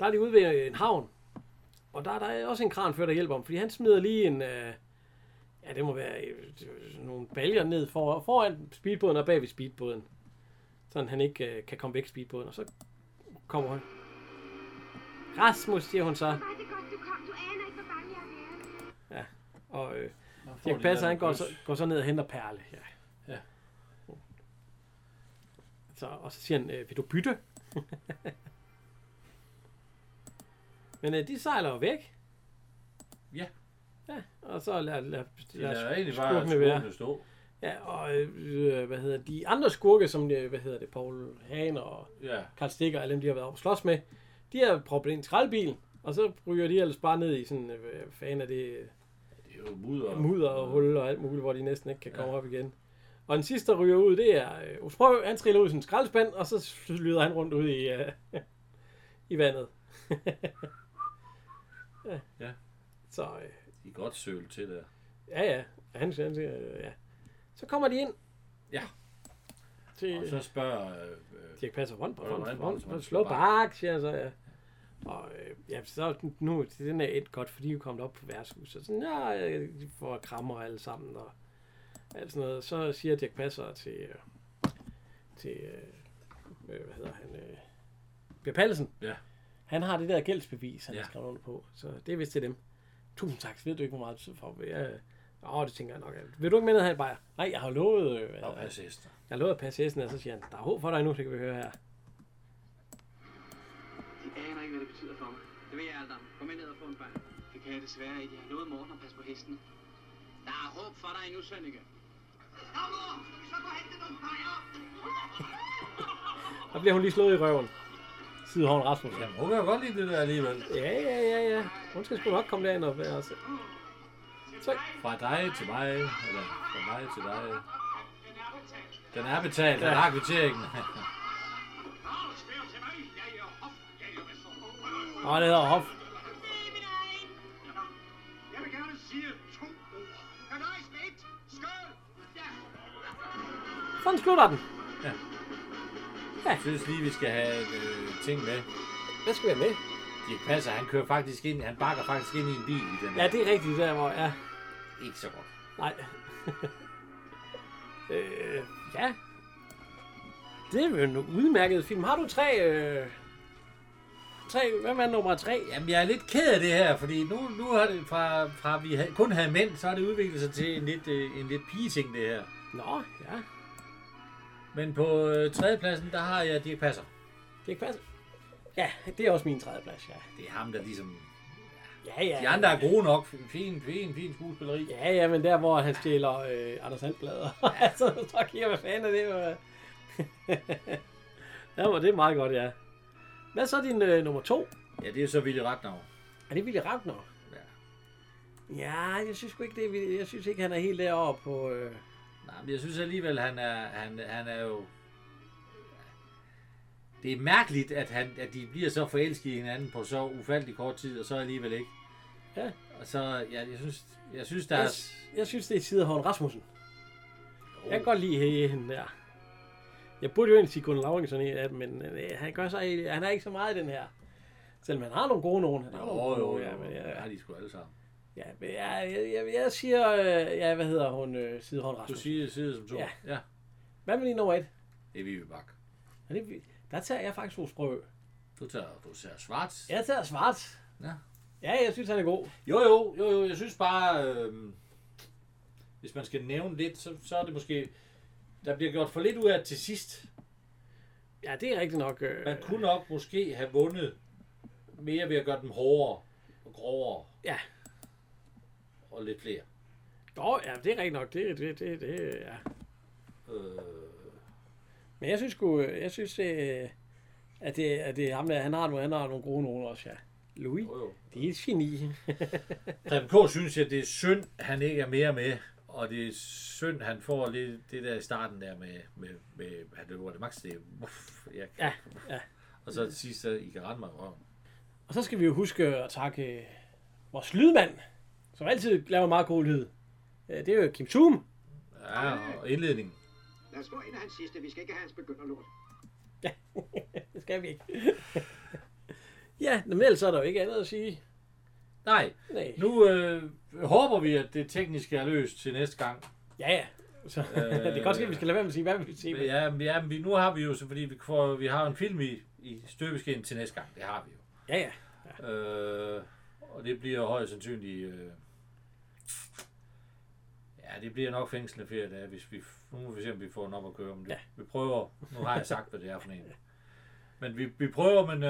der er de ude ved en havn. Og der er også en kranfører, der hjælper dem, fordi han smider lige en... Ja, det må være nogle baljer ned foran speedbåden og bag ved speedbåden. Sådan han ikke kan komme væk speedbåden, og så kommer han... Rasmus, siger hun så. Det var det godt, du kom. Du aner ikke, hvor bange jeg har været. Ja, og Dirch Passer, han går så ned og henter Perle. Ja. Så siger han, vil du bytte? Men de sejler jo væk. Ja, og så lader skurkene stå. Ja, og de andre skurke, som Poul Hagen og Karl Stikker, alle dem, de har været op og slås med, de har proppet en skraldbil, og så ryger de ellers bare ned i sådan, fan af det... Det er jo mudder og hul og alt muligt, hvor de næsten ikke kan komme op igen. Og den sidste, der ryger ud, det er Osprøv, han triller ud i sådan en skraldspand, og så lyder han rundt ud i, i vandet. Ja. Så... de er godt søl til der. Ja. Han siger, ja. Så kommer de ind. Ja. Til, og så spørger... Dirch Passer, hvordan slå bak, siger jeg så, ja. Og så nu, den er et godt, fordi vi kom op på værtshuset. Så de får krammer alle sammen, og alt sådan noget. Så siger Dirch Passer til Per Pallesen. Ja. Han har det der gældsbevis, han skrev under på. Så det er vist til dem. Tusind tak, ved du ikke, hvor meget tid for jeg... det tænker jeg nok. Vil du ikke minde at have en bajer? Nej, jeg har lovet... Jeg lovet at passe hesten, og så siger han, der er håb for dig nu, det kan vi høre her. De aner ikke, hvad det betyder for mig. Det ved jeg alt om. Kom ind ned og få en bajer. Det kan jeg desværre ikke. Jeg har lovet Morten at passe på hesten. Der er håb for dig nu, Sønneke. Kom nu, skal vi så gå og hente nogle bajer? Der bliver hun lige slået i røven. Sidehården Rasmus. Jamen, hun kan jo godt lide det der alligevel. Ja. Hun skal sgu nok komme derind og være også. Så. Fra dig til mig, eller fra mig til dig. Den er betalt, den har kvitteringen. Det hedder Hoff. Jeg vil gerne sige 2 ord. Kan nøjes med 1. Skål! Sådan slutter den. Ja. Jeg synes lige, vi skal have ting med. Hvad skal være med? Dirch Passer, han kører faktisk ind, han bakker faktisk ind i en bil i den der. Ja, det er rigtigt der, hvor ja. Ikke så godt. Nej. Ja. Det er jo en udmærket film. Har du tre, hvem er nummer 3? Jamen, jeg er lidt ked af det her, fordi nu har det fra vi kun havde mænd, så har det udviklet sig til en lidt pige-ting, det her. Nå, ja. Men på tredjepladsen, der har jeg Dirch Passer. Dirch Passer? Ja, det er også min tredjeplads, ja. Det er ham, der ligesom... Ja, ja. De andre er gode nok. Fin skuespilleri. Ja, ja, men der, hvor han stjæler Anders Sandblader. Ja. Så kigger, hvad fanden er det? Ja, men det er meget godt, ja. Hvad så din nummer 2? Ja, det er så Willy Ratner. Er det Willy Ratner? Ja. Ja, jeg synes ikke, jeg synes ikke, han er helt deroppe på... Nej, men jeg synes alligevel, han er jo... Det er mærkeligt, at de bliver så forelskede i hinanden på så ufattelig kort tid, og så alligevel ikke. Ja. Og så, ja, jeg synes, der er... Jeg synes, det er Sidehavn Rasmussen. Oh. Jeg kan godt lide hende der. Jeg burde jo egentlig sige Gunnar Lauring sådan en af dem, men han er ikke så meget i den her. Selvom han har nogle gode nogen. Det har de sgu alle sammen. Ja, men jeg siger, ja, hvad hedder hun, Sidehavn Rasmussen. Du siger Side som 2. Ja. Ja. Hvad med din nummer 1? Det er Vivi Bakke. Der tager jeg faktisk Osprø. Du tager Schwarz. Jeg tager Schwarz. Ja. Ja, jeg synes, han er god. Jo, jeg synes bare, hvis man skal nævne lidt, så er det måske, der bliver gjort for lidt ud af til sidst. Ja, det er rigtigt nok. Man kunne nok måske have vundet mere ved at gøre dem hårdere og grovere. Ja. Og lidt flere. Jo, ja, det er rigtigt nok. Det ja. Men jeg synes, at det er ham der, han har nogle gode nogen også, ja. Louis, jo. Det er et geni. Preben K. synes jeg, det er synd, han ikke er mere med, og det er synd, han får lidt det der i starten der med han løber det maks. Ja. Og så det sidste, I kan rette mig røven. Og så skal vi jo huske at takke vores lydmand, som altid laver meget god lyd. Det er jo Kim Zoom. Ja, og indledningen. Lad os gå ind af hans sidste. Vi skal ikke have hans begynderlort. Ja, det skal vi ikke. Ja, men ellers er der jo ikke andet at sige. Nej. Nu håber vi, at det tekniske er løst til næste gang. Ja. Så, det kan godt ske, at vi skal lade være med at sige, hvad vi vil sige. Ja, men nu har vi jo, fordi vi har en film i støbeskeden til næste gang. Det har vi jo. Ja. Og det bliver højst sandsynligt... Ja, det bliver nok fængslende ferie dage, hvis vi... Nu må vi se, om vi får den op at køre. Ja. Vi prøver... Nu har jeg sagt, hvad det er for en. Men vi prøver, men...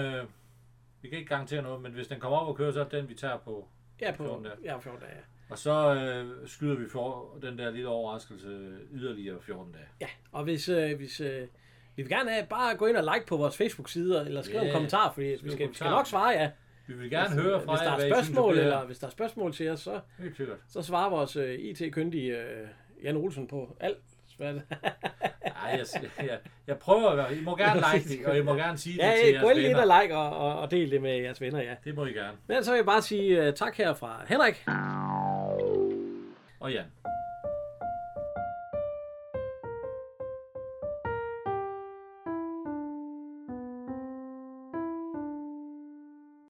vi kan ikke garantere noget, men hvis den kommer op at køre, så er den, vi tager på... Ja, på 14 dage. Ja, 14 dage. Og så skyder vi for den der lille overraskelse yderligere 14 dage. Ja, og hvis vi vil gerne have, bare gå ind og like på vores Facebook-sider, eller skrive en kommentar, fordi vi skal nok svare, ja. Vi vil gerne høre fra jer, hvis der er spørgsmål til os, så svarer vores IT-kyndige Jan Olsen på alt. Nej, jeg prøver. I må gerne like det, og I må gerne sige det til jeres venner. Ja, gå ind og like og del det med jeres venner, ja. Det må I gerne. Men så vil jeg bare sige tak her fra Henrik. Og Jan.